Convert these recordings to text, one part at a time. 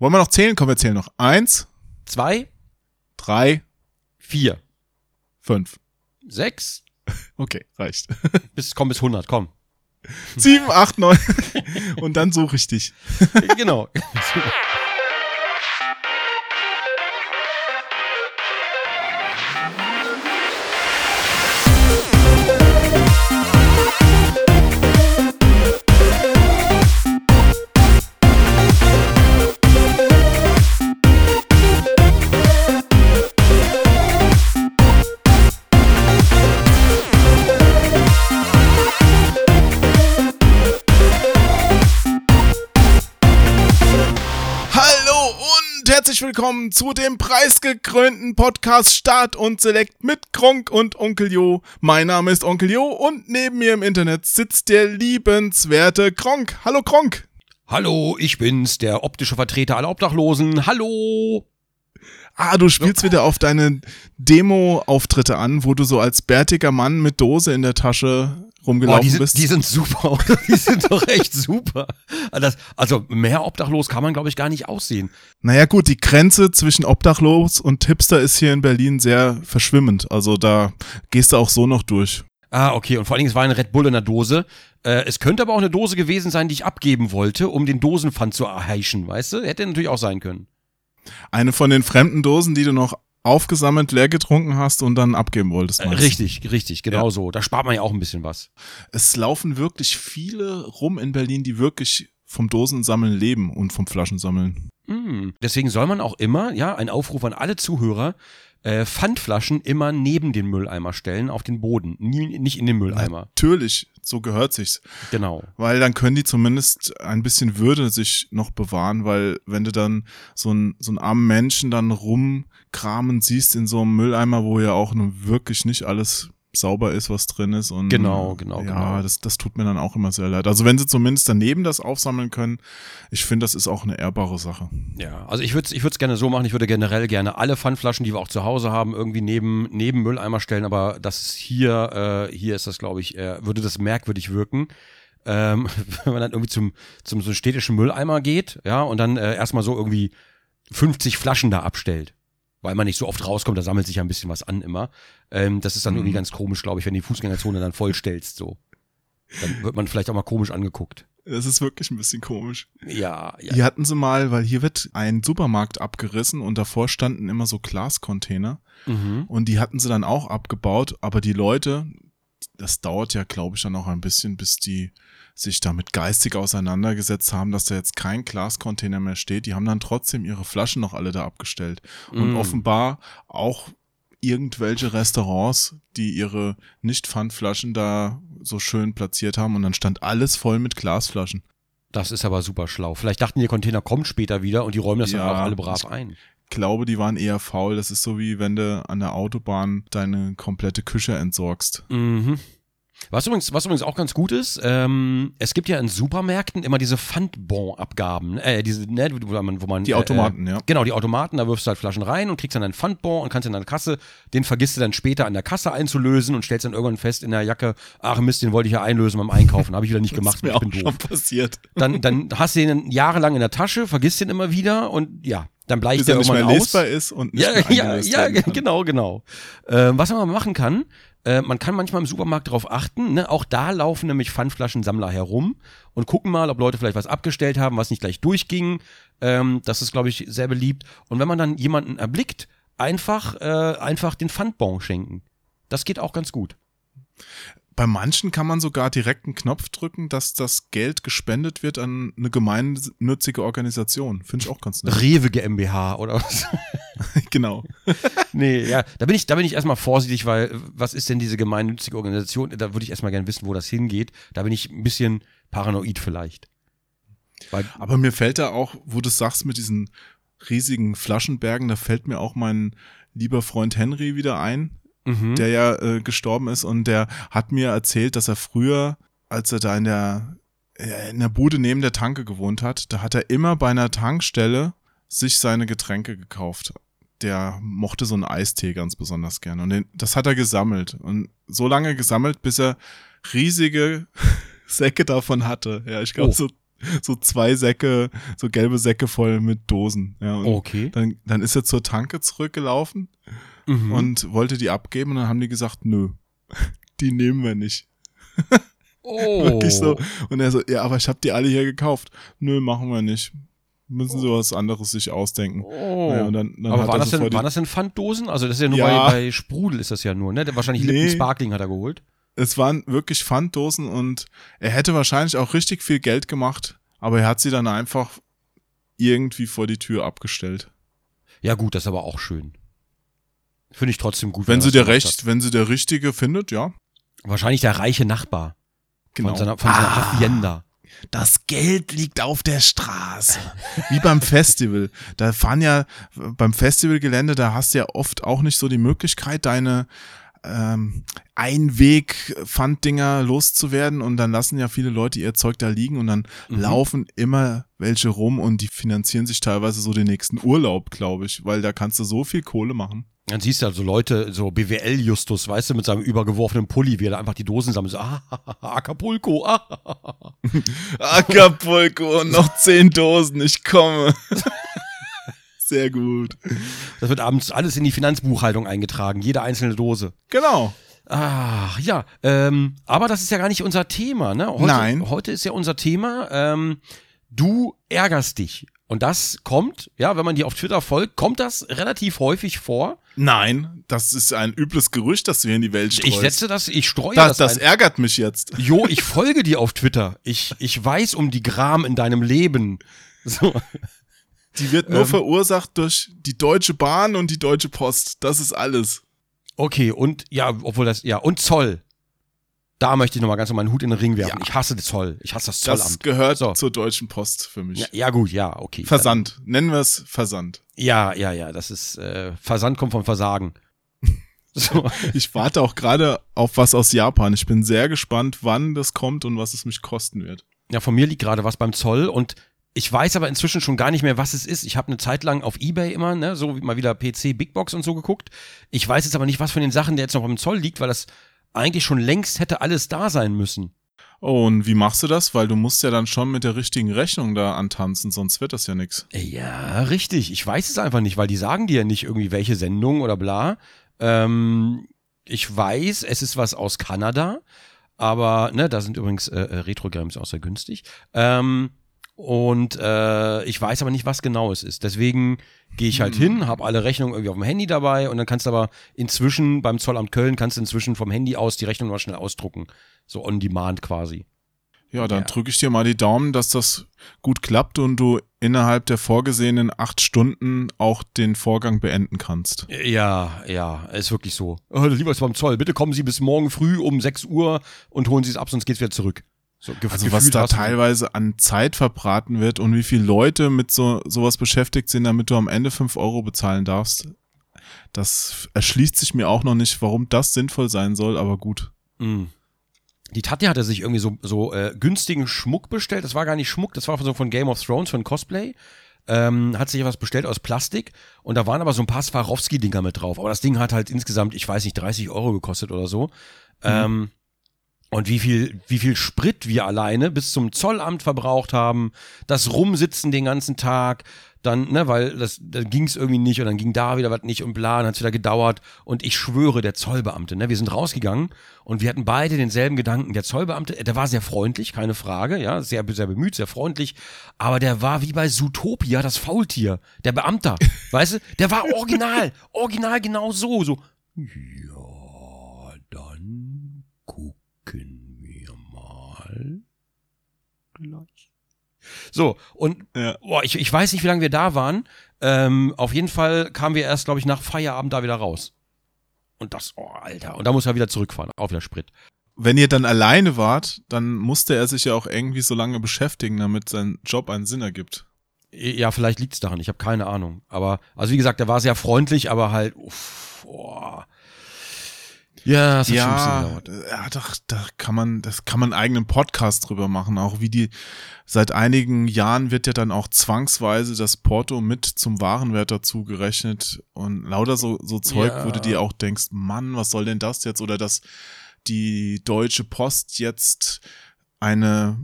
Wollen wir noch zählen? Komm, wir zählen noch. 1, 2, 3, 4, 5, 6. Okay, reicht. Komm bis 100, komm. 7, 8, 9. Und dann suche ich dich. Genau. Willkommen zu dem preisgekrönten Podcast Start und Select mit Gronkh und Onkel Jo. Mein Name ist Onkel Jo und neben mir im Internet sitzt der liebenswerte Gronkh. Hallo Gronkh. Hallo, ich bin's, der optische Vertreter aller Obdachlosen. Hallo. Du spielst wieder auf deine Demo-Auftritte an, wo du so als bärtiger Mann mit Dose in der Tasche rumgelaufen bist. Die sind super, die sind doch echt super. Also mehr obdachlos kann man, glaube ich, gar nicht aussehen. Naja gut, die Grenze zwischen obdachlos und Hipster ist hier in Berlin sehr verschwimmend. Also da gehst du auch so noch durch. Okay. Und vor allen Dingen, es war ein Red Bull in der Dose. Es könnte aber auch eine Dose gewesen sein, die ich abgeben wollte, um den Dosenpfand zu erheischen, weißt du? Hätte natürlich auch sein können. Eine von den fremden Dosen, die du noch aufgesammelt, leer getrunken hast und dann abgeben wolltest. Richtig, genau ja. So. Da spart man ja auch ein bisschen was. Es laufen wirklich viele rum in Berlin, die wirklich vom Dosensammeln leben und vom Flaschensammeln. Deswegen soll man auch immer, ein Aufruf an alle Zuhörer, Pfandflaschen immer neben den Mülleimer stellen, auf den Boden, nicht in den Mülleimer. Natürlich, so gehört sich's. Genau. Weil dann können die zumindest ein bisschen Würde sich noch bewahren, weil wenn du dann so einen armen Menschen dann rumkramen siehst in so einem Mülleimer, wo ja auch nun wirklich nicht alles sauber ist, was drin ist. Und genau. Ja, das tut mir dann auch immer sehr leid. Also wenn sie zumindest daneben das aufsammeln können, ich finde, das ist auch eine ehrbare Sache. Ja, also ich würde es gerne so machen, ich würde generell gerne alle Pfandflaschen, die wir auch zu Hause haben, irgendwie neben Mülleimer stellen, aber das ist hier ist das, glaube ich, würde das merkwürdig wirken. Wenn man dann irgendwie zum so städtischen Mülleimer geht, ja, und dann erstmal so irgendwie 50 Flaschen da abstellt. Weil man nicht so oft rauskommt, da sammelt sich ja ein bisschen was an immer. Das ist dann irgendwie ganz komisch, glaube ich, wenn die Fußgängerzone dann vollstellst, so. Dann wird man vielleicht auch mal komisch angeguckt. Das ist wirklich ein bisschen komisch. Ja. Hier hatten sie mal, weil hier wird ein Supermarkt abgerissen und davor standen immer so Glascontainer. Mhm. Und die hatten sie dann auch abgebaut, aber die Leute, das dauert ja, glaube ich, dann auch ein bisschen, bis die sich damit geistig auseinandergesetzt haben, dass da jetzt kein Glascontainer mehr steht. Die haben dann trotzdem ihre Flaschen noch alle da abgestellt. Und offenbar auch irgendwelche Restaurants, die ihre Nicht-Pfandflaschen da so schön platziert haben. Und dann stand alles voll mit Glasflaschen. Das ist aber super schlau. Vielleicht dachten die, der Container kommt später wieder und die räumen das dann auch alle brav ein. Ich glaube, die waren eher faul. Das ist so, wie wenn du an der Autobahn deine komplette Küche entsorgst. Mhm. Was übrigens auch ganz gut ist, es gibt ja in Supermärkten immer diese Pfandbon-Abgaben, wo man die Automaten, ja. Genau, die Automaten, da wirfst du halt Flaschen rein und kriegst dann einen Pfandbon und kannst in der Kasse, den vergisst du dann später an der Kasse einzulösen und stellst dann irgendwann fest in der Jacke, ach Mist, den wollte ich ja einlösen beim Einkaufen, habe ich wieder nicht gemacht, das ist mir ich bin auch doof. Schon passiert. Dann hast du den jahrelang in der Tasche, vergisst den immer wieder und ja. Dann bleicht der irgendwann aus. Lesbar ist und nicht genau. Was man machen kann, man kann manchmal im Supermarkt darauf achten, ne? Auch da laufen nämlich Pfandflaschensammler herum und gucken mal, ob Leute vielleicht was abgestellt haben, was nicht gleich durchging. Das ist, glaube ich, sehr beliebt. Und wenn man dann jemanden erblickt, einfach den Pfandbon schenken. Das geht auch ganz gut. Bei manchen kann man sogar direkt einen Knopf drücken, dass das Geld gespendet wird an eine gemeinnützige Organisation. Finde ich auch ganz nett. Rewe GmbH oder was? Genau. Da bin ich erstmal vorsichtig, weil was ist denn diese gemeinnützige Organisation? Da würde ich erstmal gerne wissen, wo das hingeht. Da bin ich ein bisschen paranoid vielleicht. Aber mir fällt da auch, wo du sagst mit diesen riesigen Flaschenbergen, da fällt mir auch mein lieber Freund Henry wieder ein. Mhm. Der ja gestorben ist und der hat mir erzählt, dass er früher, als er da in der Bude neben der Tanke gewohnt hat, da hat er immer bei einer Tankstelle sich seine Getränke gekauft. Der mochte so einen Eistee ganz besonders gerne und das hat er gesammelt und so lange gesammelt, bis er riesige Säcke davon hatte. Ja, ich glaube so so zwei Säcke, so gelbe Säcke voll mit Dosen. Ja, und okay. Dann ist er zur Tanke zurückgelaufen und wollte die abgeben und dann haben die gesagt, nö, die nehmen wir nicht. Oh. Wirklich so. Und er so, ja, aber ich habe die alle hier gekauft. Nö, machen wir nicht. Müssen sie was anderes sich ausdenken. Oh. Naja, und dann aber waren das denn Pfanddosen? Also das ist ja nur bei Sprudel ist das ja nur, ne? Wahrscheinlich Lippen-Sparkling hat er geholt. Es waren wirklich Pfanddosen und er hätte wahrscheinlich auch richtig viel Geld gemacht, aber er hat sie dann einfach irgendwie vor die Tür abgestellt. Ja gut, das ist aber auch schön. Finde ich trotzdem gut. Wenn sie der Richtige findet, ja. Wahrscheinlich der reiche Nachbar. Genau. Von seiner Hacienda. Das Geld liegt auf der Straße. Wie beim Festival. Da fahren ja, beim Festivalgelände, da hast du ja oft auch nicht so die Möglichkeit, deine Einweg-Pfanddinger loszuwerden und dann lassen ja viele Leute ihr Zeug da liegen und dann laufen immer welche rum und die finanzieren sich teilweise so den nächsten Urlaub, glaube ich, weil da kannst du so viel Kohle machen. Dann siehst du also Leute, so BWL-Justus, weißt du, mit seinem übergeworfenen Pulli, wie er da einfach die Dosen sammelt. So, Acapulco, Acapulco und noch 10 Dosen, ich komme. Sehr gut. Das wird abends alles in die Finanzbuchhaltung eingetragen, jede einzelne Dose. Genau. Ach ja, aber das ist ja gar nicht unser Thema, ne? Heute ist ja unser Thema, du ärgerst dich. Und das kommt, ja, wenn man dir auf Twitter folgt, kommt das relativ häufig vor. Nein, das ist ein übles Gerücht, das du hier in die Welt streust. Das ärgert mich jetzt. Jo, ich folge dir auf Twitter. Ich weiß um die Gram in deinem Leben. So. Die wird nur verursacht durch die Deutsche Bahn und die Deutsche Post. Das ist alles. Okay, und ja, und Zoll. Da möchte ich nochmal ganz meinen Hut in den Ring werfen. Ja. Ich hasse den Zoll. Ich hasse das Zollamt. Das gehört zur Deutschen Post für mich. Ja gut, ja, okay. Versand. Dann. Nennen wir es Versand. Ja, das ist, Versand kommt vom Versagen. So. Ich warte auch gerade auf was aus Japan. Ich bin sehr gespannt, wann das kommt und was es mich kosten wird. Ja, von mir liegt gerade was beim Zoll und ich weiß aber inzwischen schon gar nicht mehr, was es ist. Ich habe eine Zeit lang auf eBay immer, ne, so mal wieder PC, Big Box und so geguckt. Ich weiß jetzt aber nicht, was von den Sachen, der jetzt noch beim Zoll liegt, weil das eigentlich schon längst hätte alles da sein müssen. Oh, und wie machst du das? Weil du musst ja dann schon mit der richtigen Rechnung da antanzen, sonst wird das ja nichts. Ja, richtig. Ich weiß es einfach nicht, weil die sagen dir ja nicht irgendwie welche Sendung oder bla. Ich weiß, es ist was aus Kanada, aber, ne, da sind übrigens Retro-Games auch sehr günstig. Und ich weiß aber nicht, was genau es ist. Deswegen gehe ich halt hin, habe alle Rechnungen irgendwie auf dem Handy dabei und dann kannst du aber inzwischen beim Zollamt Köln vom Handy aus die Rechnung mal schnell ausdrucken. So on demand quasi. Ja, dann drücke ich dir mal die Daumen, dass das gut klappt und du innerhalb der vorgesehenen 8 Stunden auch den Vorgang beenden kannst. Ja, ist wirklich so. Oh, lieber ist beim Zoll, bitte kommen Sie bis morgen früh um 6 Uhr und holen Sie es ab, sonst geht's wieder zurück. So, also was da teilweise an Zeit verbraten wird und wie viele Leute mit sowas beschäftigt sind, damit du am Ende 5 € bezahlen darfst, das erschließt sich mir auch noch nicht, warum das sinnvoll sein soll, aber gut. Mhm. Die Tatja hatte sich irgendwie so günstigen Schmuck bestellt, das war gar nicht Schmuck, das war so von Game of Thrones, von Cosplay, hat sich was bestellt aus Plastik und da waren aber so ein paar Swarovski-Dinger mit drauf, aber das Ding hat halt insgesamt, ich weiß nicht, 30 € gekostet oder so, und wie viel Sprit wir alleine bis zum Zollamt verbraucht haben, das Rumsitzen den ganzen Tag, dann, ne, weil dann ging's irgendwie nicht und dann ging da wieder was nicht und bla, dann hat's wieder gedauert und ich schwöre, der Zollbeamte, ne, wir sind rausgegangen und wir hatten beide denselben Gedanken, der Zollbeamte, der war sehr freundlich, keine Frage, ja, sehr, sehr bemüht, sehr freundlich, aber der war wie bei Zootopia, das Faultier, der Beamter, weißt du, der war original genau so, ja, dann können wir mal gleich. So, und ich weiß nicht, wie lange wir da waren. Auf jeden Fall kamen wir erst, glaube ich, nach Feierabend da wieder raus. Und das, Alter. Und da muss er wieder zurückfahren. Auch wieder Sprit. Wenn ihr dann alleine wart, dann musste er sich ja auch irgendwie so lange beschäftigen, damit sein Job einen Sinn ergibt. Ja, vielleicht liegt es daran. Ich habe keine Ahnung. Aber, also wie gesagt, er war sehr freundlich, aber halt, ja, das hat schon ein bisschen gedauert. Ja, da kann man einen eigenen Podcast drüber machen, auch wie seit einigen Jahren wird ja dann auch zwangsweise das Porto mit zum Warenwert dazu gerechnet und lauter so Zeug, wo du dir auch denkst, Mann, was soll denn das jetzt? Oder dass die Deutsche Post jetzt eine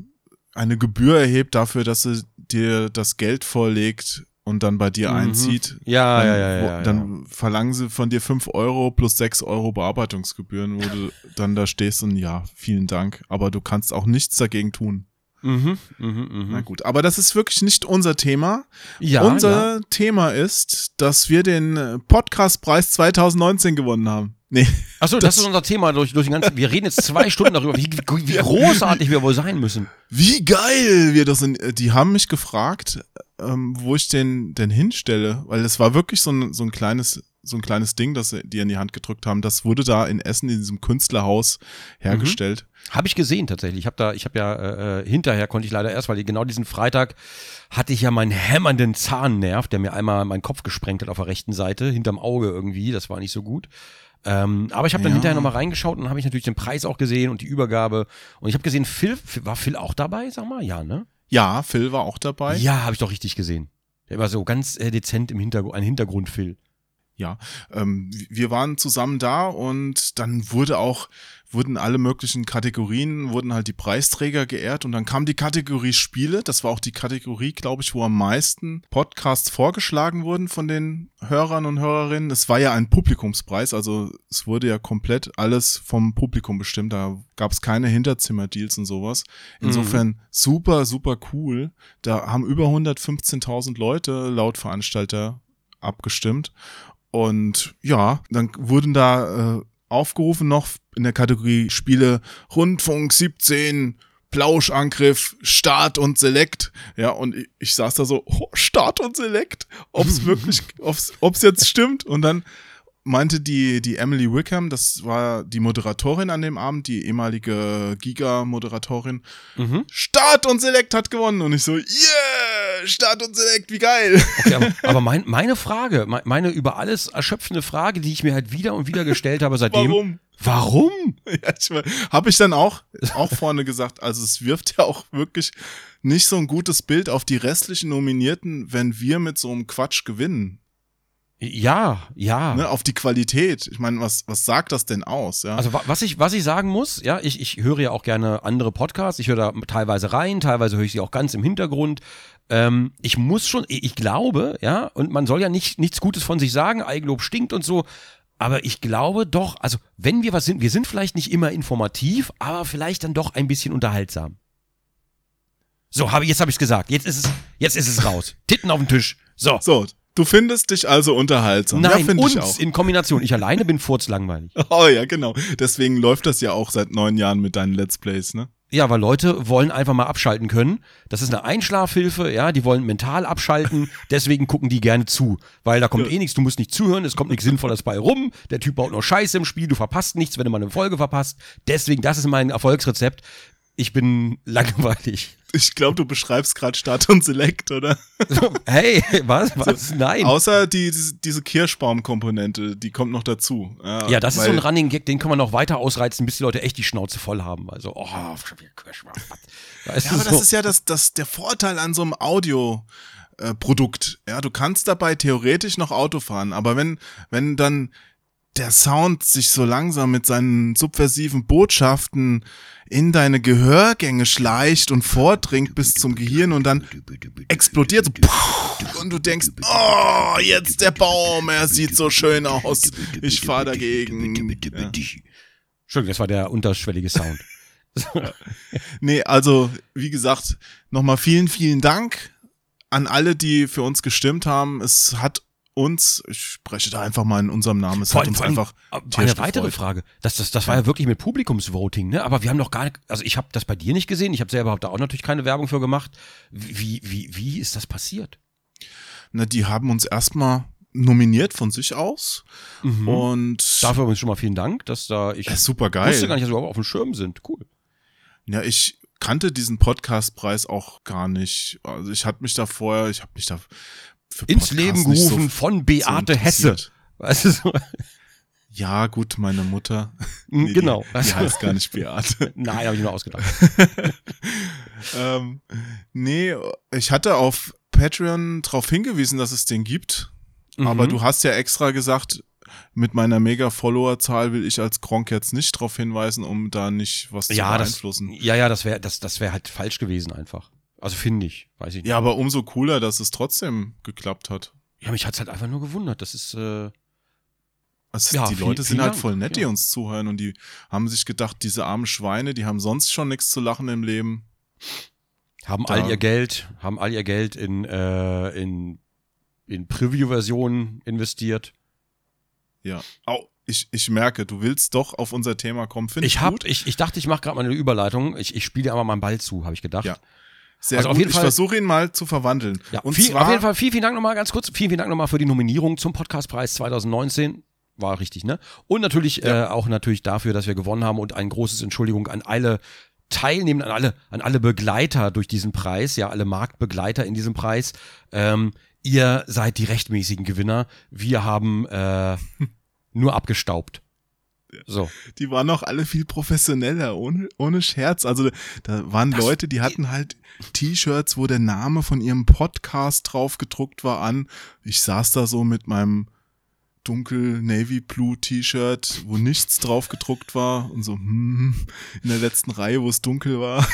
eine Gebühr erhebt dafür, dass sie dir das Geld vorlegt und dann bei dir einzieht. Ja, dann, ja. Dann verlangen sie von dir 5 € plus 6 € Bearbeitungsgebühren, wo du dann da stehst und ja, vielen Dank, aber du kannst auch nichts dagegen tun. Na gut, aber das ist wirklich nicht unser Thema. Ja, unser Thema ist, dass wir den Podcastpreis 2019 gewonnen haben. Nee. Achso, das ist unser Thema durch den ganzen. Wir reden jetzt 2 Stunden darüber, wie großartig wir wohl sein müssen. Wie geil wir das sind. Die haben mich gefragt, wo ich den denn hinstelle, weil es war wirklich so ein kleines Ding, das die in die Hand gedrückt haben. Das wurde da in Essen in diesem Künstlerhaus hergestellt. Habe ich gesehen tatsächlich. Hinterher konnte ich leider erst, weil genau diesen Freitag hatte ich ja meinen hämmernden Zahnnerv, der mir einmal meinen Kopf gesprengt hat auf der rechten Seite, hinterm Auge irgendwie. Das war nicht so gut. Aber ich habe dann hinterher nochmal reingeschaut und habe ich natürlich den Preis auch gesehen und die Übergabe. Und ich habe gesehen, war Phil auch dabei, sag mal? Ja, ne? Ja, Phil war auch dabei. Ja, habe ich doch richtig gesehen. Der war so ganz dezent im Hintergrund, ein Hintergrund Phil. Ja, wir waren zusammen da und dann wurden alle möglichen Kategorien, wurden halt die Preisträger geehrt und dann kam die Kategorie Spiele. Das war auch die Kategorie, glaube ich, wo am meisten Podcasts vorgeschlagen wurden von den Hörern und Hörerinnen. Es war ja ein Publikumspreis, also es wurde ja komplett alles vom Publikum bestimmt. Da gab es keine Hinterzimmerdeals und sowas. Insofern super, super cool. Da haben über 115.000 Leute laut Veranstalter abgestimmt. Und ja, dann wurden da aufgerufen noch in der Kategorie Spiele Rundfunk 17, Plauschangriff, Start und Select. Ja, und ich saß da so, Start und Select, ob's jetzt stimmt. Und dann meinte die Emily Wickham, das war die Moderatorin an dem Abend, die ehemalige Giga-Moderatorin, Start und Select hat gewonnen. Und ich so, Start und Select, wie geil. Okay, aber meine Frage, meine über alles erschöpfende Frage, die ich mir halt wieder und wieder gestellt habe seitdem. Warum? Ja, habe ich dann auch vorne gesagt, also es wirft ja auch wirklich nicht so ein gutes Bild auf die restlichen Nominierten, wenn wir mit so einem Quatsch gewinnen. Ja. Ne, auf die Qualität. Ich meine, was sagt das denn aus? Ja? Also was ich sagen muss, ja, ich höre ja auch gerne andere Podcasts, ich höre da teilweise rein, teilweise höre ich sie auch ganz im Hintergrund. Ich muss schon, ich glaube, ja, und man soll ja nichts Gutes von sich sagen, Eigenlob stinkt und so, aber ich glaube doch, also wenn wir was sind, wir sind vielleicht nicht immer informativ, aber vielleicht dann doch ein bisschen unterhaltsam. So, jetzt habe ich es gesagt, jetzt ist es raus. Titten auf den Tisch, so. Du findest dich also unterhaltsam. Nein, ja, uns ich auch. In Kombination. Ich alleine bin furzlangweilig. Oh ja, genau. Deswegen läuft das ja auch seit 9 Jahren mit deinen Let's Plays, ne? Ja, weil Leute wollen einfach mal abschalten können. Das ist eine Einschlafhilfe, ja, die wollen mental abschalten, deswegen gucken die gerne zu. Weil da kommt nichts, du musst nicht zuhören, es kommt nichts Sinnvolles bei rum, der Typ baut nur Scheiße im Spiel, du verpasst nichts, wenn du mal eine Folge verpasst. Deswegen, das ist mein Erfolgsrezept. Ich bin langweilig. Ich glaube, du beschreibst gerade Start und Select, oder? Hey, was? So, nein. Außer diese Kirschbaum-Komponente, die kommt noch dazu. Ja, das ist so ein Running Gag, den kann man noch weiter ausreizen, bis die Leute echt die Schnauze voll haben. Also, Kirschbaum. Ja, aber das ist ja der Vorteil an so einem Audio-Produkt. Ja, du kannst dabei theoretisch noch Auto fahren, aber wenn dann der Sound sich so langsam mit seinen subversiven Botschaften in deine Gehörgänge schleicht und vordringt bis zum Gehirn und dann explodiert so und du denkst, oh, jetzt der Baum, er sieht so schön aus, ich fahr dagegen. Ja. Entschuldigung, das war der unterschwellige Sound. Nee, also wie gesagt, nochmal vielen, vielen Dank an alle, die für uns gestimmt haben. Es hat uns, ich spreche da einfach mal in unserem Namen, es hat uns einfach eine weitere Frage, das war ja wirklich mit Publikumsvoting, ne? Aber wir haben noch gar nicht, also ich habe das bei dir nicht gesehen, ich habe selber da auch natürlich keine Werbung für gemacht. Wie ist das passiert? Na, die haben uns erstmal nominiert von sich aus und dafür übrigens schon mal vielen Dank, dass da ich super geil. Wusste gar nicht, dass wir überhaupt auf dem Schirm sind, cool. Ja, ich kannte diesen Podcastpreis auch gar nicht, also ich habe mich da ins Leben gerufen von Beate Hesse. Weißt du so? Ja, gut, meine Mutter. Nee, genau. Die heißt gar nicht Beate. Nein, habe ich nur ausgedacht. Nee, ich hatte auf Patreon darauf hingewiesen, dass es den gibt. Aber du hast ja extra gesagt, mit meiner Mega-Follower-Zahl will ich als Gronkh jetzt nicht drauf hinweisen, um da nicht was zu beeinflussen. Das wäre halt falsch gewesen einfach. Also finde ich, weiß ich nicht. Ja, aber umso cooler, dass es trotzdem geklappt hat. Ja, mich hat's halt einfach nur gewundert. Das ist, die Leute sind halt voll nett, die uns zuhören, und die haben sich gedacht, diese armen Schweine, die haben sonst schon nichts zu lachen im Leben. Haben all ihr Geld in Preview-Versionen investiert. Ja. Au, ich merke, du willst doch auf unser Thema kommen. Ich dachte, ich mache gerade mal eine Überleitung. Ich spiele dir aber mal einen Ball zu, habe ich gedacht. Ja. Sehr also gut, auf jeden Fall, ich versuche ihn mal zu verwandeln. Ja, und auf jeden Fall vielen Dank nochmal, ganz kurz, vielen Dank nochmal für die Nominierung zum Podcastpreis 2019. War richtig, ne? Und natürlich auch natürlich dafür, dass wir gewonnen haben, und ein großes Entschuldigung an alle Teilnehmenden, an alle Begleiter durch diesen Preis, ja, alle Marktbegleiter in diesem Preis. Ihr seid die rechtmäßigen Gewinner. Wir haben nur abgestaubt. So. Die waren auch alle viel professioneller, ohne Scherz. Also da waren Leute, die hatten halt T-Shirts, wo der Name von ihrem Podcast drauf gedruckt war an. Ich saß da so mit meinem dunkel Navy Blue T-Shirt, wo nichts drauf gedruckt war, und so in der letzten Reihe, wo es dunkel war.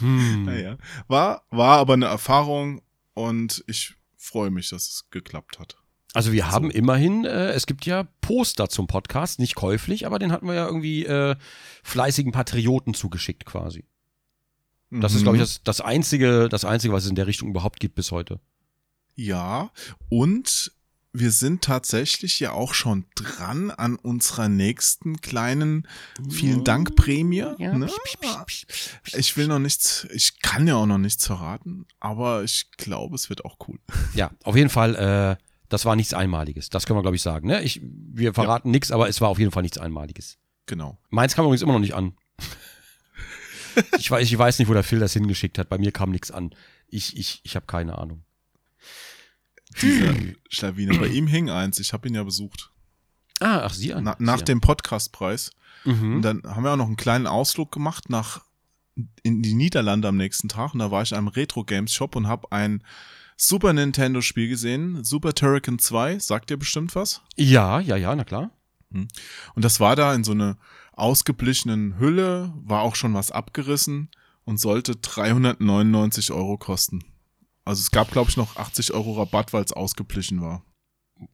Naja, war aber eine Erfahrung, und ich freue mich, dass es geklappt hat. Also wir haben immerhin, es gibt ja Poster zum Podcast, nicht käuflich, aber den hatten wir ja irgendwie fleißigen Patrioten zugeschickt quasi. Das ist, glaube ich, das Einzige, was es in der Richtung überhaupt gibt bis heute. Ja, und wir sind tatsächlich ja auch schon dran an unserer nächsten kleinen Vielen-Dank-Prämie. Ja. Ne? Ich will noch nichts, ich kann ja auch noch nichts verraten, aber ich glaube, es wird auch cool. Ja, auf jeden Fall, das war nichts Einmaliges. Das können wir, glaube ich, sagen. Ne? Wir verraten nichts, aber es war auf jeden Fall nichts Einmaliges. Genau. Meins kam übrigens immer noch nicht an. Ich weiß nicht, wo der Phil das hingeschickt hat. Bei mir kam nichts an. Ich habe keine Ahnung. Dieser Schlawiner. Bei ihm hing eins. Ich habe ihn ja besucht. Ach, Sie an. Nach dem Podcastpreis. Mhm. Und dann haben wir auch noch einen kleinen Ausflug gemacht in die Niederlande am nächsten Tag. Und da war ich in einem Retro-Games-Shop und habe ein Super Nintendo-Spiel gesehen, Super Turrican 2, sagt dir bestimmt was? Ja, na klar. Und das war da in so einer ausgeblichenen Hülle, war auch schon was abgerissen und sollte 399 € kosten. Also es gab, glaube ich, noch 80 € Rabatt, weil es ausgeblichen war.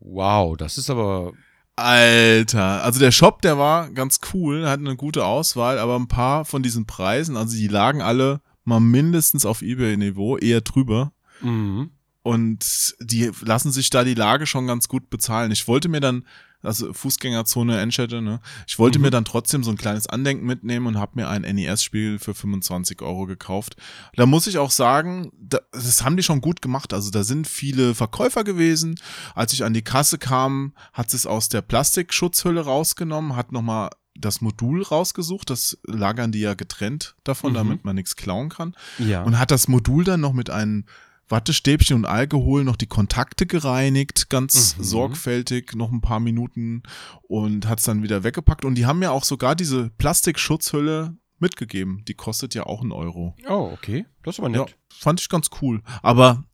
Wow, das ist aber... Alter, also der Shop, der war ganz cool, hatte eine gute Auswahl, aber ein paar von diesen Preisen, also die lagen alle mal mindestens auf eBay-Niveau, eher drüber. Mhm. Und die lassen sich da die Lage schon ganz gut bezahlen. Ich wollte mir dann, also Fußgängerzone, Enschede, ne? Ich wollte mir dann trotzdem so ein kleines Andenken mitnehmen und habe mir ein NES-Spiel für 25 € gekauft. Da muss ich auch sagen, das haben die schon gut gemacht. Also da sind viele Verkäufer gewesen. Als ich an die Kasse kam, hat es aus der Plastikschutzhülle rausgenommen, hat nochmal das Modul rausgesucht, das lagern die ja getrennt davon, damit man nichts klauen kann. Ja. Und hat das Modul dann noch mit einem Wattestäbchen und Alkohol noch die Kontakte gereinigt, ganz sorgfältig, noch ein paar Minuten, und hat's dann wieder weggepackt. Und die haben mir auch sogar diese Plastikschutzhülle mitgegeben. Die kostet ja auch 1 €. Oh, okay. Das ist aber nett. Ja, fand ich ganz cool. Aber,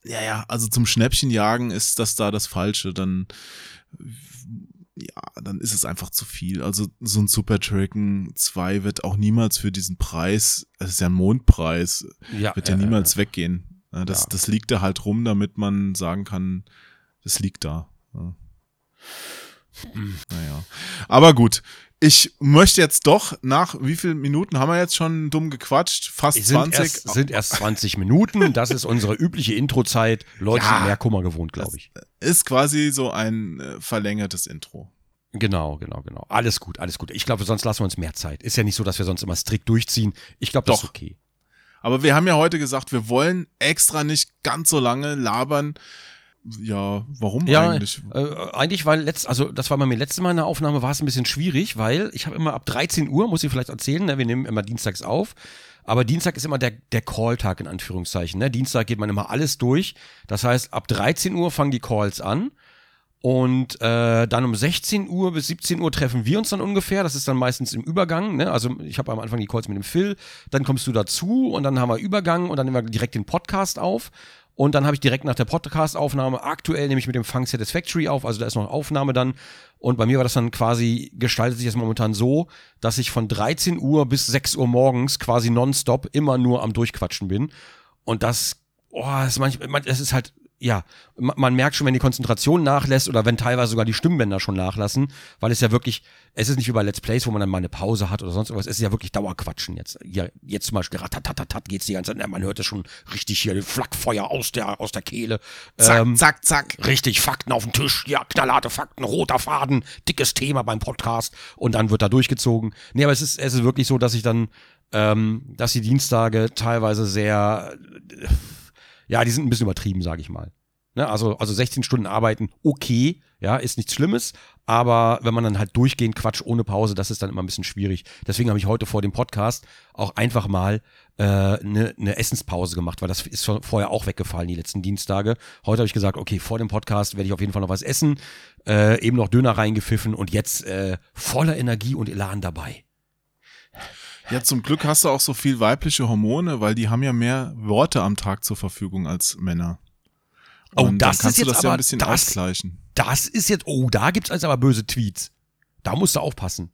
also zum Schnäppchenjagen ist das da das Falsche. Dann ist es einfach zu viel. Also so ein Super Turrican 2 wird auch niemals für diesen Preis, es ist ja ein Mondpreis, wird ja niemals weggehen. Ja, das liegt da halt rum, damit man sagen kann, das liegt da. Ja. Naja. Aber gut, ich möchte jetzt doch, nach wie vielen Minuten haben wir jetzt schon dumm gequatscht? Fast 20. Sind erst 20 Minuten, das ist unsere übliche Introzeit. Leute sind mehr Kummer gewohnt, glaube ich. Ist quasi so ein verlängertes Intro. Genau. Alles gut. Ich glaube, sonst lassen wir uns mehr Zeit. Ist ja nicht so, dass wir sonst immer strikt durchziehen. Ich glaube, das ist okay. Aber wir haben ja heute gesagt, wir wollen extra nicht ganz so lange labern. Ja, warum eigentlich? Eigentlich, weil das war bei mir letztes Mal in der Aufnahme, war es ein bisschen schwierig, weil ich habe immer ab 13 Uhr, muss ich vielleicht erzählen, ne, wir nehmen immer dienstags auf, aber Dienstag ist immer der Call-Tag in Anführungszeichen. Ne? Dienstag geht man immer alles durch, das heißt, ab 13 Uhr fangen die Calls an. Und dann um 16 Uhr bis 17 Uhr treffen wir uns dann ungefähr. Das ist dann meistens im Übergang. Ne? Also ich habe am Anfang die Calls mit dem Phil, dann kommst du dazu und dann haben wir Übergang und dann nehmen wir direkt den Podcast auf. Und dann habe ich direkt nach der Podcast-Aufnahme, aktuell nehme ich mit dem Funk Satisfactory auf, also da ist noch eine Aufnahme dann. Und bei mir war das dann quasi, gestaltet sich das momentan so, dass ich von 13 Uhr bis 6 Uhr morgens quasi nonstop immer nur am Durchquatschen bin. Und das ist halt, ja, man merkt schon, wenn die Konzentration nachlässt oder wenn teilweise sogar die Stimmbänder schon nachlassen, weil es ja wirklich, es ist nicht wie bei Let's Plays, wo man dann mal eine Pause hat oder sonst irgendwas, es ist ja wirklich Dauerquatschen jetzt. Ja, jetzt zum Beispiel, ratatatat geht's die ganze Zeit, man hört es schon richtig hier, Flakfeuer aus der Kehle. Zack, zack, zack. Richtig, Fakten auf dem Tisch, ja, knallharte Fakten, roter Faden, dickes Thema beim Podcast und dann wird da durchgezogen. Nee, aber es ist wirklich so, dass ich dann, dass die Dienstage teilweise sehr, ja, die sind ein bisschen übertrieben, sage ich mal. Ne? Also 16 Stunden arbeiten, okay, ja, ist nichts Schlimmes, aber wenn man dann halt durchgehend quatscht ohne Pause, das ist dann immer ein bisschen schwierig. Deswegen habe ich heute vor dem Podcast auch einfach mal eine Essenspause gemacht, weil das ist vorher auch weggefallen, die letzten Dienstage. Heute habe ich gesagt, okay, vor dem Podcast werde ich auf jeden Fall noch was essen, eben noch Döner reingepfiffen und jetzt voller Energie und Elan dabei. Ja, zum Glück hast du auch so viel weibliche Hormone, weil die haben ja mehr Worte am Tag zur Verfügung als Männer. Und oh, das kannst ist jetzt du das aber, ja ein bisschen ausgleichen. Das ist jetzt, oh, da gibt's also aber böse Tweets. Da musst du aufpassen.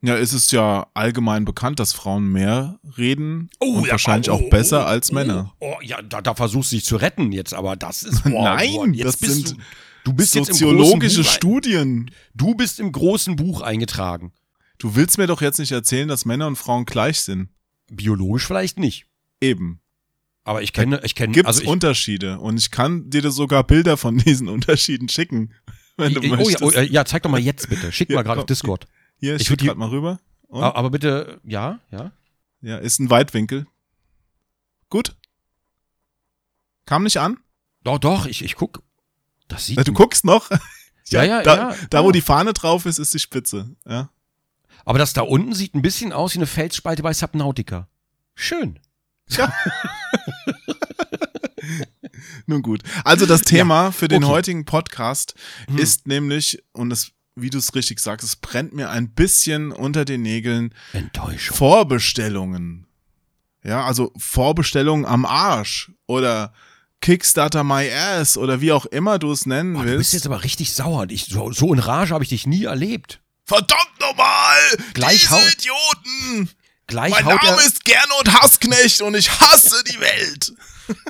Ja, es ist ja allgemein bekannt, dass Frauen mehr reden und wahrscheinlich auch besser als Männer. Oh, ja, da versuchst du dich zu retten jetzt, aber das ist, boah, nein, boah, jetzt das bist sind du bist soziologische jetzt Studien. Du bist im großen Buch eingetragen. Du willst mir doch jetzt nicht erzählen, dass Männer und Frauen gleich sind. Biologisch vielleicht nicht. Eben. Aber ich kenne. Gibt's also Unterschiede und ich kann dir sogar Bilder von diesen Unterschieden schicken, wenn du möchtest. Ja, zeig doch mal jetzt bitte. Schick mal gerade auf Discord. Hier, ich schick gerade mal rüber. Und? Aber bitte, ja. Ja, ist ein Weitwinkel. Gut. Kam nicht an? Doch, ich guck. Das sieht. Na, du guckst noch? Ja. Da, wo die Fahne drauf ist, ist die Spitze. Ja. Aber das da unten sieht ein bisschen aus wie eine Felsspalte bei Subnautica. Schön. Ja. Nun gut. Also das Thema für den heutigen Podcast ist nämlich, und das, wie du es richtig sagst, es brennt mir ein bisschen unter den Nägeln. Enttäuschung. Vorbestellungen. Ja, also Vorbestellungen am Arsch oder Kickstarter My Ass oder wie auch immer du es nennen willst. Du bist jetzt aber richtig sauer. So in Rage habe ich dich nie erlebt. Verdammt nochmal! Diese Idioten! Mein Name ist Gernot Hassknecht und ich hasse die Welt!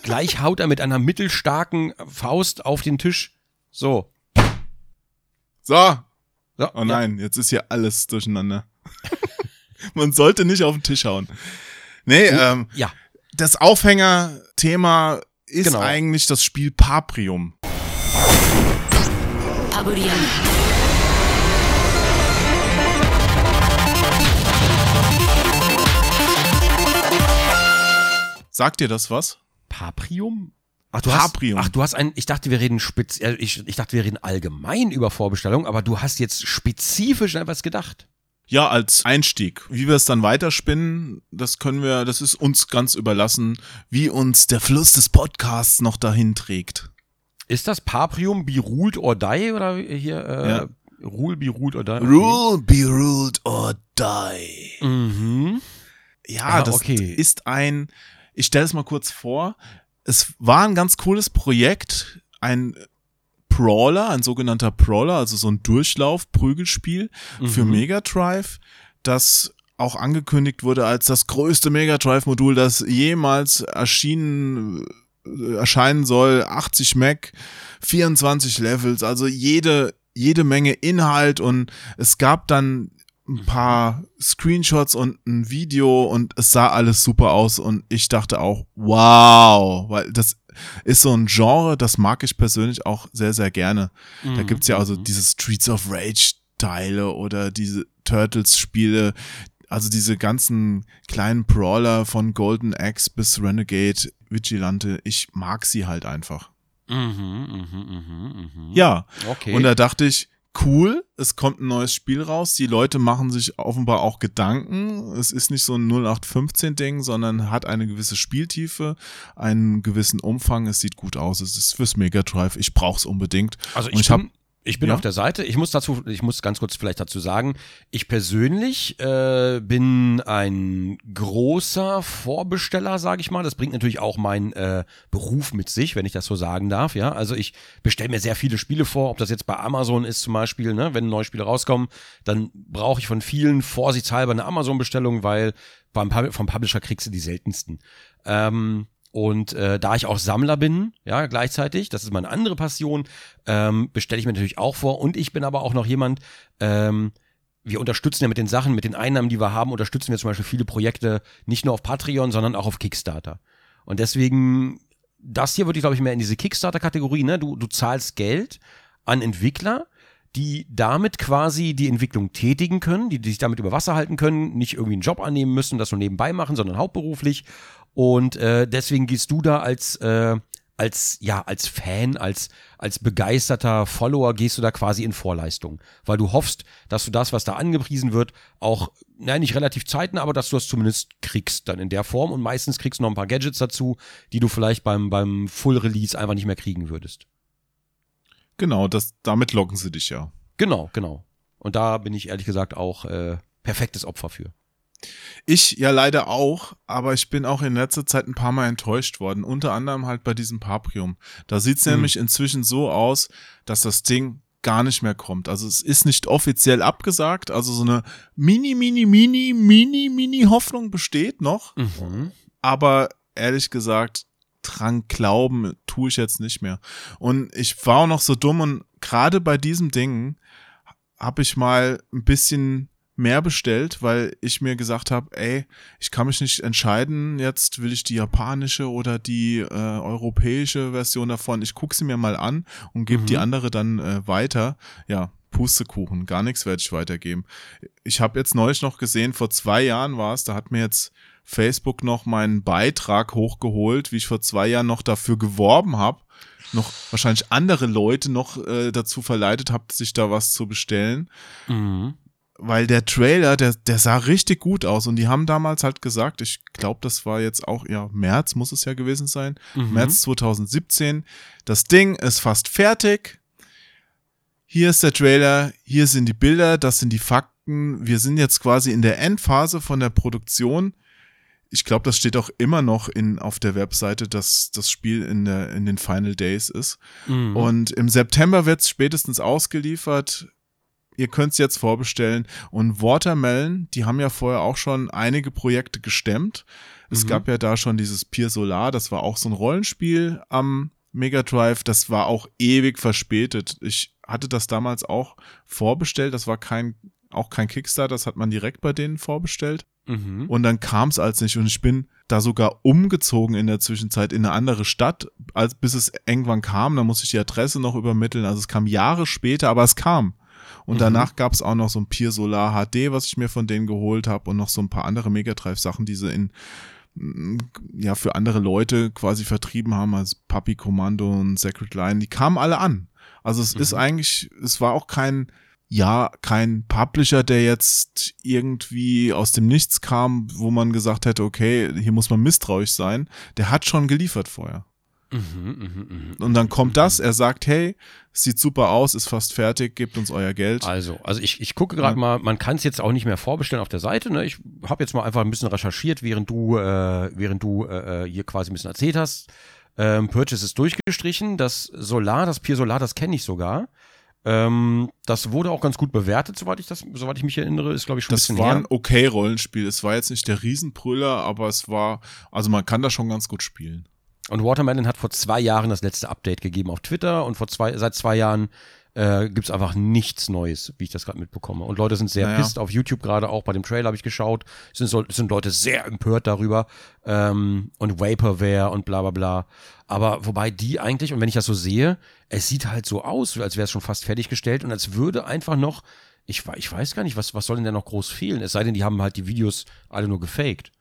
Gleich haut er mit einer mittelstarken Faust auf den Tisch. So. Oh nein, jetzt ist hier alles durcheinander. Man sollte nicht auf den Tisch hauen. Nee, das Aufhängerthema ist eigentlich das Spiel Paprium. Paprium. Sagt dir das was? Paprium? Ich dachte, wir reden allgemein über Vorbestellung, aber du hast jetzt spezifisch an etwas gedacht. Ja, als Einstieg. Wie wir es dann weiterspinnen, das ist uns ganz überlassen, wie uns der Fluss des Podcasts noch dahin trägt. Ist das Paprium be ruled or die oder hier Rule be ruled or die? Okay. Rule be ruled or die. Mhm. Ja, das ist ein. Ich stelle es mal kurz vor. Es war ein ganz cooles Projekt, ein Brawler, ein sogenannter Brawler, also so ein Durchlauf-Prügelspiel für Mega Drive, das auch angekündigt wurde als das größte Mega Drive-Modul, das jemals erscheinen soll. 80 Meg, 24 Levels, also jede Menge Inhalt, und es gab dann ein paar Screenshots und ein Video und es sah alles super aus und ich dachte auch, wow, weil das ist so ein Genre, das mag ich persönlich auch sehr, sehr gerne. Da gibt's ja also diese Streets of Rage Teile oder diese Turtles Spiele, also diese ganzen kleinen Brawler von Golden Axe bis Renegade, Vigilante, ich mag sie halt einfach. Ja, okay. Und da dachte ich, cool, es kommt ein neues Spiel raus, die Leute machen sich offenbar auch Gedanken, es ist nicht so ein 0815-Ding, sondern hat eine gewisse Spieltiefe, einen gewissen Umfang, es sieht gut aus, es ist fürs Mega Drive, ich brauch's unbedingt. Also ich, ich habe Ich bin auf der Seite. Ich muss ganz kurz vielleicht dazu sagen, ich persönlich bin ein großer Vorbesteller, sage ich mal. Das bringt natürlich auch meinen Beruf mit sich, wenn ich das so sagen darf. Ja, also ich bestelle mir sehr viele Spiele vor, ob das jetzt bei Amazon ist zum Beispiel, ne? Wenn neue Spiele rauskommen, dann brauche ich von vielen vorsichtshalber eine Amazon-Bestellung, weil vom Publisher kriegst du die seltensten. Und da ich auch Sammler bin, ja, gleichzeitig, das ist meine andere Passion, bestelle ich mir natürlich auch vor. Und ich bin aber auch noch jemand, wir unterstützen ja mit den Sachen, mit den Einnahmen, die wir haben, unterstützen wir zum Beispiel viele Projekte nicht nur auf Patreon, sondern auch auf Kickstarter. Und deswegen, das hier würde ich, glaube ich, mehr in diese Kickstarter-Kategorie, ne? Du zahlst Geld an Entwickler, die damit quasi die Entwicklung tätigen können, die sich damit über Wasser halten können, nicht irgendwie einen Job annehmen müssen, das nur nebenbei machen, sondern hauptberuflich. Und deswegen gehst du da als Fan, als begeisterter Follower, gehst du da quasi in Vorleistung. Weil du hoffst, dass du das, was da angepriesen wird, auch, nein, nicht relativ zeitnah, aber dass du das zumindest kriegst dann in der Form. Und meistens kriegst du noch ein paar Gadgets dazu, die du vielleicht beim Full-Release einfach nicht mehr kriegen würdest. Genau, damit locken sie dich ja. Genau. Und da bin ich ehrlich gesagt auch perfektes Opfer für. Ich ja leider auch, aber ich bin auch in letzter Zeit ein paar Mal enttäuscht worden, unter anderem halt bei diesem Paprium. Da sieht es nämlich inzwischen so aus, dass das Ding gar nicht mehr kommt. Also es ist nicht offiziell abgesagt, also so eine mini Hoffnung besteht noch, aber ehrlich gesagt, dran glauben tue ich jetzt nicht mehr. Und ich war auch noch so dumm und gerade bei diesem Ding habe ich mal ein bisschen mehr bestellt, weil ich mir gesagt habe, ey, ich kann mich nicht entscheiden, jetzt will ich die japanische oder die europäische Version davon, ich gucke sie mir mal an und gebe die andere dann weiter. Ja, Pustekuchen, gar nichts werde ich weitergeben. Ich habe jetzt neulich noch gesehen, vor 2 Jahren war es, da hat mir jetzt Facebook noch meinen Beitrag hochgeholt, wie ich vor 2 Jahren noch dafür geworben habe, noch wahrscheinlich andere Leute noch dazu verleitet habe, sich da was zu bestellen. Mhm. Weil der Trailer, der sah richtig gut aus und die haben damals halt gesagt, ich glaube, das war jetzt auch, ja, März muss es ja gewesen sein, März 2017, das Ding ist fast fertig, hier ist der Trailer, hier sind die Bilder, das sind die Fakten, wir sind jetzt quasi in der Endphase von der Produktion. Ich glaube, das steht auch immer noch auf der Webseite, dass das Spiel in den Final Days ist. Mhm. Und im September wird es spätestens ausgeliefert. Ihr könnt es jetzt vorbestellen. Und Watermelon, die haben ja vorher auch schon einige Projekte gestemmt. Es gab ja da schon dieses Pier Solar, das war auch so ein Rollenspiel am Mega Drive. Das war auch ewig verspätet. Ich hatte das damals auch vorbestellt. Das war auch kein Kickstarter, das hat man direkt bei denen vorbestellt. Und dann kam es als nicht. Und ich bin da sogar umgezogen in der Zwischenzeit in eine andere Stadt, bis es irgendwann kam. Da musste ich die Adresse noch übermitteln. Also es kam Jahre später, aber es kam. Und danach gab es auch noch so ein Pier Solar HD, was ich mir von denen geholt habe und noch so ein paar andere Mega Drive Sachen, die sie für andere Leute quasi vertrieben haben, als Puppy Commando und Sacred Lion. Die kamen alle an. Also es ist eigentlich, es war auch kein Publisher, der jetzt irgendwie aus dem Nichts kam, wo man gesagt hätte, okay, hier muss man misstrauisch sein. Der hat schon geliefert vorher. Und dann kommt das, er sagt, hey, sieht super aus, ist fast fertig, gebt uns euer Geld. Also ich gucke gerade mal, man kann es jetzt auch nicht mehr vorbestellen auf der Seite, ne? Ich habe jetzt mal einfach ein bisschen recherchiert, während du hier quasi ein bisschen erzählt hast. Purchase ist durchgestrichen, das Pier Solar, das kenne ich sogar. Das wurde auch ganz gut bewertet, soweit ich mich erinnere, ist glaube ich schon ein bisschen her. Das war ein okay Rollenspiel, es war jetzt nicht der Riesenbrüller, aber es war, also man kann da schon ganz gut spielen. Und Watermelon hat vor 2 Jahren das letzte Update gegeben auf Twitter und seit 2 Jahren gibt's einfach nichts Neues, wie ich das gerade mitbekomme. Und Leute sind sehr pisst auf YouTube gerade, auch bei dem Trailer habe ich geschaut, sind Leute sehr empört darüber und Vaporware und bla bla bla. Aber wobei die eigentlich, und wenn ich das so sehe, es sieht halt so aus, als wäre es schon fast fertiggestellt und als würde einfach noch, ich weiß gar nicht, was soll denn da noch groß fehlen? Es sei denn, die haben halt die Videos alle nur gefaked.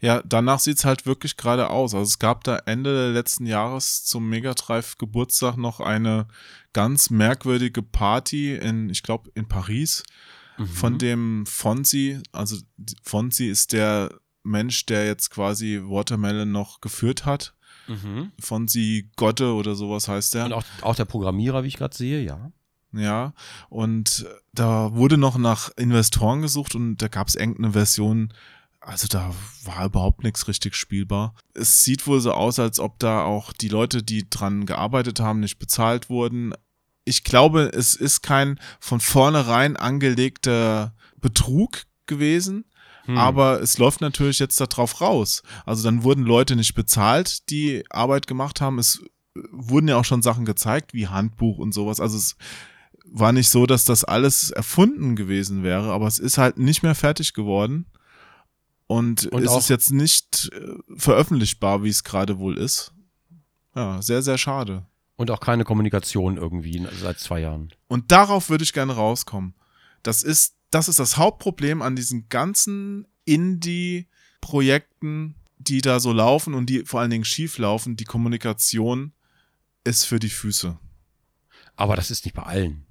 Ja, danach sieht es halt wirklich gerade aus. Also es gab da Ende letzten Jahres zum Mega Drive Geburtstag noch eine ganz merkwürdige Party in Paris, von dem Fonzie. Also Fonzie ist der Mensch, der jetzt quasi Watermelon noch geführt hat. Fonzie Gotte oder sowas heißt der. Und auch der Programmierer, wie ich gerade sehe, ja. Ja, und da wurde noch nach Investoren gesucht und da gab es irgendeine Version, also da war überhaupt nichts richtig spielbar. Es sieht wohl so aus, als ob da auch die Leute, die dran gearbeitet haben, nicht bezahlt wurden. Ich glaube, es ist kein von vornherein angelegter Betrug gewesen, aber es läuft natürlich jetzt da drauf raus. Also dann wurden Leute nicht bezahlt, die Arbeit gemacht haben. Es wurden ja auch schon Sachen gezeigt, wie Handbuch und sowas. Also es war nicht so, dass das alles erfunden gewesen wäre, aber es ist halt nicht mehr fertig geworden. Und es ist jetzt nicht veröffentlichbar, wie es gerade wohl ist. Ja, sehr, sehr schade. Und auch keine Kommunikation irgendwie seit 2 Jahren. Und darauf würde ich gerne rauskommen. Das ist das Hauptproblem an diesen ganzen Indie-Projekten, die da so laufen und die vor allen Dingen schief laufen. Die Kommunikation ist für die Füße. Aber das ist nicht bei allen.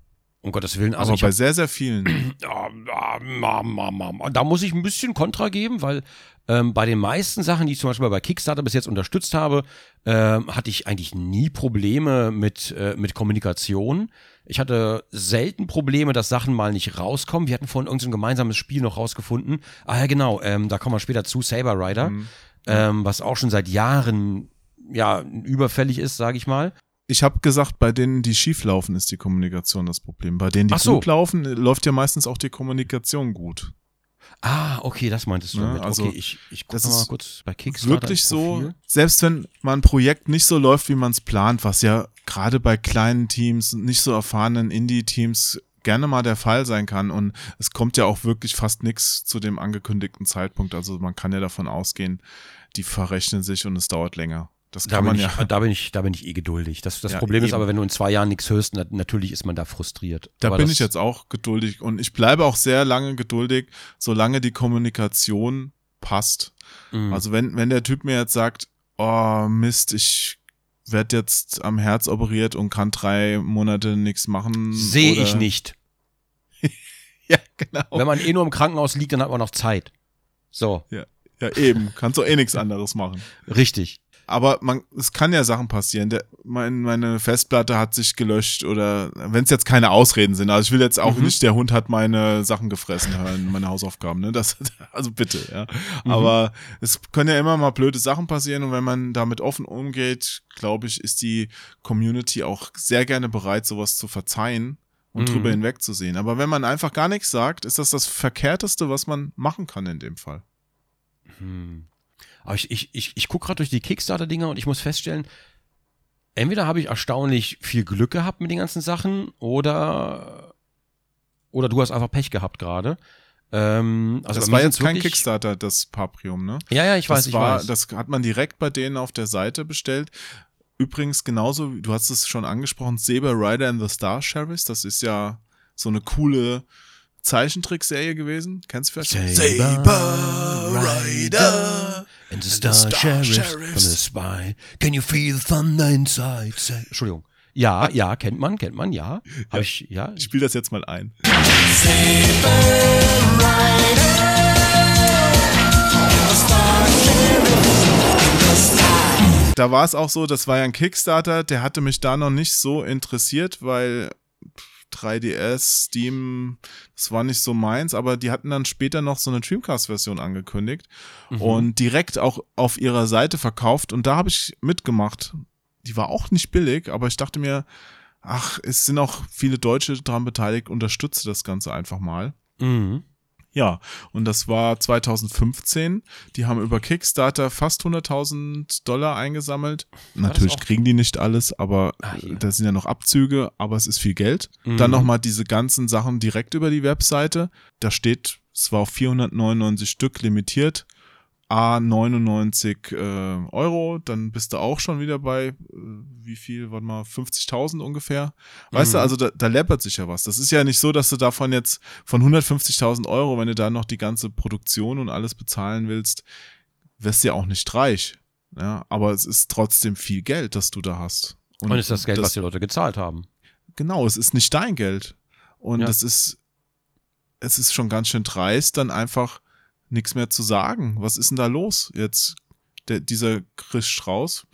Um Gottes Willen. Also bei sehr, sehr vielen. Da muss ich ein bisschen Kontra geben, weil bei den meisten Sachen, die ich zum Beispiel bei Kickstarter bis jetzt unterstützt habe, hatte ich eigentlich nie Probleme mit Kommunikation. Ich hatte selten Probleme, dass Sachen mal nicht rauskommen. Wir hatten vorhin irgendein gemeinsames Spiel noch rausgefunden. Ah ja, genau, da kommen wir später zu, Saber Rider, was auch schon seit Jahren ja überfällig ist, sage ich mal. Ich habe gesagt, bei denen, die schief laufen, ist die Kommunikation das Problem. Bei denen, die gut laufen, läuft ja meistens auch die Kommunikation gut. Ah, okay, das meintest du damit. Also okay, ich gucke mal kurz bei Kickstarter. Wirklich so, selbst wenn man ein Projekt nicht so läuft, wie man es plant, was ja gerade bei kleinen Teams, nicht so erfahrenen Indie-Teams gerne mal der Fall sein kann. Und es kommt ja auch wirklich fast nichts zu dem angekündigten Zeitpunkt. Also man kann ja davon ausgehen, die verrechnen sich und es dauert länger. Da bin ich eh geduldig. Das ja, Problem eben. Ist aber, wenn du in 2 Jahren nichts hörst, natürlich ist man da frustriert. Da bin ich jetzt auch geduldig und ich bleibe auch sehr lange geduldig, solange die Kommunikation passt. Mhm. Also wenn der Typ mir jetzt sagt, oh Mist, ich werde jetzt am Herz operiert und kann 3 Monate nichts machen. Sehe ich nicht. Ja, genau. Wenn man eh nur im Krankenhaus liegt, dann hat man noch Zeit. So. Ja eben. Kannst du eh nichts anderes machen. Richtig. Aber es kann ja Sachen passieren. Meine Festplatte hat sich gelöscht oder wenn es jetzt keine Ausreden sind. Also ich will jetzt auch nicht, der Hund hat meine Sachen gefressen hören, meine Hausaufgaben. Ne? Also bitte, ja. Mhm. Aber es können ja immer mal blöde Sachen passieren und wenn man damit offen umgeht, glaube ich, ist die Community auch sehr gerne bereit, sowas zu verzeihen und drüber hinwegzusehen. Aber wenn man einfach gar nichts sagt, ist das Verkehrteste, was man machen kann in dem Fall. Mhm. Aber ich gucke gerade durch die Kickstarter-Dinger und ich muss feststellen, entweder habe ich erstaunlich viel Glück gehabt mit den ganzen Sachen oder du hast einfach Pech gehabt gerade. Also das war jetzt kein Kickstarter, das Paprium, ne? Ja, ich weiß. Das hat man direkt bei denen auf der Seite bestellt. Übrigens genauso, du hast es schon angesprochen, Saber Rider and the Star Sheriffs, das ist ja so eine coole Zeichentrickserie gewesen. Kennst du vielleicht? Saber Rider and the Star Sheriffs the Spy. Can you feel thunder inside? Entschuldigung. Ja, kennt man, ja. Hab ich. Ich spiele das jetzt mal ein. Saber Rider, the Star Sheriffs, the Star. Da war es auch so, das war ja ein Kickstarter, der hatte mich da noch nicht so interessiert, weil 3DS, Steam, das war nicht so meins, aber die hatten dann später noch so eine Dreamcast-Version angekündigt und direkt auch auf ihrer Seite verkauft und da habe ich mitgemacht. Die war auch nicht billig, aber ich dachte mir, es sind auch viele Deutsche daran beteiligt, unterstütze das Ganze einfach mal. Mhm. Ja, und das war 2015. Die haben über Kickstarter fast $100.000 eingesammelt. Natürlich kriegen die nicht alles, aber da sind ja noch Abzüge, aber es ist viel Geld. Mhm. Dann nochmal diese ganzen Sachen direkt über die Webseite. Da steht, es war auf 499 Stück limitiert, €99, dann bist du auch schon wieder bei, wie viel, warte mal, 50.000 ungefähr. Weißt du, also da läppert sich ja was. Das ist ja nicht so, dass du davon jetzt von 150.000 €, wenn du da noch die ganze Produktion und alles bezahlen willst, wirst du ja auch nicht reich. Ja, aber es ist trotzdem viel Geld, das du da hast. Und ist das Geld, was die Leute gezahlt haben. Genau, es ist nicht dein Geld. Und es ist schon ganz schön dreist, dann einfach nichts mehr zu sagen. Was ist denn da los jetzt? Dieser Chris Strauss,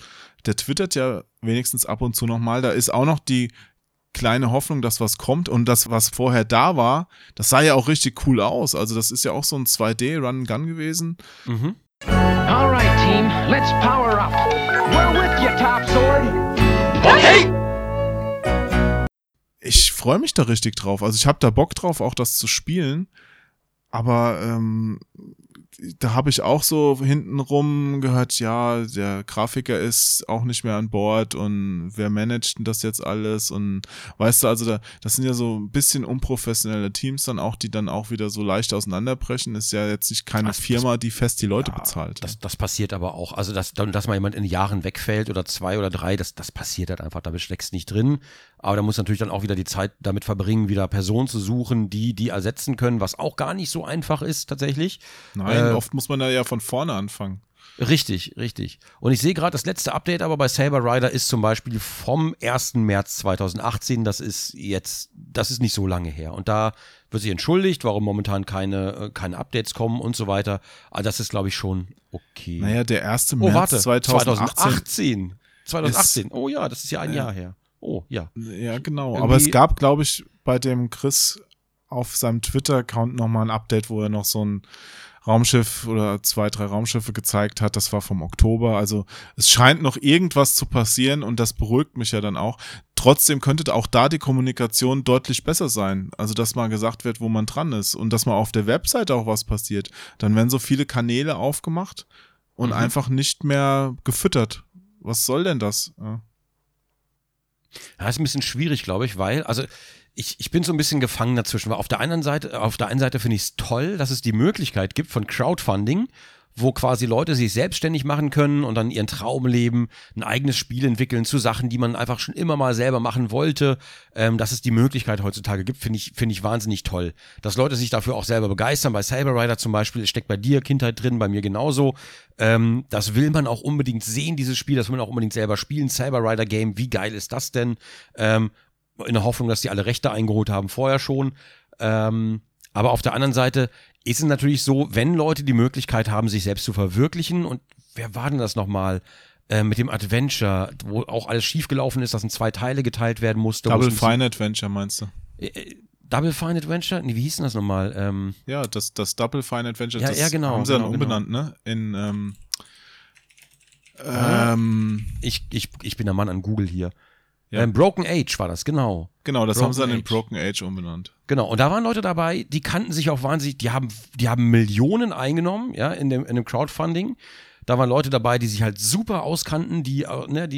der twittert ja wenigstens ab und zu nochmal. Da ist auch noch die kleine Hoffnung, dass was kommt, und das, was vorher da war, das sah ja auch richtig cool aus. Also das ist ja auch so ein 2D-Run-and-Gun gewesen. Mhm. Alright, Team, let's power up. We're with you, Top Sword. Okay! Ich freue mich da richtig drauf. Also ich habe da Bock drauf, auch das zu spielen. Aber da habe ich auch so hintenrum gehört, ja, der Grafiker ist auch nicht mehr an Bord und wer managt denn das jetzt alles? Und weißt du, also das sind ja so ein bisschen unprofessionelle Teams dann auch, die dann auch wieder so leicht auseinanderbrechen. Ist ja jetzt nicht keine Firma, die fest die Leute bezahlt. Das passiert aber auch. Also dass mal jemand in Jahren wegfällt oder 2 oder 3, das passiert halt einfach. Da steckst du nicht drin. Aber da muss natürlich dann auch wieder die Zeit damit verbringen, wieder Personen zu suchen, die ersetzen können, was auch gar nicht so einfach ist tatsächlich. Nein, oft muss man da ja von vorne anfangen. Richtig, richtig. Und ich sehe gerade, das letzte Update aber bei Saber Rider ist zum Beispiel vom 1. März 2018. Das ist nicht so lange her. Und da wird sich entschuldigt, warum momentan keine Updates kommen und so weiter. Aber das ist, glaube ich, schon okay. Naja, der 1. März 2018. Ist, oh ja, das ist ja ein Jahr her. Oh, ja. Ja, genau. Irgendwie. Aber es gab, glaube ich, bei dem Chris auf seinem Twitter-Account nochmal ein Update, wo er noch so ein Raumschiff oder 2, 3 Raumschiffe gezeigt hat. Das war vom Oktober. Also es scheint noch irgendwas zu passieren und das beruhigt mich ja dann auch. Trotzdem könnte auch da die Kommunikation deutlich besser sein. Also, dass mal gesagt wird, wo man dran ist und dass mal auf der Webseite auch was passiert. Dann werden so viele Kanäle aufgemacht und einfach nicht mehr gefüttert. Was soll denn das? Ja. Ja, ist ein bisschen schwierig, glaube ich, weil, also ich bin so ein bisschen gefangen dazwischen, weil auf der einen Seite finde ich es toll, dass es die Möglichkeit gibt von Crowdfunding, wo quasi Leute sich selbstständig machen können und dann ihren Traum leben, ein eigenes Spiel entwickeln zu Sachen, die man einfach schon immer mal selber machen wollte. Dass es die Möglichkeit heutzutage gibt, finde ich wahnsinnig toll. Dass Leute sich dafür auch selber begeistern. Bei Saber Rider zum Beispiel, steckt bei dir Kindheit drin, bei mir genauso. Das will man auch unbedingt sehen, dieses Spiel. Das will man auch unbedingt selber spielen. Saber Rider Game, wie geil ist das denn? In der Hoffnung, dass die alle Rechte eingeholt haben, vorher schon. Aber auf der anderen Seite ist es natürlich so, wenn Leute die Möglichkeit haben, sich selbst zu verwirklichen, und wer war denn das nochmal mit dem Adventure, wo auch alles schiefgelaufen ist, dass in 2 Teile geteilt werden musste. Double Fine Adventure meinst du? Double Fine Adventure? Nee, wie hieß denn das nochmal? Ja, das Double Fine Adventure, ja, das genau, haben sie dann umbenannt, ne? In ich bin der Mann an Google hier. Ja. Broken Age war das, genau. Genau, das haben sie dann in Broken Age umbenannt. Genau, und da waren Leute dabei, die kannten sich auch wahnsinnig, die haben Millionen eingenommen, ja, in dem Crowdfunding. Da waren Leute dabei, die sich halt super auskannten, die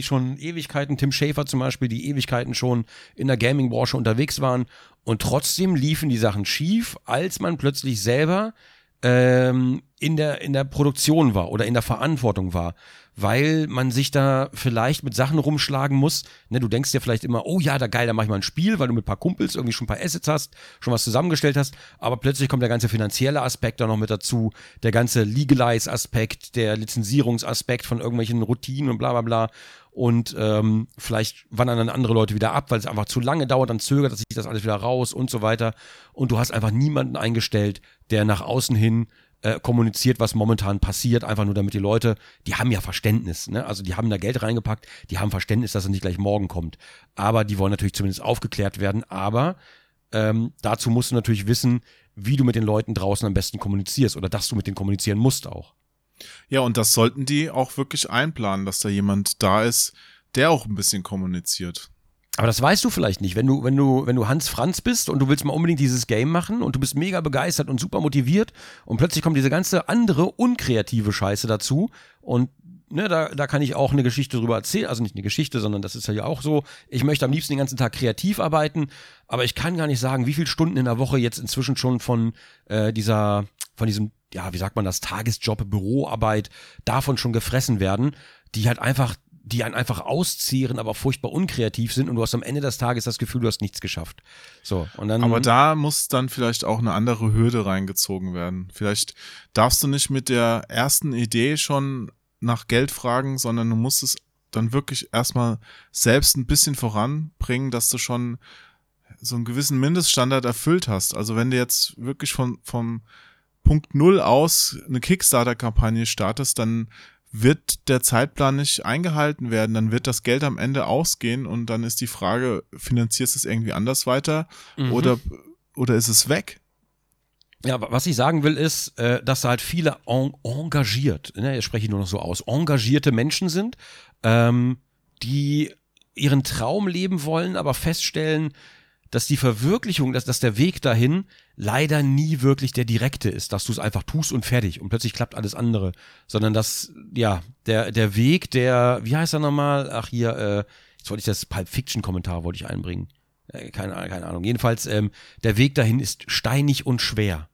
schon Ewigkeiten, Tim Schafer zum Beispiel, die Ewigkeiten schon in der Gaming-Branche unterwegs waren. Und trotzdem liefen die Sachen schief, als man plötzlich selber in der Produktion war oder in der Verantwortung war, weil man sich da vielleicht mit Sachen rumschlagen muss. Ne, du denkst dir vielleicht immer, oh ja, da geil, da mach ich mal ein Spiel, weil du mit ein paar Kumpels irgendwie schon ein paar Assets hast, schon was zusammengestellt hast, aber plötzlich kommt der ganze finanzielle Aspekt da noch mit dazu, der ganze Legalize-Aspekt, der Lizenzierungsaspekt von irgendwelchen Routinen und bla bla bla. Und vielleicht wandern dann andere Leute wieder ab, weil es einfach zu lange dauert, dann zögert sich das alles wieder raus und so weiter. Und du hast einfach niemanden eingestellt, der nach außen hin kommuniziert, was momentan passiert, einfach nur damit die Leute, die haben ja Verständnis, ne? Also die haben da Geld reingepackt, die haben Verständnis, dass es nicht gleich morgen kommt. Aber die wollen natürlich zumindest aufgeklärt werden. Aber dazu musst du natürlich wissen, wie du mit den Leuten draußen am besten kommunizierst oder dass du mit denen kommunizieren musst auch. Ja, und das sollten die auch wirklich einplanen, dass da jemand da ist, der auch ein bisschen kommuniziert. Aber das weißt du vielleicht nicht, wenn du Hans Franz bist und du willst mal unbedingt dieses Game machen und du bist mega begeistert und super motiviert und plötzlich kommt diese ganze andere unkreative Scheiße dazu und ne, da kann ich auch eine Geschichte drüber erzählen, also nicht eine Geschichte, sondern das ist ja auch so, ich möchte am liebsten den ganzen Tag kreativ arbeiten, aber ich kann gar nicht sagen, wie viele Stunden in der Woche jetzt inzwischen schon von diesem, ja, wie sagt man das, Tagesjob, Büroarbeit, davon schon gefressen werden, die einen einfach auszehren, aber furchtbar unkreativ sind und du hast am Ende des Tages das Gefühl, du hast nichts geschafft. So, und dann, aber da muss dann vielleicht auch eine andere Hürde reingezogen werden. Vielleicht darfst du nicht mit der ersten Idee schon nach Geld fragen, sondern du musst es dann wirklich erstmal selbst ein bisschen voranbringen, dass du schon so einen gewissen Mindeststandard erfüllt hast. Also wenn du jetzt wirklich vom Punkt 0 aus eine Kickstarter-Kampagne startest, dann wird der Zeitplan nicht eingehalten werden, dann wird das Geld am Ende ausgehen und dann ist die Frage, finanzierst du es irgendwie anders weiter oder ist es weg? Ja, was ich sagen will ist, dass halt viele engagiert, ne, jetzt spreche ich nur noch so aus, engagierte Menschen sind, die ihren Traum leben wollen, aber feststellen, dass die Verwirklichung, dass der Weg dahin leider nie wirklich der direkte ist, dass du es einfach tust und fertig und plötzlich klappt alles andere, sondern dass, ja, der Weg, der, wie heißt er nochmal? Ach hier, jetzt wollte ich das Pulp Fiction Kommentar wollte ich einbringen. Keine Ahnung. Jedenfalls, der Weg dahin ist steinig und schwer.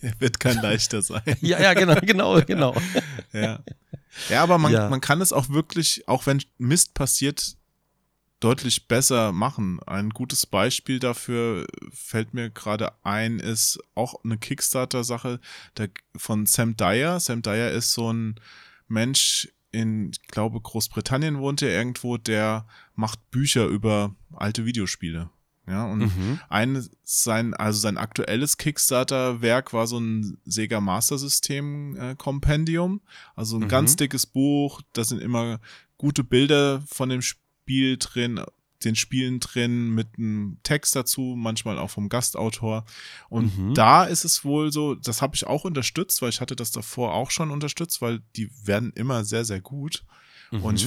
Er wird kein leichter sein. ja, genau. Ja, aber man kann es auch wirklich, auch wenn Mist passiert, deutlich besser machen. Ein gutes Beispiel dafür fällt mir gerade ein, ist auch eine Kickstarter-Sache von Sam Dyer. Sam Dyer ist so ein Mensch in, ich glaube, Großbritannien wohnt er irgendwo, der macht Bücher über alte Videospiele. Ja, und sein aktuelles Kickstarter-Werk war so ein Sega Master System-Kompendium. Also ein ganz dickes Buch, da sind immer gute Bilder von dem Spiel drin, den Spielen drin, mit einem Text dazu, manchmal auch vom Gastautor. Und da ist es wohl so, das habe ich auch unterstützt, weil ich hatte das davor auch schon unterstützt, weil die werden immer sehr, sehr gut. Und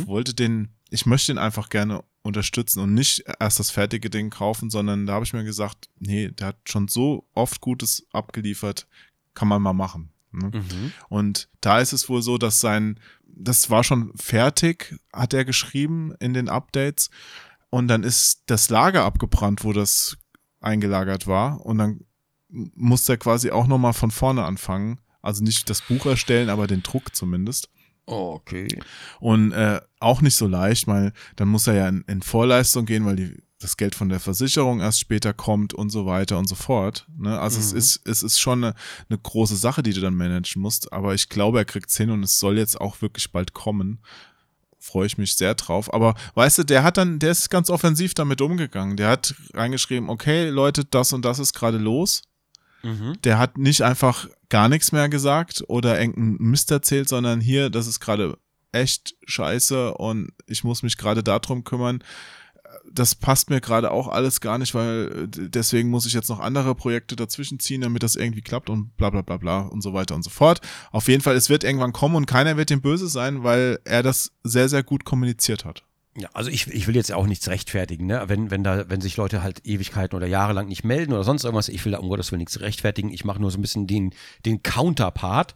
ich möchte den einfach gerne unterstützen und nicht erst das fertige Ding kaufen, sondern da habe ich mir gesagt, nee, der hat schon so oft Gutes abgeliefert, kann man mal machen. Ne? Und da ist es wohl so, dass das war schon fertig, hat er geschrieben in den Updates. Und dann ist das Lager abgebrannt, wo das eingelagert war. Und dann musste er quasi auch nochmal von vorne anfangen. Also nicht das Buch erstellen, aber den Druck zumindest. Okay. Und auch nicht so leicht, weil dann muss er ja in Vorleistung gehen, weil das Geld von der Versicherung erst später kommt und so weiter und so fort. Ne? Also es ist schon eine große Sache, die du dann managen musst, aber ich glaube, er kriegt es hin und es soll jetzt auch wirklich bald kommen. Freue ich mich sehr drauf. Aber weißt du, der ist ganz offensiv damit umgegangen. Der hat reingeschrieben, okay, Leute, das und das ist gerade los. Der hat nicht einfach gar nichts mehr gesagt oder irgendeinen Mist erzählt, sondern hier, das ist gerade echt scheiße und ich muss mich gerade darum kümmern. Das passt mir gerade auch alles gar nicht, weil deswegen muss ich jetzt noch andere Projekte dazwischen ziehen, damit das irgendwie klappt und bla bla bla bla und so weiter und so fort. Auf jeden Fall, es wird irgendwann kommen und keiner wird ihm böse sein, weil er das sehr, sehr gut kommuniziert hat. Ja, also ich will jetzt auch nichts rechtfertigen, ne? Wenn sich Leute halt Ewigkeiten oder jahrelang nicht melden oder sonst irgendwas, ich will da um Gottes Willen nichts rechtfertigen, ich mache nur so ein bisschen den Counterpart.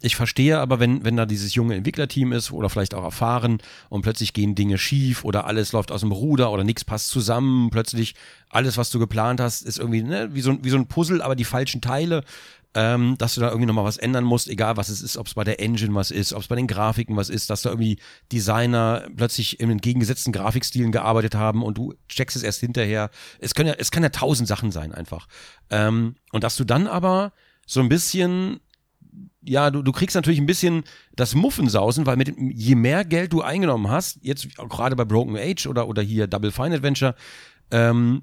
Ich verstehe aber, wenn da dieses junge Entwicklerteam ist oder vielleicht auch erfahren und plötzlich gehen Dinge schief oder alles läuft aus dem Ruder oder nichts passt zusammen, plötzlich alles, was du geplant hast, ist irgendwie ne, wie so ein Puzzle, aber die falschen Teile, dass du da irgendwie nochmal was ändern musst, egal was es ist, ob es bei der Engine was ist, ob es bei den Grafiken was ist, dass da irgendwie Designer plötzlich in entgegengesetzten Grafikstilen gearbeitet haben und du checkst es erst hinterher. Es kann ja 1000 Sachen sein einfach. Und dass du dann aber so ein bisschen... Ja, du kriegst natürlich ein bisschen das Muffensausen, weil je mehr Geld du eingenommen hast, jetzt gerade bei Broken Age oder hier Double Fine Adventure,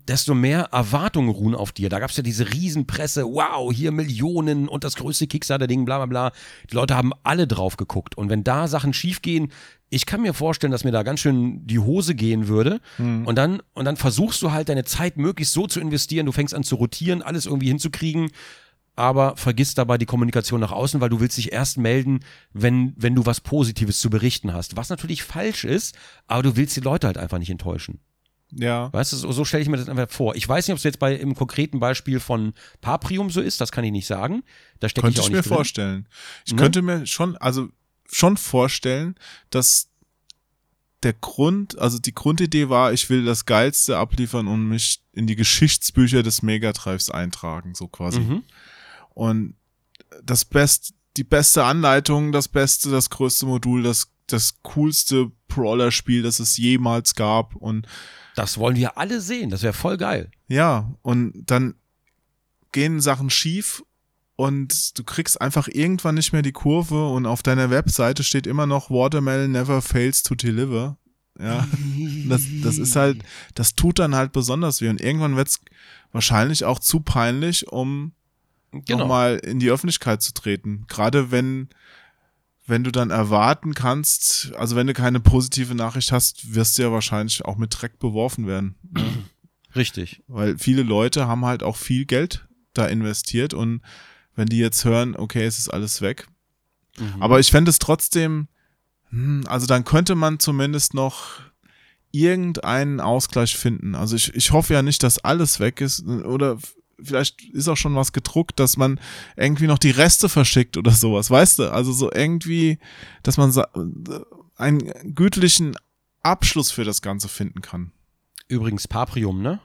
desto mehr Erwartungen ruhen auf dir. Da gab es ja diese Riesenpresse, wow, hier Millionen und das größte Kickstarter-Ding, bla bla bla. Die Leute haben alle drauf geguckt. Und wenn da Sachen schief gehen, ich kann mir vorstellen, dass mir da ganz schön die Hose gehen würde. Und dann versuchst du halt deine Zeit möglichst so zu investieren, du fängst an zu rotieren, alles irgendwie hinzukriegen. Aber vergiss dabei die Kommunikation nach außen, weil du willst dich erst melden, wenn du was Positives zu berichten hast. Was natürlich falsch ist, aber du willst die Leute halt einfach nicht enttäuschen. Ja. Weißt du, so stelle ich mir das einfach vor. Ich weiß nicht, ob es jetzt im konkreten Beispiel von Paprium so ist, das kann ich nicht sagen. Da stecke ich auch nicht drin. Könnte ich mir vorstellen. Könnte mir schon vorstellen, dass die Grundidee war, ich will das Geilste abliefern und mich in die Geschichtsbücher des Megadrives eintragen, so quasi. Und die beste Anleitung, das Beste, das größte Modul, das coolste Brawler-Spiel, das es jemals gab. Und das wollen wir alle sehen, das wäre voll geil. Ja, und dann gehen Sachen schief und du kriegst einfach irgendwann nicht mehr die Kurve und auf deiner Webseite steht immer noch Watermelon never fails to deliver. Ja, das ist halt, das tut dann halt besonders weh und irgendwann wird's wahrscheinlich auch zu peinlich, um nochmal in die Öffentlichkeit zu treten. Gerade wenn wenn du dann erwarten kannst, also wenn du keine positive Nachricht hast, wirst du ja wahrscheinlich auch mit Dreck beworfen werden. Ne? Richtig. Weil viele Leute haben halt auch viel Geld da investiert und wenn die jetzt hören, okay, es ist alles weg. Mhm. Aber ich fände es trotzdem, also dann könnte man zumindest noch irgendeinen Ausgleich finden. Also ich hoffe ja nicht, dass alles weg ist oder vielleicht ist auch schon was gedruckt, dass man irgendwie noch die Reste verschickt oder sowas, weißt du? Also so irgendwie, dass man einen gütlichen Abschluss für das Ganze finden kann. Übrigens Paprium, ne?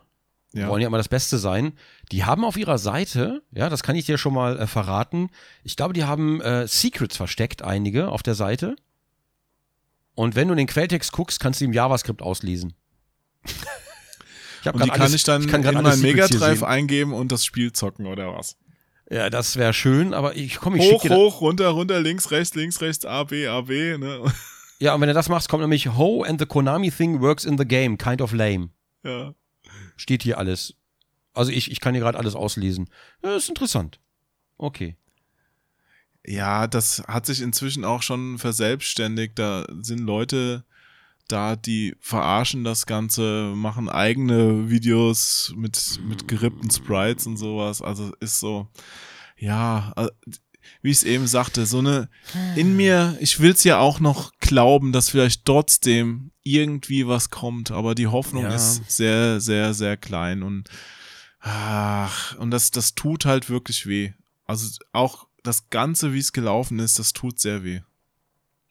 Ja. Wollen ja immer das Beste sein. Die haben auf ihrer Seite, ja, das kann ich dir schon mal verraten, ich glaube, die haben Secrets versteckt, einige auf der Seite. Und wenn du in den Quelltext guckst, kannst du im JavaScript auslesen. Und die kann ich dann in meinen Megadrive eingeben und das Spiel zocken, oder was? Ja, das wäre schön, aber ich schicke dir hoch, runter, runter, links, rechts, A, B, A, B, ne? Ja, und wenn du das machst, kommt nämlich Ho and the Konami thing works in the game, kind of lame. Ja. Steht hier alles. Also ich kann hier gerade alles auslesen. Ja, ist interessant. Okay. Ja, das hat sich inzwischen auch schon verselbstständigt. Da sind Leute da, die verarschen das Ganze, machen eigene Videos mit gerippten Sprites und sowas. Also ist so, ja, also, wie ich es eben sagte, so eine in mir, ich will es ja auch noch glauben, dass vielleicht trotzdem irgendwie was kommt, aber die Hoffnung ist sehr, sehr, sehr klein und das tut halt wirklich weh. Also auch das Ganze, wie es gelaufen ist, das tut sehr weh.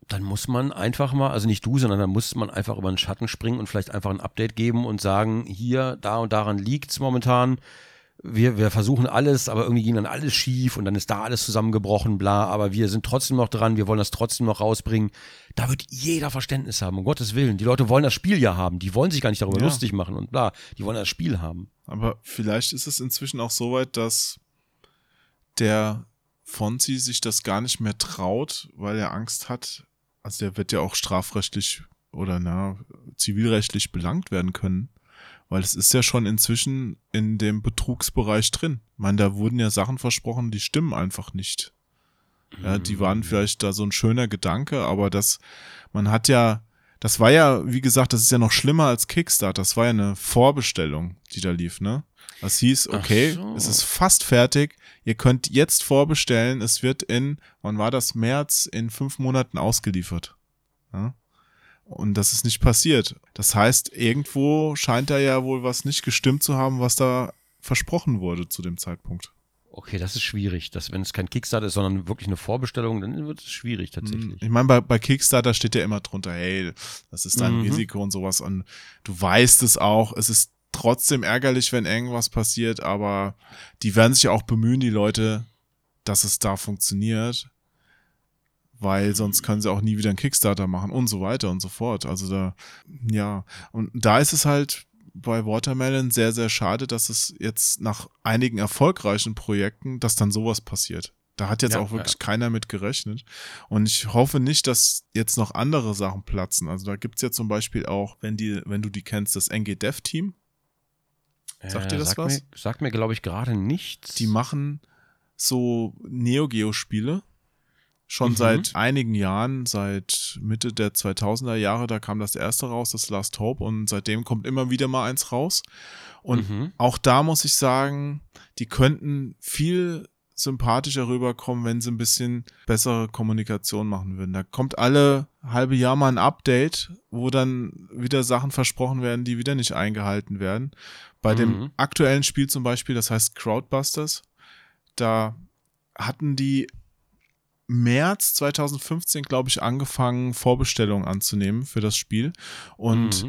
Dann muss man einfach mal, also nicht du, sondern dann muss man einfach über den Schatten springen und vielleicht einfach ein Update geben und sagen, hier, da und daran liegt's momentan. Wir versuchen alles, aber irgendwie ging dann alles schief und dann ist da alles zusammengebrochen, bla, aber wir sind trotzdem noch dran, wir wollen das trotzdem noch rausbringen. Da wird jeder Verständnis haben, um Gottes Willen. Die Leute wollen das Spiel ja haben, die wollen sich gar nicht darüber lustig machen und bla, die wollen das Spiel haben. Aber vielleicht ist es inzwischen auch so weit, dass der Fonzi sich das gar nicht mehr traut, weil er Angst hat, also der wird ja auch strafrechtlich oder zivilrechtlich belangt werden können. Weil es ist ja schon inzwischen in dem Betrugsbereich drin. Ich meine, da wurden ja Sachen versprochen, die stimmen einfach nicht. Ja, die waren vielleicht da so ein schöner Gedanke, aber das war ja, wie gesagt, das ist ja noch schlimmer als Kickstarter. Das war ja eine Vorbestellung, die da lief, ne? Das hieß, okay, es ist fast fertig, ihr könnt jetzt vorbestellen, es wird März, in 5 Monaten ausgeliefert. Ja? Und das ist nicht passiert. Das heißt, irgendwo scheint da ja wohl was nicht gestimmt zu haben, was da versprochen wurde zu dem Zeitpunkt. Okay, das ist schwierig. Dass, wenn es kein Kickstarter ist, sondern wirklich eine Vorbestellung, dann wird es schwierig tatsächlich. Ich meine, bei Kickstarter steht ja immer drunter, hey, das ist dein Risiko und sowas. Und du weißt es auch. Es ist trotzdem ärgerlich, wenn irgendwas passiert, aber die werden sich ja auch bemühen, die Leute, dass es da funktioniert. Weil sonst können sie auch nie wieder einen Kickstarter machen und so weiter und so fort. Also da, ja. Und da ist es halt bei Watermelon sehr, sehr schade, dass es jetzt nach einigen erfolgreichen Projekten, dass dann sowas passiert. Da hat jetzt auch wirklich keiner mit gerechnet. Und ich hoffe nicht, dass jetzt noch andere Sachen platzen. Also da gibt's ja zum Beispiel auch, wenn du die kennst, das NG-Dev-Team. Sagt dir das was? Sagt mir, glaube ich, gerade nichts. Die machen so Neo-Geo-Spiele. Schon seit einigen Jahren, seit Mitte der 2000er Jahre, da kam das erste raus, das Last Hope, und seitdem kommt immer wieder mal eins raus. Und auch da muss ich sagen, die könnten viel sympathischer rüberkommen, wenn sie ein bisschen bessere Kommunikation machen würden. Da kommt alle halbe Jahr mal ein Update, wo dann wieder Sachen versprochen werden, die wieder nicht eingehalten werden. Bei dem aktuellen Spiel zum Beispiel, das heißt Crowdbusters, da hatten die März 2015, glaube ich, angefangen, Vorbestellungen anzunehmen für das Spiel. Und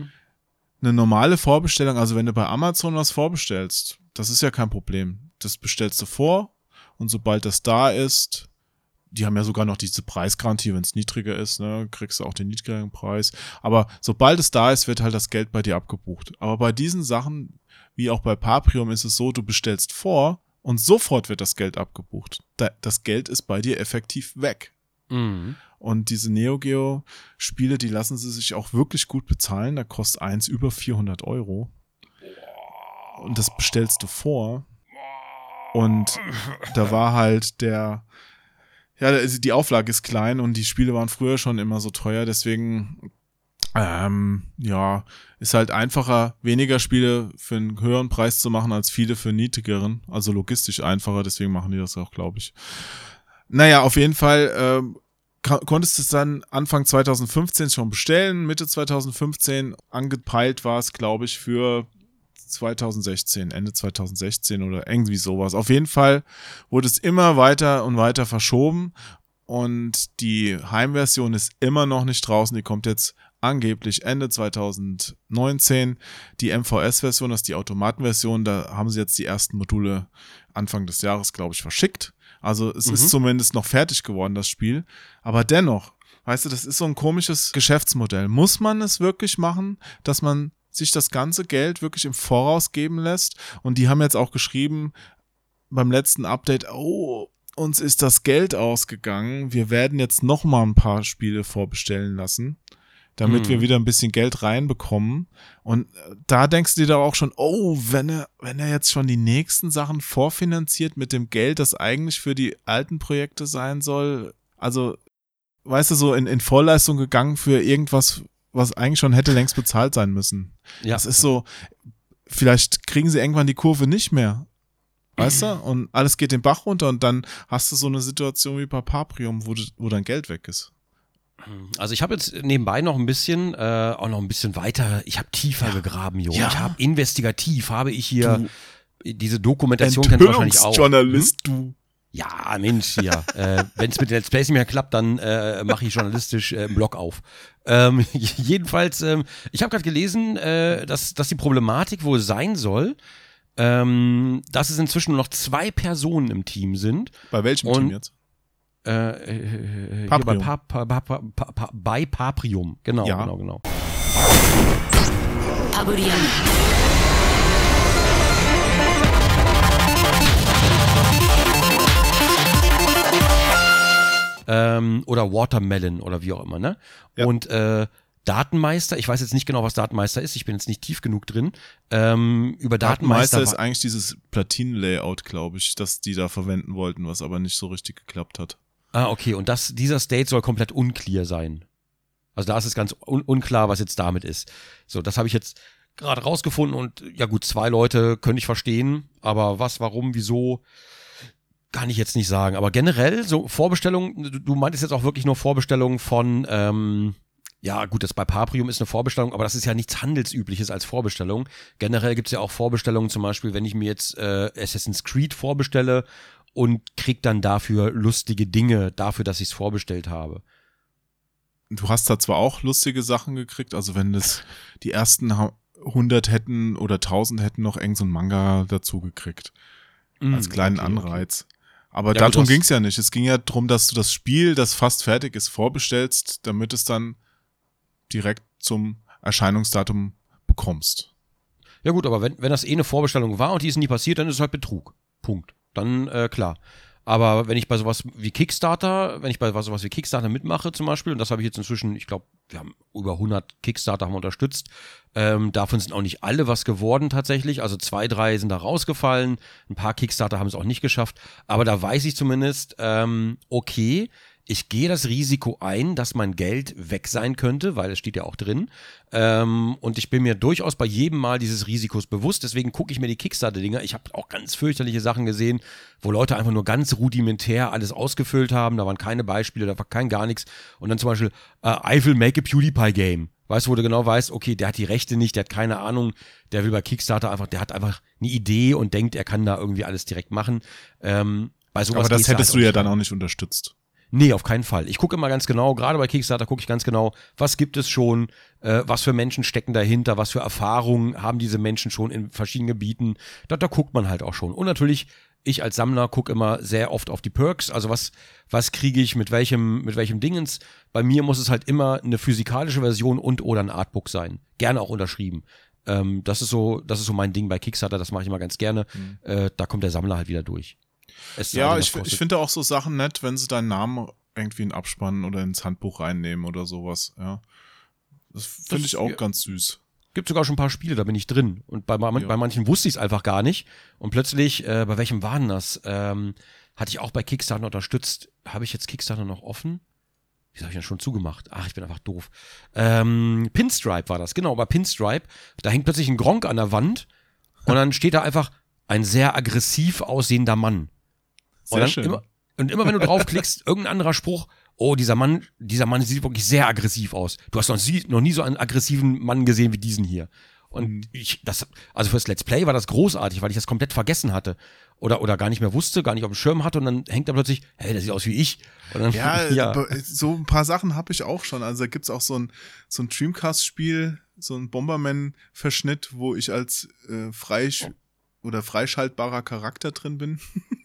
eine normale Vorbestellung, also wenn du bei Amazon was vorbestellst, das ist ja kein Problem. Das bestellst du vor und sobald das da ist, die haben ja sogar noch diese Preisgarantie, wenn es niedriger ist, ne, kriegst du auch den niedrigeren Preis. Aber sobald es da ist, wird halt das Geld bei dir abgebucht. Aber bei diesen Sachen, wie auch bei Paprium, ist es so, du bestellst vor, und sofort wird das Geld abgebucht. Das Geld ist bei dir effektiv weg. Und diese Neo Geo-Spiele, die lassen sie sich auch wirklich gut bezahlen. Da kostet eins über 400 Euro. Und das bestellst du vor. Und da war halt der ja, die Auflage ist klein und die Spiele waren früher schon immer so teuer, deswegen ja, ist halt einfacher, weniger Spiele für einen höheren Preis zu machen als viele für einen niedrigeren, also logistisch einfacher, deswegen machen die das auch, glaube ich. Naja, auf jeden Fall konntest du es dann Anfang 2015 schon bestellen, Mitte 2015, angepeilt war es, glaube ich, für 2016, Ende 2016 oder irgendwie sowas. Auf jeden Fall wurde es immer weiter und weiter verschoben und die Heimversion ist immer noch nicht draußen, die kommt jetzt angeblich Ende 2019. Die MVS-Version, das ist die Automatenversion, da haben sie jetzt die ersten Module Anfang des Jahres, glaube ich, verschickt. Also es ist zumindest noch fertig geworden, das Spiel. Aber dennoch, weißt du, das ist so ein komisches Geschäftsmodell. Muss man es wirklich machen, dass man sich das ganze Geld wirklich im Voraus geben lässt? Und die haben jetzt auch geschrieben beim letzten Update, oh, uns ist das Geld ausgegangen. Wir werden jetzt noch mal ein paar Spiele vorbestellen lassen, damit wir wieder ein bisschen Geld reinbekommen. Und da denkst du dir doch auch schon, oh, wenn er jetzt schon die nächsten Sachen vorfinanziert mit dem Geld, das eigentlich für die alten Projekte sein soll. Also, weißt du, so in Vollleistung gegangen für irgendwas, was eigentlich schon hätte längst bezahlt sein müssen. Ja. Das ist so, vielleicht kriegen sie irgendwann die Kurve nicht mehr. Weißt du? Und alles geht den Bach runter und dann hast du so eine Situation wie bei Paprium, wo dein Geld weg ist. Also ich habe jetzt nebenbei noch ein bisschen, auch noch ein bisschen weiter, ich habe tiefer gegraben, Junge. Ja. Ich habe investigativ, diese Dokumentation kennst du wahrscheinlich auch. Journalist, du. Ja, Mensch, hier. Wenn es mit den Let's Plays nicht mehr klappt, dann mache ich journalistisch einen Blog auf. Jedenfalls, ich habe gerade gelesen, dass die Problematik wohl sein soll, dass es inzwischen nur noch 2 Personen im Team sind. Bei welchem Team jetzt? Bei Paprium. Genau, ja. Genau. Paprium. Oder Watermelon oder wie auch immer, ne? Ja. Und Datenmeister, ich weiß jetzt nicht genau, was Datenmeister ist, ich bin jetzt nicht tief genug drin. Über Datenmeister ist eigentlich dieses Platin-Layout, glaube ich, das die da verwenden wollten, was aber nicht so richtig geklappt hat. Ah, okay. Und dieser State soll komplett unclear sein. Also da ist es ganz unklar, was jetzt damit ist. So, das habe ich jetzt gerade rausgefunden und ja gut, 2 Leute könnte ich verstehen, aber was, warum, wieso, kann ich jetzt nicht sagen. Aber generell, so Vorbestellungen, du meintest jetzt auch wirklich nur Vorbestellungen von, ja gut, das bei Paprium ist eine Vorbestellung, aber das ist ja nichts Handelsübliches als Vorbestellung. Generell gibt's ja auch Vorbestellungen, zum Beispiel, wenn ich mir jetzt Assassin's Creed vorbestelle und krieg dann dafür lustige Dinge, dafür, dass ich es vorbestellt habe. Du hast da zwar auch lustige Sachen gekriegt, also wenn das die ersten 100 hätten oder 1000 hätten noch irgend so ein Manga dazu gekriegt, als kleinen Anreiz. Aber ja, darum ging's ja nicht. Es ging ja darum, dass du das Spiel, das fast fertig ist, vorbestellst, damit es dann direkt zum Erscheinungsdatum bekommst. Ja gut, aber wenn das eine Vorbestellung war und die ist nie passiert, dann ist es halt Betrug. Punkt. Dann, klar. Aber wenn ich bei sowas wie Kickstarter, mitmache zum Beispiel, und das habe ich jetzt inzwischen, ich glaube, wir haben über 100 Kickstarter haben wir unterstützt, davon sind auch nicht alle was geworden tatsächlich, also 2, 3 sind da rausgefallen, ein paar Kickstarter haben es auch nicht geschafft, aber da weiß ich zumindest, okay, ich gehe das Risiko ein, dass mein Geld weg sein könnte, weil es steht ja auch drin. Und ich bin mir durchaus bei jedem Mal dieses Risikos bewusst. Deswegen gucke ich mir die Kickstarter-Dinger. Ich habe auch ganz fürchterliche Sachen gesehen, wo Leute einfach nur ganz rudimentär alles ausgefüllt haben. Da waren keine Beispiele, da war gar nichts. Und dann zum Beispiel, I will make a PewDiePie game. Weißt du, wo du genau weißt, okay, der hat die Rechte nicht, der hat keine Ahnung, der will bei Kickstarter einfach, der hat einfach eine Idee und denkt, er kann da irgendwie alles direkt machen. Bei sowas. Aber das hättest du ja dann auch nicht unterstützt. Nee, auf keinen Fall. Ich gucke immer ganz genau, gerade bei Kickstarter gucke ich ganz genau, was gibt es schon, was für Menschen stecken dahinter, was für Erfahrungen haben diese Menschen schon in verschiedenen Gebieten. Da guckt man halt auch schon. Und natürlich, ich als Sammler gucke immer sehr oft auf die Perks, also was kriege ich, mit welchem Dingens. Bei mir muss es halt immer eine physikalische Version und oder ein Artbook sein. Gerne auch unterschrieben. Das ist so mein Ding bei Kickstarter, das mache ich immer ganz gerne. Da kommt der Sammler halt wieder durch. Ja, ich finde auch so Sachen nett, wenn sie deinen Namen irgendwie in Abspann oder ins Handbuch reinnehmen oder sowas. Ja. Das finde ich auch ganz süß. Gibt sogar schon ein paar Spiele, da bin ich drin. Und bei manchen wusste ich es einfach gar nicht. Und plötzlich, bei welchem waren das? Hatte ich auch bei Kickstarter unterstützt. Habe ich jetzt Kickstarter noch offen? Wieso habe ich denn schon zugemacht? Ach, ich bin einfach doof. Pinstripe war das, genau, bei Pinstripe. Da hängt plötzlich ein Gronkh an der Wand und dann steht da einfach ein sehr aggressiv aussehender Mann. Sehr schön. Und immer wenn du draufklickst, irgendein anderer Spruch, oh, dieser Mann sieht wirklich sehr aggressiv aus. Du hast noch nie so einen aggressiven Mann gesehen wie diesen hier. Und also fürs Let's Play war das großartig, weil ich das komplett vergessen hatte. Oder gar nicht mehr wusste, gar nicht auf dem Schirm hatte und dann hängt da plötzlich, hey, das sieht aus wie ich. Und dann, so ein paar Sachen habe ich auch schon. Also da gibt's auch so ein Dreamcast-Spiel, so ein Bomberman-Verschnitt, wo ich als freischaltbarer Charakter drin bin.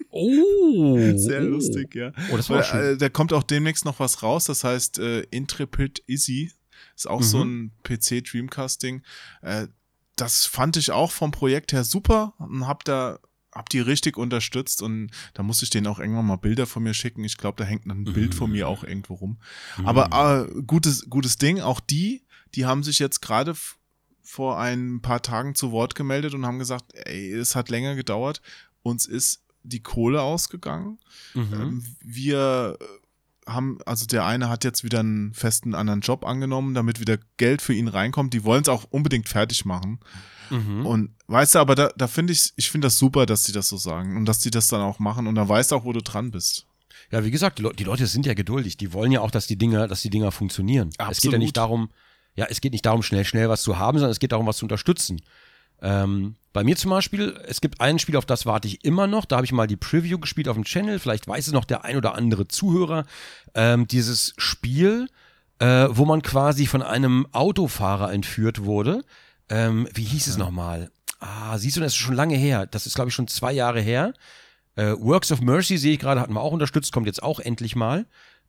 Oh! Sehr lustig, ja. Oh, das war schön. Da kommt auch demnächst noch was raus, das heißt Intrepid Izzy. Ist auch so ein PC-Dreamcast-Ding. Das fand ich auch vom Projekt her super und hab die richtig unterstützt und da musste ich denen auch irgendwann mal Bilder von mir schicken. Ich glaube, da hängt noch ein Bild von mir auch irgendwo rum. Aber gutes Ding. Auch die haben sich jetzt gerade vor ein paar Tagen zu Wort gemeldet und haben gesagt, ey, es hat länger gedauert. Uns ist die Kohle ausgegangen. Wir haben, also der eine hat jetzt wieder einen festen anderen Job angenommen, damit wieder Geld für ihn reinkommt. Die wollen es auch unbedingt fertig machen. Und weißt du, aber da finde ich finde das super, dass die das so sagen und dass die das dann auch machen und dann weißt du auch, wo du dran bist. Ja, wie gesagt, die Leute sind ja geduldig. Die wollen ja auch, dass die Dinger funktionieren. Absolut. Es geht ja nicht darum, schnell was zu haben, sondern es geht darum, was zu unterstützen. Bei mir zum Beispiel, es gibt ein Spiel, auf das warte ich immer noch. Da habe ich mal die Preview gespielt auf dem Channel. Vielleicht weiß es noch der ein oder andere Zuhörer. Dieses Spiel, wo man quasi von einem Autofahrer entführt wurde. Wie hieß es nochmal? Siehst du, das ist schon lange her. Das ist, glaube ich, schon 2 Jahre her. Works of Mercy sehe ich gerade, hatten wir auch unterstützt, kommt jetzt auch endlich mal.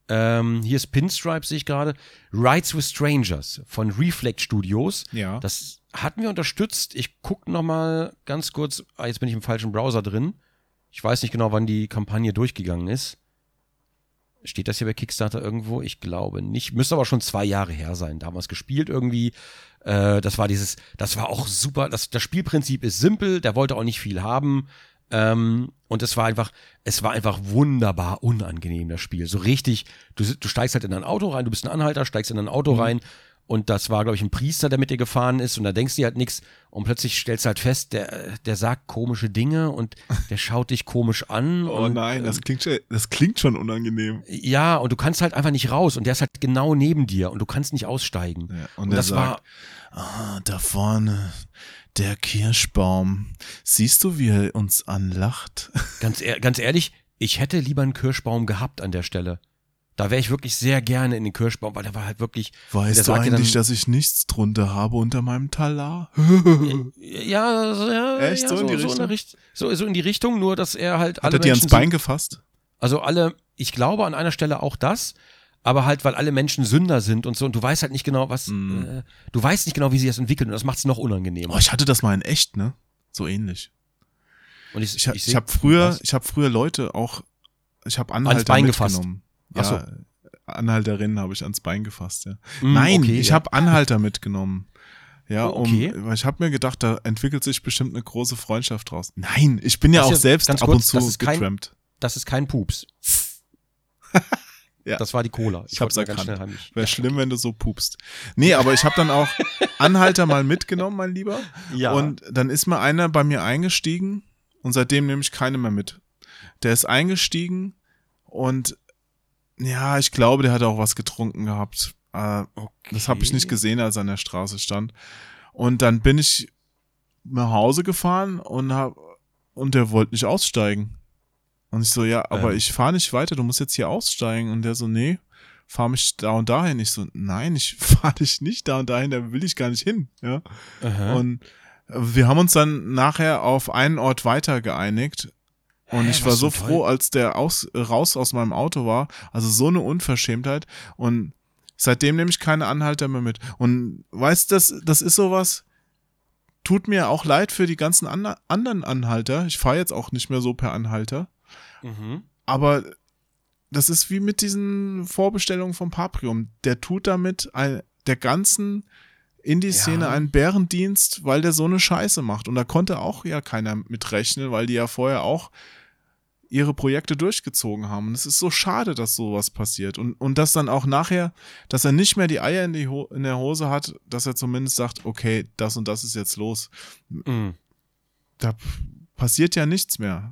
Hier ist Pinstripe, sehe ich gerade. Rides with Strangers von Reflect Studios. Ja. Das hatten wir unterstützt. Ich gucke nochmal ganz kurz. Jetzt bin ich im falschen Browser drin. Ich weiß nicht genau, wann die Kampagne durchgegangen ist. Steht das hier bei Kickstarter irgendwo? Ich glaube nicht. Müsste aber schon 2 Jahre her sein. Damals gespielt irgendwie. Das war auch super. Das Spielprinzip ist simpel. Der wollte auch nicht viel haben. Und es war einfach wunderbar unangenehm, das Spiel. So richtig, du steigst halt in ein Auto rein. Du bist ein Anhalter, steigst in ein Auto rein. Und das war, glaube ich, ein Priester, der mit dir gefahren ist. Und da denkst du dir halt nichts. Und plötzlich stellst du halt fest, der sagt komische Dinge und der schaut dich komisch an. Oh nein, das klingt schon unangenehm. Ja, und du kannst halt einfach nicht raus. Und der ist halt genau neben dir. Und du kannst nicht aussteigen. Ja, und das sagt, da vorne, der Kirschbaum. Siehst du, wie er uns anlacht? Ganz ehrlich, ich hätte lieber einen Kirschbaum gehabt an der Stelle. Da wäre ich wirklich sehr gerne in den Kirschbaum, weil der war halt wirklich... Weißt du eigentlich, dass ich nichts drunter habe unter meinem Talar? Ja. Echt? Ja, so in die Richtung? So in die Richtung, nur dass er halt... Hat er dir ans Bein gefasst? Also ich glaube an einer Stelle auch das, aber halt, weil alle Menschen Sünder sind und so und du weißt halt nicht genau, du weißt nicht genau, wie sie das entwickeln und das macht es noch unangenehmer. Oh, ich hatte das mal in echt, ne? So ähnlich. Und ich habe früher Leute auch... Ich habe Anhalter mitgenommen. Ja, so. Anhalterinnen habe ich ans Bein gefasst, ja. Ich habe Anhalter mitgenommen. Ja, ich habe mir gedacht, da entwickelt sich bestimmt eine große Freundschaft draus. Nein, ich bin selbst ab und zu getrampt. Das ist kein Pups. Ja. Das war die Cola. Ich hab's erkannt. Wäre schlimm, wenn du so pupst. Nee, aber ich habe dann auch Anhalter mal mitgenommen, mein Lieber. Ja. Und dann ist mal einer bei mir eingestiegen und seitdem nehme ich keine mehr mit. Der ist eingestiegen und ja, ich glaube, der hat auch was getrunken gehabt. Das habe ich nicht gesehen, als er an der Straße stand. Und dann bin ich nach Hause gefahren und der wollte nicht aussteigen. Und ich so, ja, aber ich fahre nicht weiter, du musst jetzt hier aussteigen. Und der so, nee, fahr mich da und dahin. Ich so, nein, ich fahre dich nicht da und dahin, da will ich gar nicht hin. Ja. Und wir haben uns dann nachher auf einen Ort weiter geeinigt. Und ich war so froh, als der raus aus meinem Auto war. Also so eine Unverschämtheit. Und seitdem nehme ich keine Anhalter mehr mit. Und weißt du, das ist sowas, tut mir auch leid für die ganzen anderen Anhalter. Ich fahre jetzt auch nicht mehr so per Anhalter. Aber das ist wie mit diesen Vorbestellungen vom Paprium. Der tut damit der ganzen Indie-Szene einen Bärendienst, weil der so eine Scheiße macht. Und da konnte auch ja keiner mitrechnen, weil die ja vorher auch ihre Projekte durchgezogen haben. Und es ist so schade, dass sowas passiert. Und dass dann auch nachher, dass er nicht mehr die Eier in der Hose hat, dass er zumindest sagt, okay, das und das ist jetzt los. Mhm. Da passiert ja nichts mehr.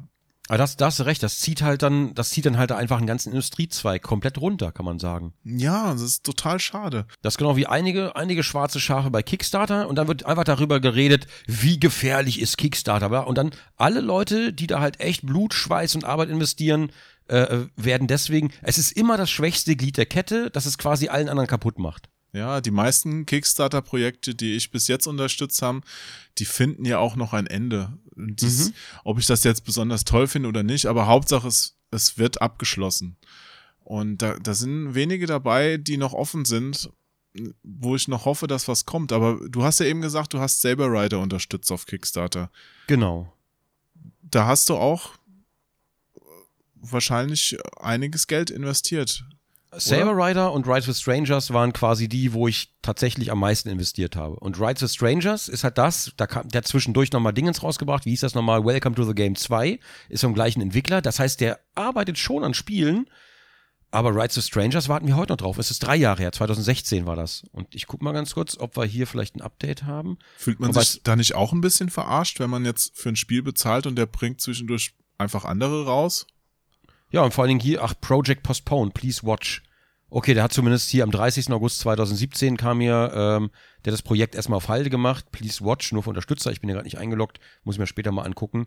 Aber da hast du recht, das zieht dann halt einfach einen ganzen Industriezweig komplett runter, kann man sagen. Ja, das ist total schade. Das ist genau wie einige schwarze Schafe bei Kickstarter, und dann wird einfach darüber geredet, wie gefährlich ist Kickstarter. Und dann alle Leute, die da halt echt Blut, Schweiß und Arbeit investieren, werden deswegen, es ist immer das schwächste Glied der Kette, das es quasi allen anderen kaputt macht. Ja, die meisten Kickstarter-Projekte, die ich bis jetzt unterstützt habe, die finden ja auch noch ein Ende. Und dies, ob ich das jetzt besonders toll finde oder nicht, aber Hauptsache es wird abgeschlossen. Und da sind wenige dabei, die noch offen sind, wo ich noch hoffe, dass was kommt. Aber du hast ja eben gesagt, du hast Saber Rider unterstützt auf Kickstarter. Genau. Da hast du auch wahrscheinlich einiges Geld investiert. Saber Rider und Rides with Strangers waren quasi die, wo ich tatsächlich am meisten investiert habe. Und Rides with Strangers ist halt das, da kam der zwischendurch nochmal Dingens rausgebracht, wie hieß das nochmal? Welcome to the Game 2, ist vom gleichen Entwickler. Das heißt, der arbeitet schon an Spielen, aber Rides with Strangers warten wir heute noch drauf. Es ist 3 Jahre her, 2016 war das. Und ich guck mal ganz kurz, ob wir hier vielleicht ein Update haben. Fühlt man sich da nicht auch ein bisschen verarscht, wenn man jetzt für ein Spiel bezahlt und der bringt zwischendurch einfach andere raus? Ja, und vor allen Dingen hier, Project Postpone, please watch. Okay, der hat zumindest hier am 30. August 2017 kam hier, der hat das Projekt erstmal auf Halde gemacht, please watch, nur für Unterstützer, ich bin ja gerade nicht eingeloggt, muss ich mir später mal angucken.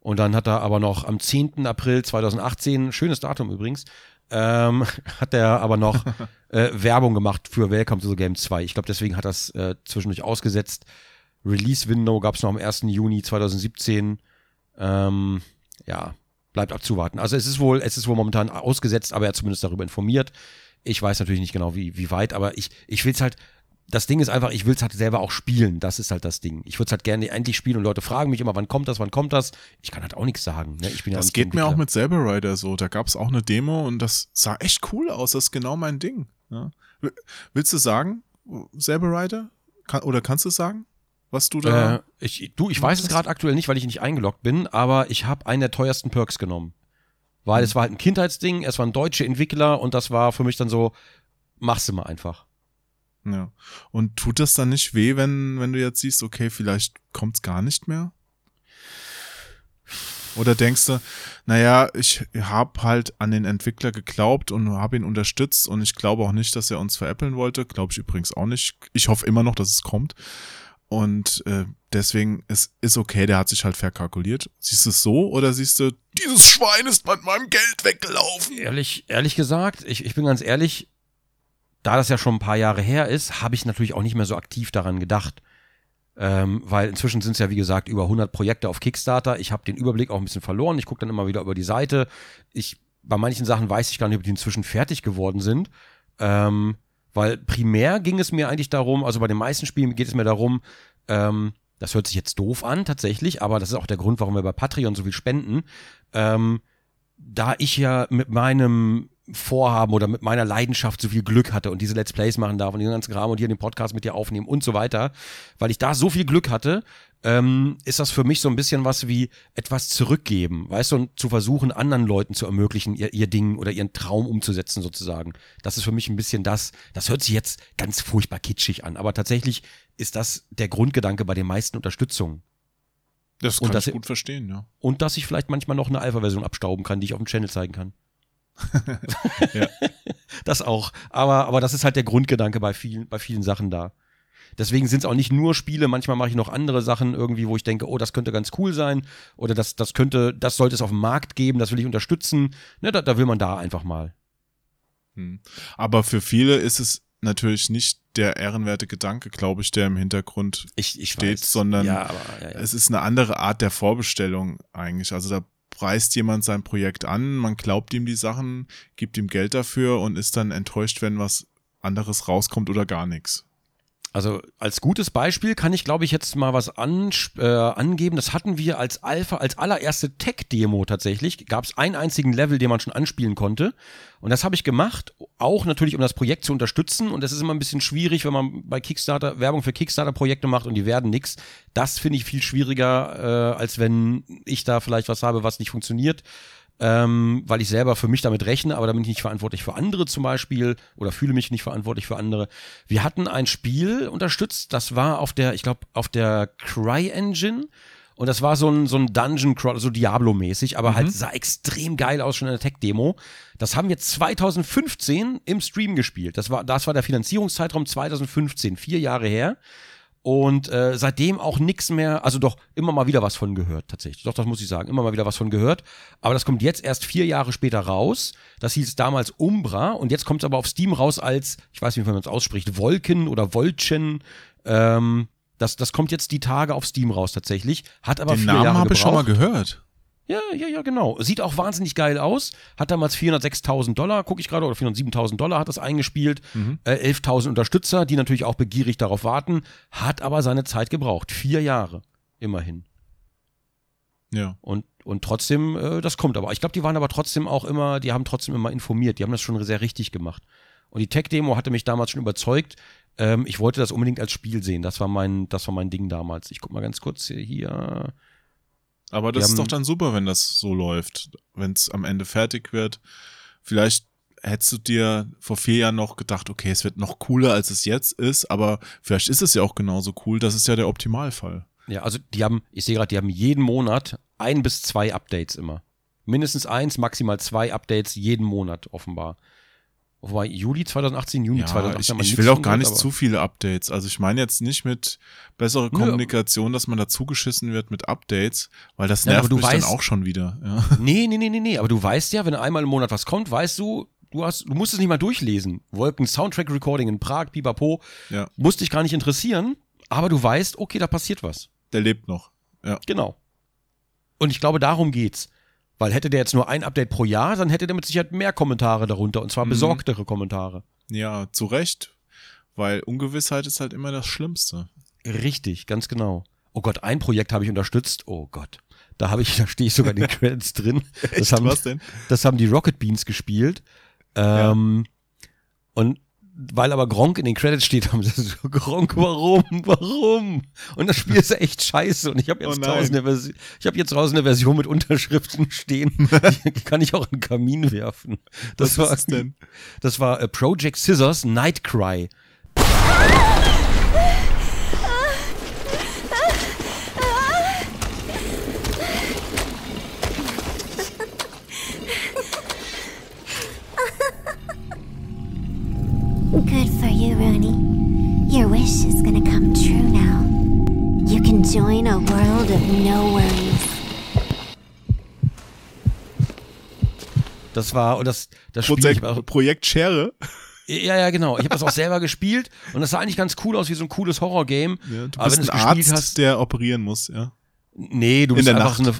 Und dann hat er aber noch am 10. April 2018, schönes Datum übrigens, hat er aber noch Werbung gemacht für Welcome to the Game 2. Ich glaube, deswegen hat er es zwischendurch ausgesetzt. Release-Window gab es noch am 1. Juni 2017. Ja, bleibt abzuwarten. Also es ist wohl momentan ausgesetzt, aber er hat zumindest darüber informiert. Ich weiß natürlich nicht genau, wie weit, aber ich will es halt, das Ding ist einfach, ich will es halt selber auch spielen. Das ist halt das Ding. Ich würde es halt gerne endlich spielen und Leute fragen mich immer, wann kommt das? Ich kann halt auch nichts sagen. Ne? Ich bin das ja geht mir auch mit Saber Rider so. Da gab es auch eine Demo und das sah echt cool aus. Das ist genau mein Ding. Ja. Willst du sagen, Saber Rider? Oder kannst du sagen? Was du da... Ich weiß es gerade aktuell nicht, weil ich nicht eingeloggt bin, aber ich habe einen der teuersten Perks genommen. Weil es war halt ein Kindheitsding, es waren deutsche Entwickler und das war für mich dann so, mach's immer einfach. Ja. Und tut das dann nicht weh, wenn du jetzt siehst, okay, vielleicht kommt's gar nicht mehr? Oder denkst du, naja, ich habe halt an den Entwickler geglaubt und habe ihn unterstützt und ich glaube auch nicht, dass er uns veräppeln wollte. Glaube ich übrigens auch nicht. Ich hoffe immer noch, dass es kommt. Und deswegen, es ist okay, der hat sich halt verkalkuliert. Siehst du es so oder siehst du, dieses Schwein ist mit meinem Geld weggelaufen? Ehrlich gesagt, ich bin ganz ehrlich, da das ja schon ein paar Jahre her ist, habe ich natürlich auch nicht mehr so aktiv daran gedacht. Weil inzwischen sind es ja, wie gesagt, über 100 Projekte auf Kickstarter. Ich habe den Überblick auch ein bisschen verloren. Ich gucke dann immer wieder über die Seite. Bei manchen Sachen weiß ich gar nicht, ob die inzwischen fertig geworden sind. Weil primär ging es mir eigentlich darum, also bei den meisten Spielen geht es mir darum, das hört sich jetzt doof an tatsächlich, aber das ist auch der Grund, warum wir bei Patreon so viel spenden, da ich ja mit meinem Vorhaben oder mit meiner Leidenschaft so viel Glück hatte und diese Let's Plays machen darf und den ganzen Kram und hier den Podcast mit dir aufnehmen und so weiter, weil ich da so viel Glück hatte, ist das für mich so ein bisschen was wie etwas zurückgeben, weißt du, und zu versuchen, anderen Leuten zu ermöglichen, ihr Ding oder ihren Traum umzusetzen sozusagen. Das ist für mich ein bisschen das hört sich jetzt ganz furchtbar kitschig an, aber tatsächlich ist das der Grundgedanke bei den meisten Unterstützungen. Das kann ich gut verstehen, ja. Und dass ich vielleicht manchmal noch eine Alpha-Version abstauben kann, die ich auf dem Channel zeigen kann. Ja. Das auch. Aber das ist halt der Grundgedanke bei vielen Sachen da. Deswegen sind es auch nicht nur Spiele, manchmal mache ich noch andere Sachen irgendwie, wo ich denke, oh, das könnte ganz cool sein oder das sollte es auf dem Markt geben, das will ich unterstützen. Ne, da will man da einfach mal. Aber für viele ist es natürlich nicht der ehrenwerte Gedanke, glaube ich, der im Hintergrund steht, sondern es ist eine andere Art der Vorbestellung eigentlich. Also da preist jemand sein Projekt an, man glaubt ihm die Sachen, gibt ihm Geld dafür und ist dann enttäuscht, wenn was anderes rauskommt oder gar nichts. Also als gutes Beispiel kann ich, glaube ich, jetzt mal was angeben. Das hatten wir als Alpha, als allererste Tech-Demo tatsächlich. Gab es einen einzigen Level, den man schon anspielen konnte. Und das habe ich gemacht, auch natürlich, um das Projekt zu unterstützen. Und das ist immer ein bisschen schwierig, wenn man bei Kickstarter Werbung für Kickstarter-Projekte macht und die werden nichts. Das finde ich viel schwieriger, als wenn ich da vielleicht was habe, was nicht funktioniert. weil ich selber für mich damit rechne, aber da bin ich nicht verantwortlich für andere zum Beispiel oder fühle mich nicht verantwortlich für andere. Wir hatten ein Spiel unterstützt, das war auf der, ich glaube, auf der CryEngine. Und das war so ein Dungeon-Crawler, so Diablo-mäßig, aber halt sah extrem geil aus, schon in der Tech-Demo. Das haben wir 2015 im Stream gespielt. Das war der Finanzierungszeitraum 2015, 4 Jahre her. Und seitdem auch nichts mehr, also doch immer mal wieder was von gehört, tatsächlich. Doch, das muss ich sagen, immer mal wieder was von gehört. Aber das kommt jetzt erst 4 Jahre später raus. Das hieß damals Umbra und jetzt kommt es aber auf Steam raus als, ich weiß nicht, wie man es ausspricht, Wolken oder Wolchen, Das kommt jetzt die Tage auf Steam raus tatsächlich, hat aber 4 Jahre gebraucht. Den Namen habe ich schon mal gehört. Ja, genau. Sieht auch wahnsinnig geil aus, hat damals $406.000, gucke ich gerade, oder $407.000 hat das eingespielt, 11.000 Unterstützer, die natürlich auch begierig darauf warten, hat aber seine Zeit gebraucht, 4 Jahre, immerhin. Ja. Und trotzdem, das kommt aber. Ich glaube, die waren aber trotzdem auch immer, die haben trotzdem immer informiert, die haben das schon sehr richtig gemacht. Und die Tech-Demo hatte mich damals schon überzeugt, ich wollte das unbedingt als Spiel sehen. Das war mein Ding damals. Ich guck mal ganz kurz hier. Aber das ist doch dann super, wenn das so läuft. Wenn es am Ende fertig wird. Vielleicht hättest du dir vor 4 Jahren noch gedacht, okay, es wird noch cooler, als es jetzt ist. Aber vielleicht ist es ja auch genauso cool. Das ist ja der Optimalfall. Ja, also ich sehe gerade, die haben jeden Monat 1 bis 2 Updates immer. Mindestens 1, maximal 2 Updates jeden Monat offenbar. Wobei Juli 2018, Juni 2018. Ich will auch gar nicht zu viele Updates. Also ich meine jetzt nicht mit bessere Kommunikation, dass man da zugeschissen wird mit Updates, weil das nervt mich dann auch schon wieder. Ja. Nee. Aber du weißt ja, wenn einmal im Monat was kommt, weißt du, du musst es nicht mal durchlesen. Wolken Soundtrack Recording in Prag, pipapo, musst dich gar nicht interessieren, aber du weißt, okay, da passiert was. Der lebt noch. Ja. Genau. Und ich glaube, darum geht's. Weil hätte der jetzt nur ein Update pro Jahr, dann hätte der mit Sicherheit mehr Kommentare darunter, und zwar besorgtere Kommentare. Ja, zu Recht, weil Ungewissheit ist halt immer das Schlimmste. Richtig, ganz genau. Oh Gott, ein Projekt habe ich unterstützt, oh Gott, da stehe ich sogar in den Credits drin. Das haben die Rocket Beans gespielt. Und weil aber Gronk in den Credits steht, haben sie so, Gronk, warum? Und das Spiel ist echt scheiße. Und ich habe jetzt draußen eine Version mit Unterschriften stehen. Die kann ich auch in den Kamin werfen. Das war Project Scissors Night Cry. Good for you, Rooney. Your wish is gonna come true now. You can join a world of no worries. Das war, und das Spiel, Projekt Schere. Ja, genau. Ich habe das auch selber gespielt und das sah eigentlich ganz cool aus, wie so ein cooles Horror-Game. Ja, du bist ein Arzt, der operieren muss, ja. Nee, du bist einfach so eine...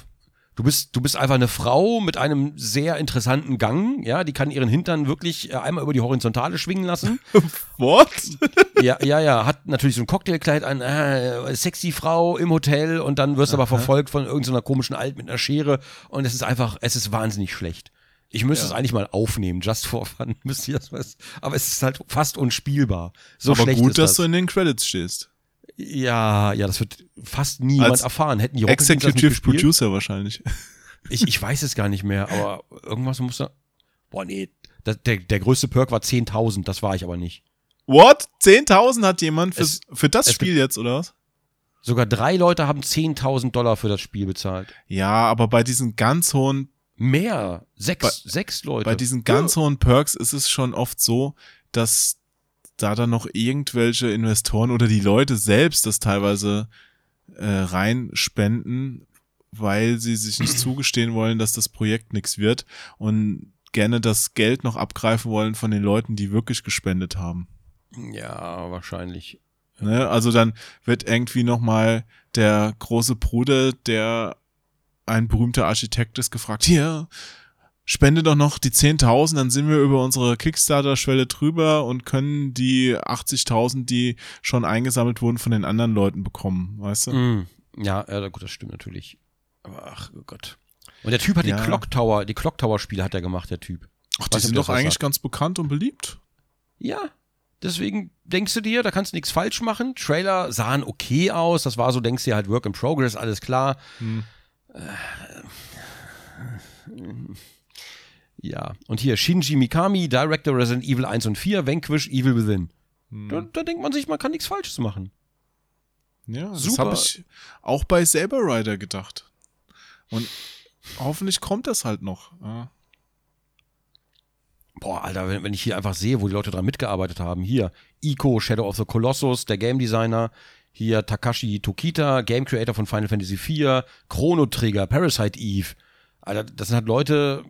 Du bist einfach eine Frau mit einem sehr interessanten Gang, ja, die kann ihren Hintern wirklich einmal über die Horizontale schwingen lassen. What? Ja, hat natürlich so ein Cocktailkleid an, sexy Frau im Hotel, und dann wirst du aber verfolgt von irgendeiner komischen Alt mit einer Schere, und es ist wahnsinnig schlecht. Ich müsste es eigentlich mal aufnehmen, just for fun, müsste ich das was. Aber es ist halt fast unspielbar. So aber schlecht gut, ist das. Dass du in den Credits stehst. Ja, das wird fast niemand als erfahren. Hätten die Executive Producer wahrscheinlich. Ich weiß es gar nicht mehr, aber irgendwas muss da. Boah, nee. Der größte Perk war 10.000, das war ich aber nicht. What? 10.000 hat jemand für das Spiel jetzt, oder was? Sogar 3 Leute haben $10.000 für das Spiel bezahlt. Ja, aber bei diesen ganz hohen. Mehr. Sechs Leute. Bei diesen ganz hohen Perks ist es schon oft so, dass da dann noch irgendwelche Investoren oder die Leute selbst das teilweise reinspenden, weil sie sich nicht zugestehen wollen, dass das Projekt nichts wird und gerne das Geld noch abgreifen wollen von den Leuten, die wirklich gespendet haben. Ja, wahrscheinlich. Ne? Also dann wird irgendwie nochmal der große Bruder, der ein berühmter Architekt ist, gefragt, hier, spende doch noch die 10.000, dann sind wir über unsere Kickstarter-Schwelle drüber und können die 80.000, die schon eingesammelt wurden, von den anderen Leuten bekommen, weißt du? Ja, gut, das stimmt natürlich. Aber ach, oh Gott. Und der Typ hat die Clock Tower-Spiele hat er gemacht, der Typ. Ach, die sind doch eigentlich ganz bekannt und beliebt. Ja, deswegen denkst du dir, da kannst du nichts falsch machen. Trailer sahen okay aus, das war so, denkst du dir halt Work in Progress, alles klar. Ja, und hier Shinji Mikami, Director Resident Evil 1 und 4, Vanquish, Evil Within. Da denkt man sich, man kann nichts Falsches machen. Ja, super. Das habe ich auch bei Saber Rider gedacht. Und hoffentlich kommt das halt noch. Ja. Boah, Alter, wenn ich hier einfach sehe, wo die Leute dran mitgearbeitet haben. Hier, Ico, Shadow of the Colossus, der Game Designer. Hier, Takashi Tokita, Game Creator von Final Fantasy IV, Chrono Trigger, Parasite Eve. Alter, das sind halt Leute,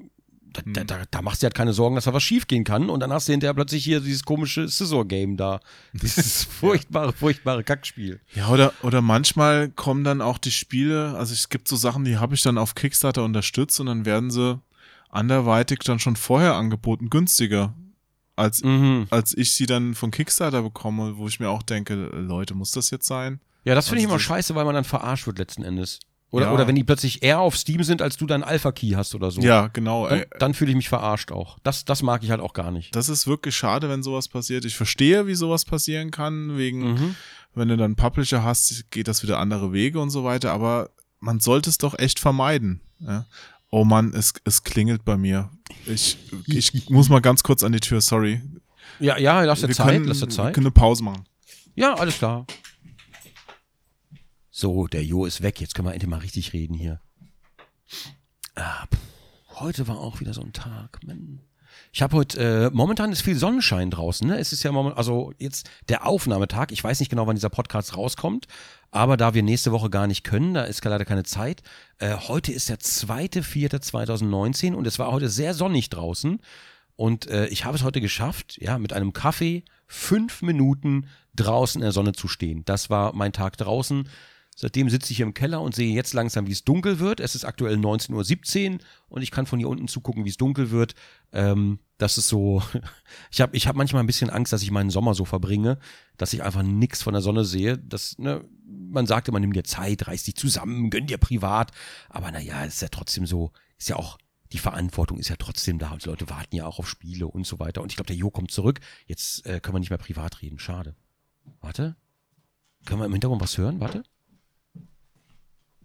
da machst du halt keine Sorgen, dass da was schief gehen kann. Und dann hast du hinterher plötzlich hier dieses komische Scissor-Game da. Dieses furchtbare Kackspiel. Ja, oder manchmal kommen dann auch die Spiele, also es gibt so Sachen, die habe ich dann auf Kickstarter unterstützt und dann werden sie anderweitig dann schon vorher angeboten, günstiger, als ich sie dann von Kickstarter bekomme, wo ich mir auch denke, Leute, muss das jetzt sein? Ja, das finde ich immer scheiße, weil man dann verarscht wird letzten Endes. Oder wenn die plötzlich eher auf Steam sind, als du deinen Alpha-Key hast oder so. Ja, genau. Dann fühle ich mich verarscht auch. Das mag ich halt auch gar nicht. Das ist wirklich schade, wenn sowas passiert. Ich verstehe, wie sowas passieren kann, wegen, wenn du dann einen Publisher hast, geht das wieder andere Wege und so weiter, aber man sollte es doch echt vermeiden. Ja? Oh Mann, es klingelt bei mir. Ich muss mal ganz kurz an die Tür, sorry. Ja, lass dir Zeit. Wir können eine Pause machen. Ja, alles klar. So, der Jo ist weg. Jetzt können wir endlich mal richtig reden hier. Heute war auch wieder so ein Tag. Man. Ich habe heute, momentan ist viel Sonnenschein draußen. Ne? Es ist ja momentan, also jetzt der Aufnahmetag. Ich weiß nicht genau, wann dieser Podcast rauskommt. Aber da wir nächste Woche gar nicht können, da ist leider keine Zeit. Heute ist der 2.4.2019 und es war heute sehr sonnig draußen. Und ich habe es heute geschafft, ja, mit einem Kaffee 5 Minuten draußen in der Sonne zu stehen. Das war mein Tag draußen. Seitdem sitze ich im Keller und sehe jetzt langsam, wie es dunkel wird. Es ist aktuell 19.17 Uhr und ich kann von hier unten zugucken, wie es dunkel wird. Das ist so, ich hab manchmal ein bisschen Angst, dass ich meinen Sommer so verbringe, dass ich einfach nichts von der Sonne sehe. Das, ne, man sagt immer, nimm dir Zeit, reiß dich zusammen, gönn dir privat. Aber naja, es ist ja trotzdem so, ist ja auch, die Verantwortung ist ja trotzdem da. Und die Leute warten ja auch auf Spiele und so weiter. Und ich glaube, der Jo kommt zurück. Jetzt können wir nicht mehr privat reden, schade. Warte, können wir im Hintergrund was hören? Warte.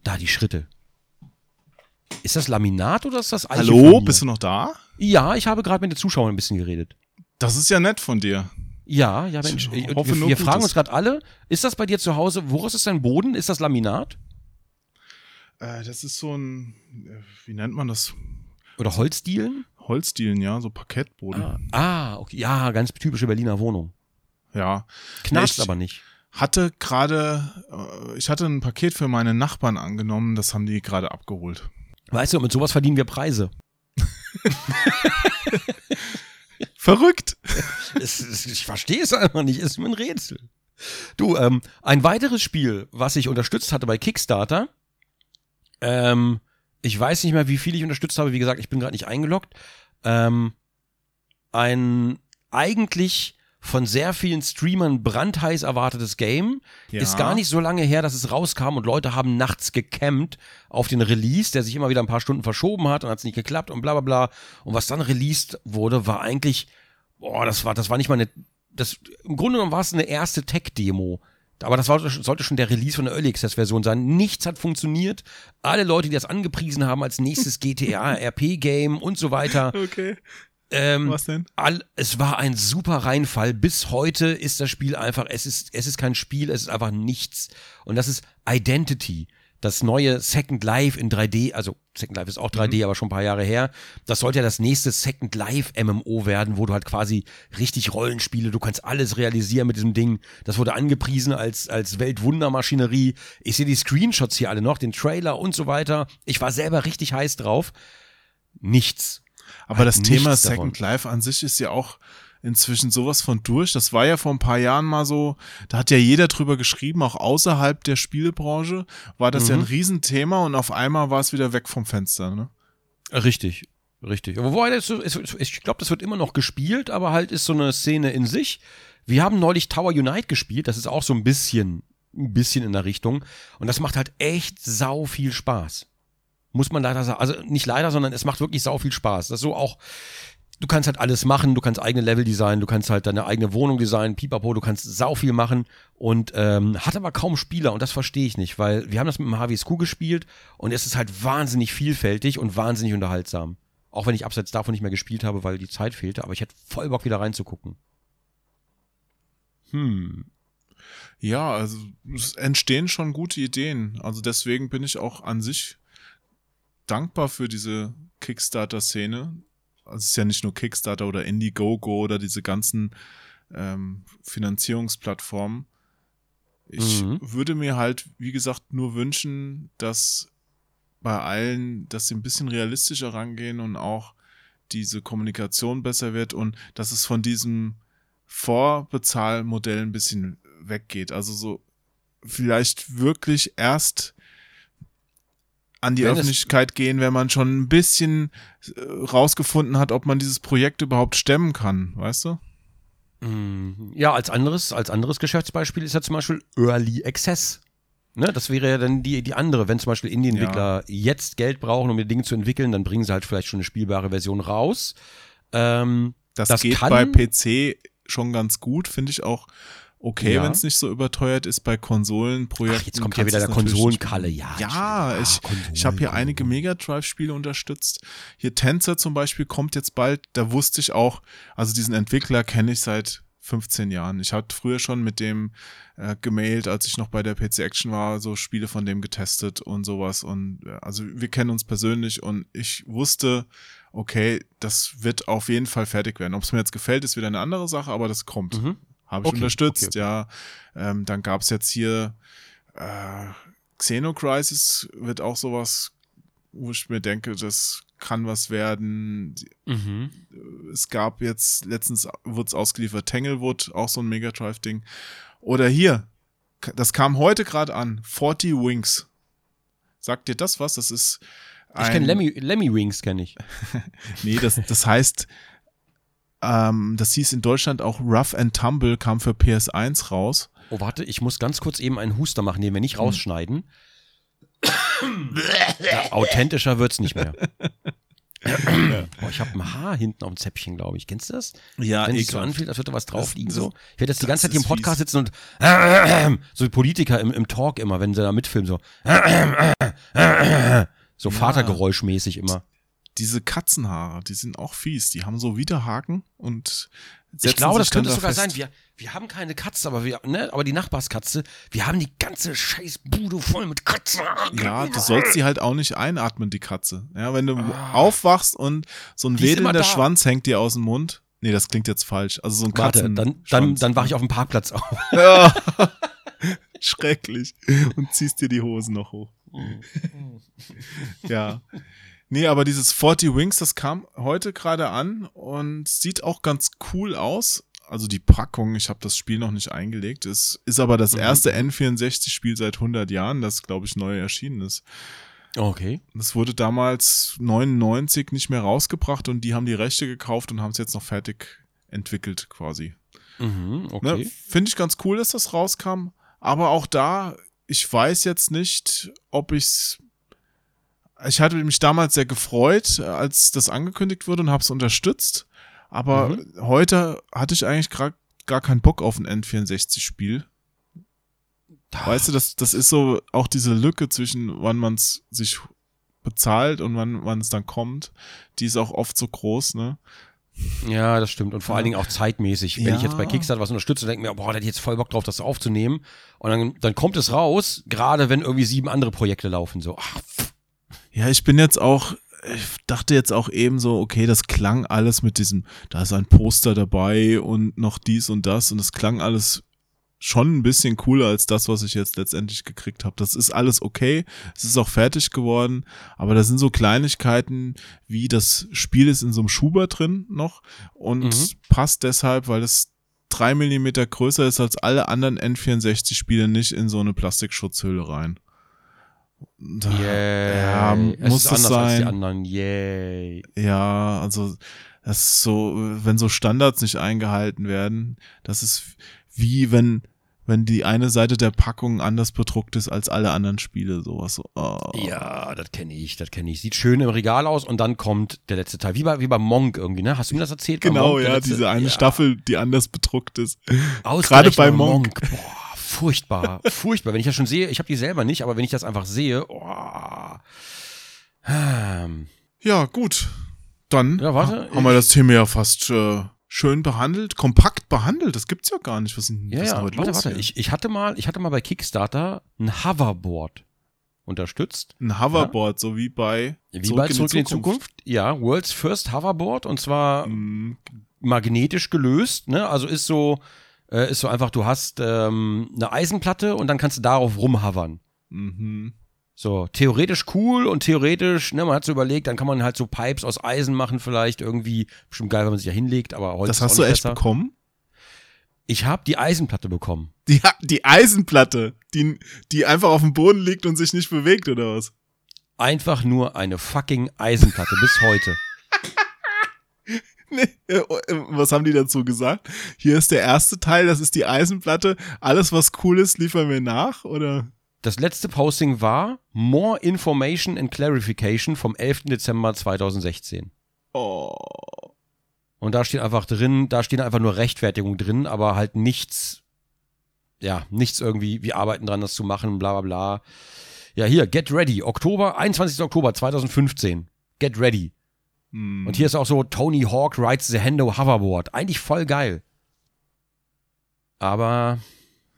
Da, die Schritte. Ist das Laminat oder ist das Eichenfamilie? Hallo, bist du noch da? Ja, ich habe gerade mit den Zuschauern ein bisschen geredet. Das ist ja nett von dir. Ja, Mensch. Wir fragen uns gerade alle, ist das bei dir zu Hause, woraus ist dein Boden? Ist das Laminat? Das ist so ein, wie nennt man das? Oder Holzdielen? Holzdielen, ja, so Parkettboden. Okay. Ja, ganz typische Berliner Wohnung. Ja. Knarzt aber nicht. Ich hatte ein Paket für meine Nachbarn angenommen, das haben die gerade abgeholt. Weißt du, mit sowas verdienen wir Preise. Verrückt. Ich verstehe es einfach nicht, ist mir ein Rätsel. Du, ein weiteres Spiel, was ich unterstützt hatte bei Kickstarter, ich weiß nicht mehr, wie viel ich unterstützt habe, wie gesagt, ich bin gerade nicht eingeloggt, ein eigentlich von sehr vielen Streamern brandheiß erwartetes Game. Ja. Ist gar nicht so lange her, dass es rauskam und Leute haben nachts gecampt auf den Release, der sich immer wieder ein paar Stunden verschoben hat und hat es nicht geklappt und bla bla bla. Und was dann released wurde, war eigentlich, das war nicht mal eine, im Grunde genommen war es eine erste Tech-Demo. Aber das sollte schon der Release von der Early Access Version sein. Nichts hat funktioniert. Alle Leute, die das angepriesen haben als nächstes GTA-RP-Game und so weiter. Okay. Was denn? Es war ein super Reinfall. Bis heute ist das Spiel einfach, es ist kein Spiel, es ist einfach nichts. Und das ist Identity. Das neue Second Life in 3D, also Second Life ist auch 3D, aber schon ein paar Jahre her. Das sollte ja das nächste Second Life MMO werden, wo du halt quasi richtig Rollenspiele, du kannst alles realisieren mit diesem Ding. Das wurde angepriesen als Weltwundermaschinerie. Ich sehe die Screenshots hier alle noch, den Trailer und so weiter. Ich war selber richtig heiß drauf. Nichts. Aber das Thema Second Life an sich ist ja auch inzwischen sowas von durch. Das war ja vor ein paar Jahren mal so, da hat ja jeder drüber geschrieben, auch außerhalb der Spielebranche war das ja ein Riesenthema und auf einmal war es wieder weg vom Fenster, ne? Richtig. Wobei, ich glaube, das wird immer noch gespielt, aber halt ist so eine Szene in sich. Wir haben neulich Tower Unite gespielt, das ist auch so ein bisschen in der Richtung und das macht halt echt sau viel Spaß. Muss man leider sagen, also nicht leider, sondern es macht wirklich sau viel Spaß. Das ist so auch du kannst halt alles machen, du kannst eigene Level designen, du kannst halt deine eigene Wohnung designen, pipapo, du kannst sau viel machen und hat aber kaum Spieler und das verstehe ich nicht, weil wir haben das mit dem HWSQ gespielt und es ist halt wahnsinnig vielfältig und wahnsinnig unterhaltsam. Auch wenn ich abseits davon nicht mehr gespielt habe, weil die Zeit fehlte, aber ich hätte voll Bock wieder reinzugucken. Ja, also es entstehen schon gute Ideen, also deswegen bin ich auch an sich dankbar für diese Kickstarter-Szene. Also es ist ja nicht nur Kickstarter oder Indiegogo oder diese ganzen Finanzierungsplattformen. Ich würde mir halt, wie gesagt, nur wünschen, dass bei allen, dass sie ein bisschen realistischer rangehen und auch diese Kommunikation besser wird und dass es von diesem Vorbezahlmodell ein bisschen weggeht. Also so vielleicht wirklich erst an die Öffentlichkeit gehen, wenn man schon ein bisschen rausgefunden hat, ob man dieses Projekt überhaupt stemmen kann, weißt du? Ja, als anderes Geschäftsbeispiel ist ja zum Beispiel Early Access. Ne, das wäre ja dann die andere. Wenn zum Beispiel Indie-Entwickler jetzt Geld brauchen, um ihr Ding zu entwickeln, dann bringen sie halt vielleicht schon eine spielbare Version raus. Das geht bei PC schon ganz gut, finde ich auch. Okay, wenn es nicht so überteuert ist bei Konsolenprojekten. Ach, jetzt kommt ja wieder der Konsolenkalle. Ja, ich habe hier einige Mega Drive-Spiele unterstützt. Hier Tänzer zum Beispiel kommt jetzt bald. Da wusste ich auch, also diesen Entwickler kenne ich seit 15 Jahren. Ich hatte früher schon mit dem gemailt, als ich noch bei der PC Action war, so Spiele von dem getestet und sowas. Und also wir kennen uns persönlich und ich wusste, okay, das wird auf jeden Fall fertig werden. Ob es mir jetzt gefällt, ist wieder eine andere Sache, aber das kommt. Habe ich unterstützt, ja. Dann gab es jetzt hier Xenocrisis, wird auch sowas, wo ich mir denke, das kann was werden. Es gab jetzt, letztens wurde es ausgeliefert, Tanglewood, auch so ein Mega-Drive-Ding. Oder hier, das kam heute gerade an, 40 Wings. Sagt dir das was? Das ist ein... Ich kenne Lemmy Wings, kenne ich. Nee, das heißt... das hieß in Deutschland auch Rough and Tumble, kam für PS1 raus. Oh, warte, ich muss ganz kurz eben einen Huster machen, den wir nicht rausschneiden. Ja, authentischer wird's nicht mehr. Oh, ich habe ein Haar hinten auf dem Zäppchen, glaube ich. Kennst du das? Ja, wenn es so anfühlt, als würde was drauf liegen. So. Ich werde jetzt die ganze Zeit hier im Podcast sitzen und so wie Politiker im Talk immer, wenn sie da mitfilmen, so so Vatergeräuschmäßig immer. Diese Katzenhaare, die sind auch fies. Die haben so Widerhaken und setzen ich glaube, das könnte sogar fest. Sein. Wir haben keine Katze, aber aber die Nachbarskatze, wir haben die ganze Scheißbude voll mit Katzenhaaren. Ja, du sollst sie halt auch nicht einatmen, die Katze. Ja, wenn du aufwachst und so ein wedelnder Schwanz hängt dir aus dem Mund. Nee, das klingt jetzt falsch. Also so ein Katzenschwanz. Dann wache ich auf dem Parkplatz auf. Ja. Schrecklich. Und ziehst dir die Hosen noch hoch. Ja. Nee, aber dieses 40 Wings, das kam heute gerade an und sieht auch ganz cool aus. Also die Packung, ich habe das Spiel noch nicht eingelegt. Es ist aber das erste N64-Spiel seit 100 Jahren, das, glaube ich, neu erschienen ist. Okay. Das wurde damals 99 nicht mehr rausgebracht und die haben die Rechte gekauft und haben es jetzt noch fertig entwickelt quasi. Okay. Finde ich ganz cool, dass das rauskam. Aber auch da, ich weiß jetzt nicht, ob ich hatte mich damals sehr gefreut, als das angekündigt wurde und habe es unterstützt. Aber heute hatte ich eigentlich gar keinen Bock auf ein N64-Spiel. Weißt du, das ist so auch diese Lücke zwischen, wann man es sich bezahlt und wann es dann kommt. Die ist auch oft so groß, ne? Ja, das stimmt. Und vor allen Dingen auch zeitmäßig. Wenn ich jetzt bei Kickstarter was unterstütze, denke ich mir, boah, da hätte ich jetzt voll Bock drauf, das aufzunehmen. Und dann kommt es raus, gerade wenn irgendwie 7 andere Projekte laufen. So, ja, ich dachte jetzt auch eben so, okay, das klang alles mit diesem, da ist ein Poster dabei und noch dies und das und das klang alles schon ein bisschen cooler als das, was ich jetzt letztendlich gekriegt habe. Das ist alles okay, es ist auch fertig geworden, aber da sind so Kleinigkeiten, wie das Spiel ist in so einem Schuber drin noch und passt deshalb, weil das 3 mm größer ist als alle anderen N64-Spiele, nicht in so eine Plastikschutzhülle rein. Yeah. Ja, muss es anders sein. Als die anderen. Yay. Ja, also das ist so, wenn so Standards nicht eingehalten werden, das ist wie wenn wenn die eine Seite der Packung anders bedruckt ist als alle anderen Spiele, sowas. Oh. Ja, das kenne ich. Sieht schön im Regal aus und dann kommt der letzte Teil. Wie bei Monk irgendwie, ne? Hast du mir das erzählt? Genau, Monk, ja, letzte, diese eine Staffel, die anders bedruckt ist. Gerade bei Monk. Boah, furchtbar. Wenn ich das schon sehe, ich habe die selber nicht, aber wenn ich das einfach sehe, oh. Ja, gut. Dann haben wir das Thema ja fast... schön behandelt, kompakt behandelt, das gibt's ja gar nicht. Was ist denn heute los? Ich hatte mal bei Kickstarter ein Hoverboard unterstützt. Ein Hoverboard, ja? So wie bei Zurück in die Zukunft. Ja, World's First Hoverboard, und zwar magnetisch gelöst, ne? Also ist so einfach, du hast eine Eisenplatte und dann kannst du darauf rumhovern. Mhm. So, theoretisch cool und theoretisch, ne, man hat so überlegt, dann kann man halt so Pipes aus Eisen machen vielleicht irgendwie. Bestimmt geil, wenn man sich da hinlegt, aber heute ist es auch nicht besser. Das hast du echt bekommen? Ich habe die Eisenplatte bekommen. Die Eisenplatte, die einfach auf dem Boden liegt und sich nicht bewegt, oder was? Einfach nur eine fucking Eisenplatte, bis heute. Nee, was haben die dazu gesagt? Hier ist der erste Teil, das ist die Eisenplatte. Alles, was cool ist, liefern wir nach, oder? Das letzte Posting war More Information and Clarification vom 11. Dezember 2016. Oh. Und da stehen einfach nur Rechtfertigungen drin, aber halt nichts irgendwie, wir arbeiten dran, das zu machen, bla bla bla. Ja, hier, Get Ready, 21. Oktober 2015. Get Ready. Mm. Und hier ist auch so, Tony Hawk Rides the Hendo Hoverboard. Eigentlich voll geil. Aber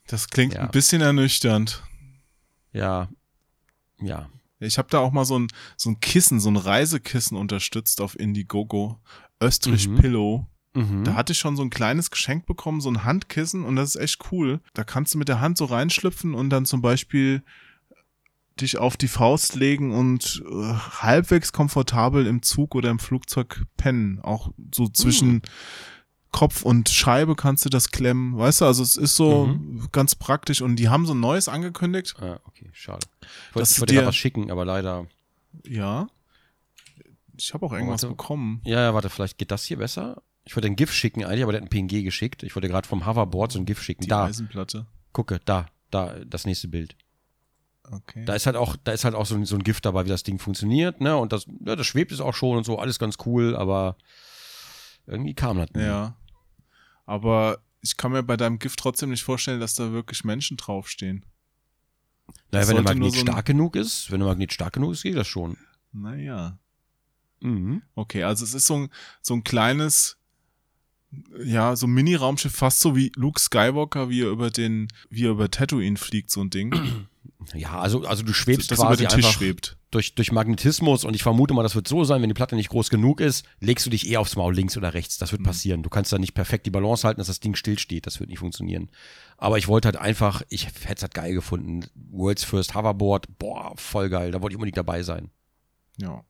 das klingt ein bisschen ernüchternd. Ja. Ich habe da auch mal so ein Kissen, so ein Reisekissen unterstützt auf Indiegogo. Österreich Pillow. Mhm. Da hatte ich schon so ein kleines Geschenk bekommen, so ein Handkissen, und das ist echt cool. Da kannst du mit der Hand so reinschlüpfen und dann zum Beispiel dich auf die Faust legen und halbwegs komfortabel im Zug oder im Flugzeug pennen. Auch so zwischen Kopf und Scheibe kannst du das klemmen, weißt du, also es ist so ganz praktisch, und die haben so ein neues angekündigt. Ah, okay, schade. Ich wollte dir was schicken, aber leider. Ja, ich habe auch irgendwas bekommen. Ja, warte, vielleicht geht das hier besser? Ich wollte ein GIF schicken eigentlich, aber der hat ein PNG geschickt. Ich wollte gerade vom Hoverboard so ein GIF schicken. Die Eisenplatte. Gucke, da, das nächste Bild. Okay. Da ist halt auch so ein GIF dabei, wie das Ding funktioniert, ne, und das schwebt es auch schon und so, alles ganz cool, aber irgendwie kam das nicht. Ja, aber ich kann mir bei deinem Gift trotzdem nicht vorstellen, dass da wirklich Menschen draufstehen. Naja, wenn der Magnet stark genug ist, geht das schon. Naja. Mhm. Okay, also es ist so ein kleines, ja, so ein Mini-Raumschiff, fast so wie Luke Skywalker, wie er über Tatooine fliegt, so ein Ding. Ja, also du schwebst das quasi über den Tisch einfach durch Magnetismus, und ich vermute mal, das wird so sein, wenn die Platte nicht groß genug ist, legst du dich aufs Maul, links oder rechts, das wird passieren. Du kannst da nicht perfekt die Balance halten, dass das Ding stillsteht, das wird nicht funktionieren. Aber ich hätte es halt geil gefunden, World's First Hoverboard, boah, voll geil, da wollte ich unbedingt dabei sein. Ja.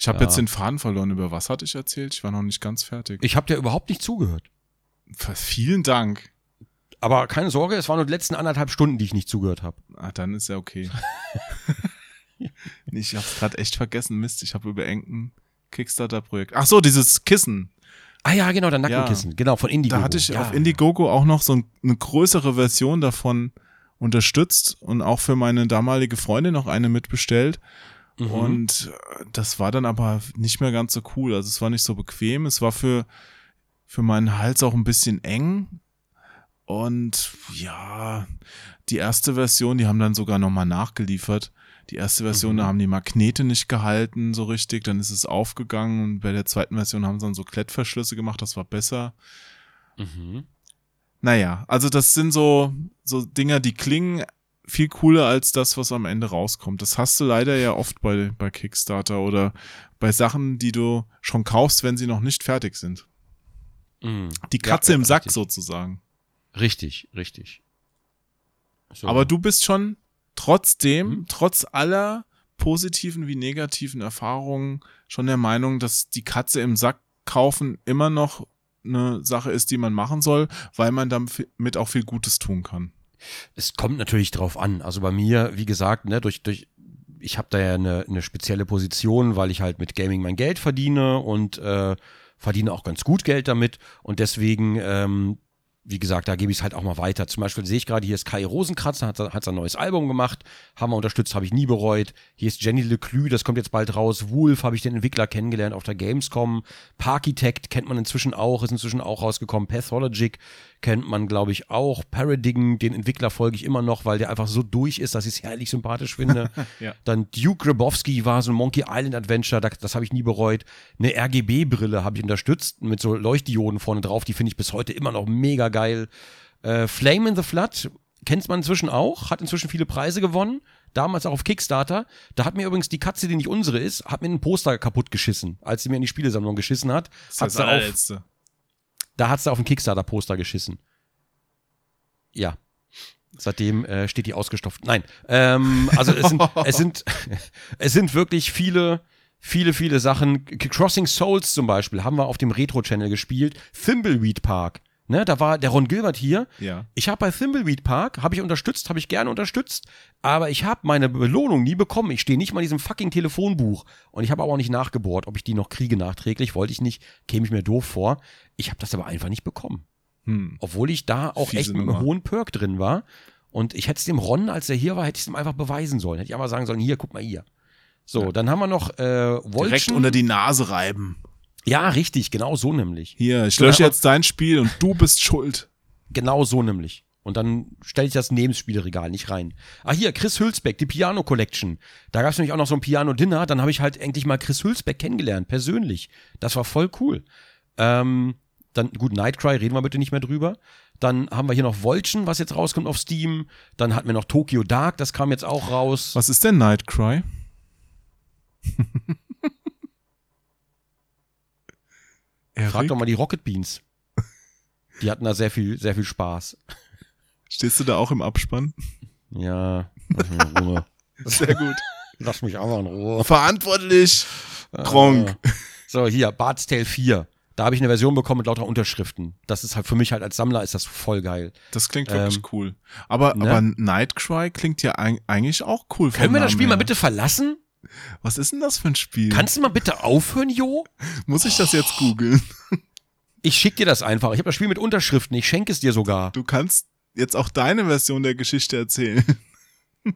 Ich habe jetzt den Faden verloren, über was hatte ich erzählt? Ich war noch nicht ganz fertig. Ich habe dir überhaupt nicht zugehört. Vielen Dank. Aber keine Sorge, es waren nur die letzten 1,5 Stunden, die ich nicht zugehört habe. Ah, dann ist ja okay. Ich hab's gerade echt vergessen, Mist, ich habe über irgendein Kickstarter-Projekt. Ach so, dieses Kissen. Ah ja, genau, der Nackenkissen, genau, von Indiegogo. Da hatte ich auf Indiegogo auch noch so eine größere Version davon unterstützt und auch für meine damalige Freundin noch eine mitbestellt. Mhm. Und das war dann aber nicht mehr ganz so cool, also es war nicht so bequem, es war für meinen Hals auch ein bisschen eng. Und ja, die erste Version, die haben dann sogar nochmal nachgeliefert. Die erste Version, da haben die Magnete nicht gehalten so richtig, dann ist es aufgegangen, und bei der zweiten Version haben sie dann so Klettverschlüsse gemacht, das war besser. Mhm. Naja, also das sind so Dinger, die klingen viel cooler als das, was am Ende rauskommt. Das hast du leider ja oft bei Kickstarter oder bei Sachen, die du schon kaufst, wenn sie noch nicht fertig sind. Mhm. Die Katze im Sack sozusagen. Richtig. So. Aber du bist schon trotzdem, trotz aller positiven wie negativen Erfahrungen, schon der Meinung, dass die Katze im Sack kaufen immer noch eine Sache ist, die man machen soll, weil man damit auch viel Gutes tun kann. Es kommt natürlich drauf an. Also bei mir, wie gesagt, ne, ich habe da ja eine spezielle Position, weil ich halt mit Gaming mein Geld verdiene und verdiene auch ganz gut Geld damit, und deswegen wie gesagt, da gebe ich es halt auch mal weiter. Zum Beispiel sehe ich gerade, hier ist Kai Rosenkratzer, hat sein neues Album gemacht, haben wir unterstützt, habe ich nie bereut. Hier ist Jenny Leclue, das kommt jetzt bald raus. Wolf habe ich den Entwickler kennengelernt auf der Gamescom. Parkitect kennt man inzwischen auch, ist inzwischen auch rausgekommen. Pathologic kennt man, glaube ich, auch. Paradigm, den Entwickler folge ich immer noch, weil der einfach so durch ist, dass ich es herrlich sympathisch finde. Ja. Dann Duke Grabowski war so ein Monkey Island Adventure, das habe ich nie bereut. Eine RGB-Brille habe ich unterstützt mit so Leuchtdioden vorne drauf, die finde ich bis heute immer noch mega geil. Flame in the Flood kennt man inzwischen auch, hat inzwischen viele Preise gewonnen, damals auch auf Kickstarter. Da hat mir übrigens die Katze, die nicht unsere ist, hat mir ein Poster kaputt geschissen, als sie mir in die Spielesammlung geschissen hat. Da hat sie auf ein Kickstarter-Poster geschissen. Ja. Seitdem steht die ausgestopft. Nein. Also es sind wirklich viele Sachen. Crossing Souls zum Beispiel haben wir auf dem Retro-Channel gespielt. Thimbleweed Park. Ne, da war der Ron Gilbert hier. Ja. Ich habe bei Thimbleweed Park, habe ich gerne unterstützt, aber ich habe meine Belohnung nie bekommen. Ich stehe nicht mal in diesem fucking Telefonbuch. Und ich habe aber auch nicht nachgebohrt, ob ich die noch kriege nachträglich. Wollte ich nicht, käme ich mir doof vor. Ich habe das aber einfach nicht bekommen. Obwohl ich da auch fiese echt mit einem hohen Perk drin war. Und ich hätte es dem Ron, als er hier war, hätte ich es ihm einfach beweisen sollen. Hätte ich einfach sagen sollen, hier, guck mal hier. So, ja. Dann haben wir noch Wolchen. Direkt unter die Nase reiben. Ja, richtig, genau so nämlich. Hier, ich lösche jetzt dein Spiel und du bist schuld. Genau so nämlich. Und dann stelle ich das neben das Spieleregal nicht rein. Ah, hier, Chris Hülsbeck, die Piano Collection. Da gab es nämlich auch noch so ein Piano-Dinner. Dann habe ich halt endlich mal Chris Hülsbeck kennengelernt, persönlich. Das war voll cool. Dann, gut, Nightcry, reden wir bitte nicht mehr drüber. Dann haben wir hier noch Voltchen, was jetzt rauskommt auf Steam. Dann hatten wir noch Tokyo Dark, das kam jetzt auch raus. Was ist denn Nightcry? Eric? Frag doch mal die Rocket Beans. Die hatten da sehr viel Spaß. Stehst du da auch im Abspann? Ja, lass mich in Ruhe. Sehr gut. Lass mich auch mal in Ruhe. Verantwortlich, Gronk. So, hier, Bart's Tale 4. Da habe ich eine Version bekommen mit lauter Unterschriften. Das ist halt für mich halt als Sammler ist das voll geil. Das klingt wirklich cool. Aber Nightcry klingt ja eigentlich auch cool. Können wir das Spiel mal bitte verlassen? Was ist denn das für ein Spiel? Kannst du mal bitte aufhören, Jo? Muss ich das jetzt googeln? Ich schick dir das einfach. Ich habe das Spiel mit Unterschriften. Ich schenke es dir sogar. Du kannst jetzt auch deine Version der Geschichte erzählen.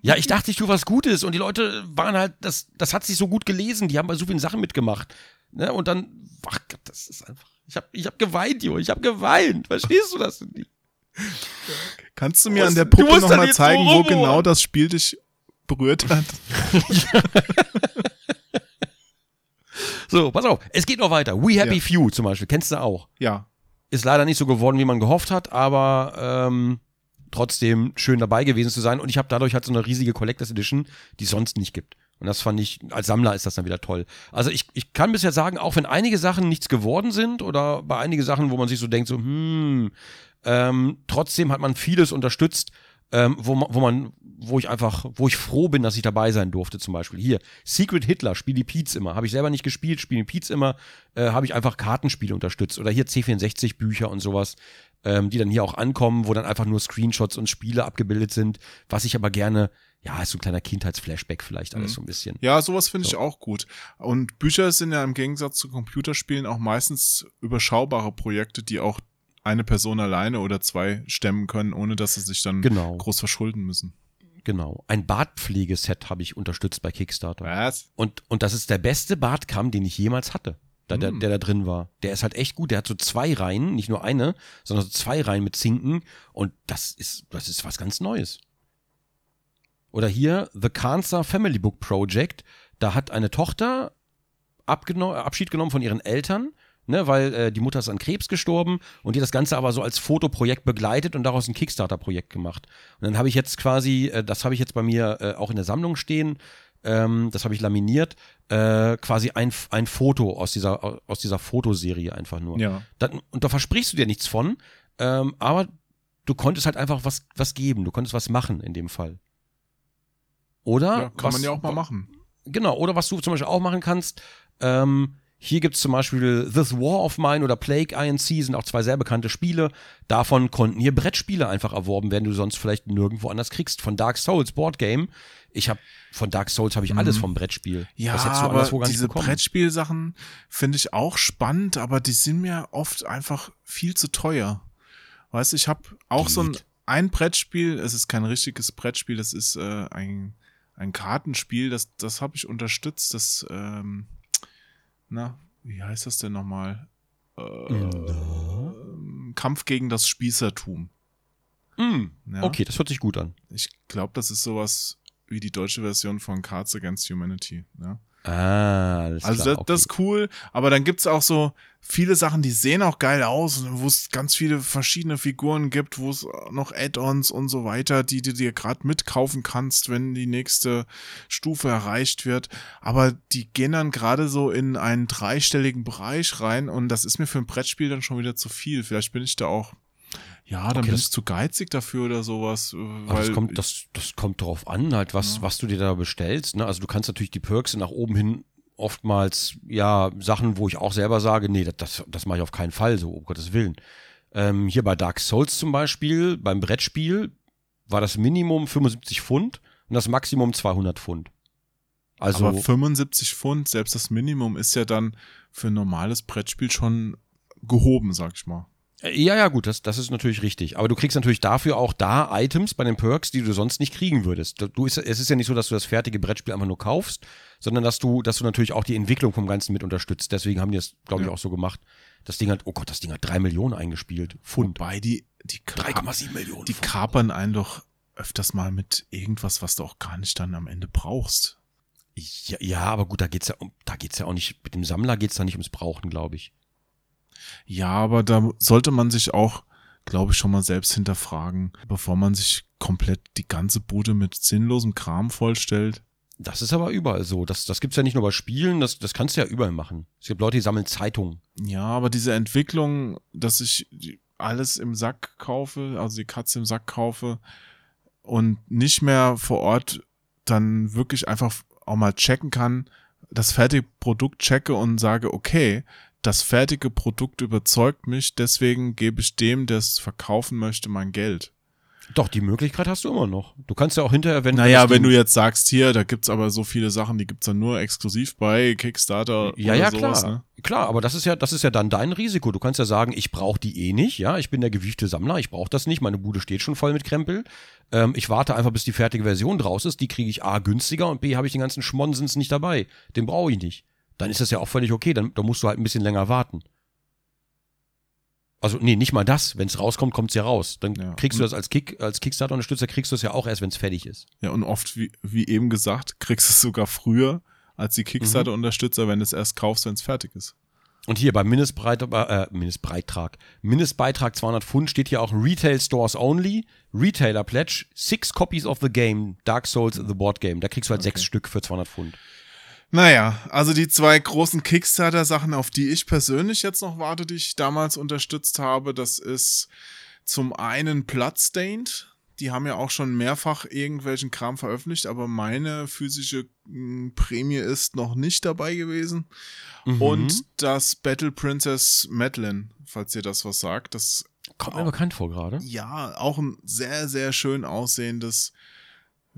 Ja, ich dachte, ich tue was Gutes. Und die Leute waren halt, das hat sich so gut gelesen. Die haben bei so vielen Sachen mitgemacht. Ne? Und dann, ach Gott, das ist einfach. Ich hab geweint, Jo. Ich habe geweint. Verstehst du das denn nicht? Kannst du mir an der Puppe nochmal zeigen, wo genau das Spiel dich berührt hat. So, pass auf, es geht noch weiter. We Happy Few zum Beispiel, kennst du auch? Ja. Ist leider nicht so geworden, wie man gehofft hat, aber trotzdem schön dabei gewesen zu sein. Und ich habe dadurch halt so eine riesige Collectors Edition, die es sonst nicht gibt. Und das fand ich, als Sammler ist das dann wieder toll. Also ich kann bisher sagen, auch wenn einige Sachen nichts geworden sind oder bei einigen Sachen, wo man sich so denkt, so trotzdem hat man vieles unterstützt, wo ich froh bin, dass ich dabei sein durfte, zum Beispiel. Hier, Secret Hitler, spiele die Pietz immer. Habe ich selber nicht gespielt, spiele die Pietz immer. Habe ich einfach Kartenspiele unterstützt. Oder hier C64-Bücher und sowas, die dann hier auch ankommen, wo dann einfach nur Screenshots und Spiele abgebildet sind. Was ich aber gerne, ja, ist so ein kleiner Kindheitsflashback vielleicht alles so ein bisschen. Ja, sowas finde ich auch gut. Und Bücher sind ja im Gegensatz zu Computerspielen auch meistens überschaubare Projekte, die auch eine Person alleine oder zwei stemmen können, ohne dass sie sich dann groß verschulden müssen. Genau. Ein Bartpflegeset habe ich unterstützt bei Kickstarter. Was? Und das ist der beste Bartkamm, den ich jemals hatte, der da drin war. Der ist halt echt gut. Der hat so zwei Reihen, nicht nur eine, sondern so zwei Reihen mit Zinken. Und das ist was ganz Neues. Oder hier, The Cancer Family Book Project. Da hat eine Tochter Abschied genommen von ihren Eltern, ne, weil die Mutter ist an Krebs gestorben und die das Ganze aber so als Fotoprojekt begleitet und daraus ein Kickstarter-Projekt gemacht. Und dann habe ich jetzt quasi, das habe ich jetzt bei mir auch in der Sammlung stehen, das habe ich laminiert, quasi ein Foto aus dieser Fotoserie einfach nur. Ja. Und da versprichst du dir nichts von, aber du konntest halt einfach was geben, du konntest was machen in dem Fall. Oder? Ja, kann man ja auch mal machen. Genau, oder was du zum Beispiel auch machen kannst, hier gibt's zum Beispiel This War of Mine oder Plague INC, sind auch zwei sehr bekannte Spiele. Davon konnten hier Brettspiele einfach erworben werden, die du sonst vielleicht nirgendwo anders kriegst. Von Dark Souls Board Game. Von Dark Souls habe ich alles vom Brettspiel. Ja, das hättest du anderswo gar nicht bekommen. Diese Brettspielsachen finde ich auch spannend, aber die sind mir oft einfach viel zu teuer. Weißt du, ich habe auch so ein Brettspiel, es ist kein richtiges Brettspiel, das ist ein Kartenspiel, das habe ich unterstützt, das, wie heißt das denn nochmal? Kampf gegen das Spießertum. Ja. Okay, das hört sich gut an. Ich glaube, das ist sowas wie die deutsche Version von Cards Against Humanity. Ja. Ah, alles klar. Also das ist cool, aber dann gibt's auch so viele Sachen, die sehen auch geil aus, wo es ganz viele verschiedene Figuren gibt, wo es noch Add-ons und so weiter, die du dir gerade mitkaufen kannst, wenn die nächste Stufe erreicht wird, aber die gehen dann gerade so in einen dreistelligen Bereich rein und das ist mir für ein Brettspiel dann schon wieder zu viel. Vielleicht bin ich da auch bin ich zu geizig dafür oder sowas. Weil das kommt drauf an, halt, was du dir da bestellst. Ne? Also du kannst natürlich die Perks nach oben hin oftmals, Sachen, wo ich auch selber sage, nee, das mache ich auf keinen Fall, so, um Gottes Willen. Hier bei Dark Souls zum Beispiel, beim Brettspiel, war das Minimum 75 Pfund und das Maximum 200 Pfund. Also, aber 75 Pfund, selbst das Minimum ist ja dann für ein normales Brettspiel schon gehoben, sag ich mal. Ja, gut, das ist natürlich richtig. Aber du kriegst natürlich dafür auch da Items bei den Perks, die du sonst nicht kriegen würdest. Es ist ja nicht so, dass du das fertige Brettspiel einfach nur kaufst, sondern dass du natürlich auch die Entwicklung vom Ganzen mit unterstützt. Deswegen haben die das, glaube ich, auch so gemacht. Das Ding hat 3 Millionen eingespielt. Pfund. Wobei die 3,7 Millionen. Die kapern einen doch öfters mal mit irgendwas, was du auch gar nicht dann am Ende brauchst. Ja, aber gut, da geht's ja auch nicht, mit dem Sammler geht's da nicht ums Brauchen, glaube ich. Ja, aber da sollte man sich auch, glaube ich, schon mal selbst hinterfragen, bevor man sich komplett die ganze Bude mit sinnlosem Kram vollstellt. Das ist aber überall so. Das gibt's ja nicht nur bei Spielen, das kannst du ja überall machen. Es gibt Leute, die sammeln Zeitungen. Ja, aber diese Entwicklung, dass ich alles im Sack kaufe, also die Katze im Sack kaufe und nicht mehr vor Ort dann wirklich einfach auch mal checken kann, das fertige Produkt checke und sage, okay, das fertige Produkt überzeugt mich, deswegen gebe ich dem, der es verkaufen möchte, mein Geld. Doch, die Möglichkeit hast du immer noch. Du kannst ja auch hinterher, wenn du jetzt sagst, hier, da gibt's aber so viele Sachen, die gibt's dann nur exklusiv bei Kickstarter oder sowas. Klar. Ne? Klar, aber das ist ja dann dein Risiko. Du kannst ja sagen, ich brauche die eh nicht, ja, ich bin der gewiefte Sammler, ich brauche das nicht, meine Bude steht schon voll mit Krempel. Ich warte einfach, bis die fertige Version draus ist, die kriege ich A günstiger und B habe ich den ganzen Schmonsens nicht dabei. Den brauche ich nicht. Dann ist das ja auch völlig okay, dann musst du halt ein bisschen länger warten. Also, nee, nicht mal das. Wenn es rauskommt, kommt es ja raus. Dann kriegst du das als Kickstarter-Unterstützer, kriegst du es ja auch erst, wenn es fertig ist. Ja, und oft, wie eben gesagt, kriegst du es sogar früher als die Kickstarter-Unterstützer, wenn du es erst kaufst, wenn es fertig ist. Und hier beim Mindestbeitrag 200 Pfund steht hier auch Retail Stores Only, Retailer Pledge, 6 Copies of the Game, Dark Souls the Board Game. Da kriegst du halt 6 Stück für 200 Pfund. Naja, also die 2 großen Kickstarter-Sachen, auf die ich persönlich jetzt noch warte, die ich damals unterstützt habe, das ist zum einen Bloodstained. Die haben ja auch schon mehrfach irgendwelchen Kram veröffentlicht, aber meine physische Prämie ist noch nicht dabei gewesen. Mhm. Und das Battle Princess Madeline, falls ihr das was sagt. Das kommt mir bekannt vor gerade. Ja, auch ein sehr, sehr schön aussehendes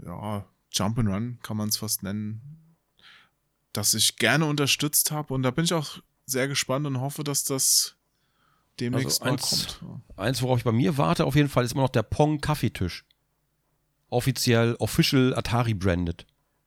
Jump'n'Run kann man es fast nennen. Das ich gerne unterstützt habe und da bin ich auch sehr gespannt und hoffe, dass das demnächst mal kommt. Eins, worauf ich bei mir warte auf jeden Fall, ist immer noch der Pong-Kaffeetisch. Official Atari-branded.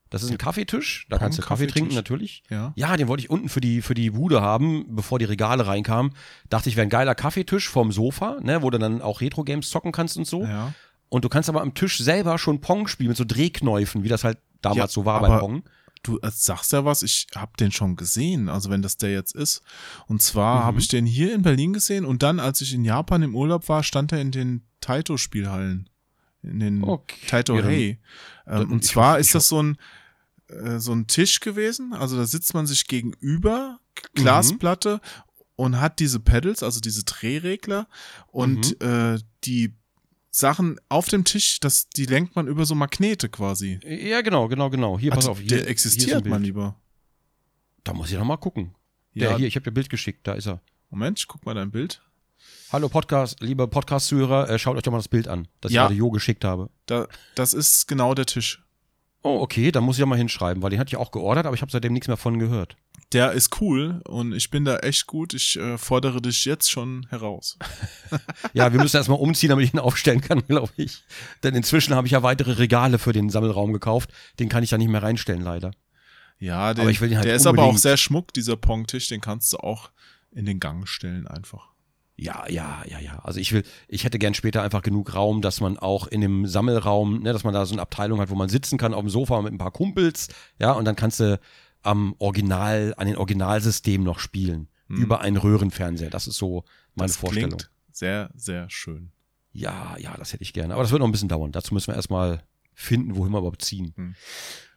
Das ist ein Kaffeetisch, da kannst du Kaffee trinken natürlich. Ja, den wollte ich unten für die Bude haben, bevor die Regale reinkamen. Dachte ich, wäre ein geiler Kaffeetisch vom Sofa, ne, wo du dann auch Retro-Games zocken kannst und so. Ja. Und du kannst aber am Tisch selber schon Pong spielen mit so Drehknäufen, wie das halt damals so war bei Pong. Du sagst ja was, ich habe den schon gesehen, also wenn das der jetzt ist. Und zwar habe ich den hier in Berlin gesehen und dann, als ich in Japan im Urlaub war, stand er in den Taito-Spielhallen. In den Taito-Hei. Und zwar ist das so ein Tisch gewesen, also da sitzt man sich gegenüber, Glasplatte und hat diese Pedals, also diese Drehregler und die Sachen auf dem Tisch, die lenkt man über so Magnete quasi. Ja, genau. Hier, pass auf. Hier, der existiert mal lieber. Da muss ich noch mal gucken. Ja. Der hier, ich habe dir ein Bild geschickt, da ist er. Moment, ich guck mal dein Bild. Hallo Podcast, liebe Podcast-Zuhörer, schaut euch doch mal das Bild an, das ich gerade geschickt habe. Das ist genau der Tisch. Oh, okay, da muss ich ja mal hinschreiben, weil den hatte ich auch geordert, aber ich habe seitdem nichts mehr von gehört. Der ist cool und ich bin da echt gut. Ich fordere dich jetzt schon heraus. Ja, wir müssen erstmal umziehen, damit ich ihn aufstellen kann, glaube ich. Denn inzwischen habe ich ja weitere Regale für den Sammelraum gekauft. Den kann ich da nicht mehr reinstellen, leider. Ja, den, aber ich will den halt der unbedingt. Ist aber auch sehr schmuck, dieser Pong-Tisch. Den kannst du auch in den Gang stellen einfach. Ja. Also ich hätte gern später einfach genug Raum, dass man auch in dem Sammelraum, ne, dass man da so eine Abteilung hat, wo man sitzen kann auf dem Sofa mit ein paar Kumpels. Ja, und dann kannst du an den Originalsystem noch spielen. Mhm. Über einen Röhrenfernseher. Das ist so meine Vorstellung. Das klingt sehr, sehr schön. Ja, das hätte ich gerne. Aber das wird noch ein bisschen dauern. Dazu müssen wir erstmal finden, wohin wir überhaupt ziehen. Mhm.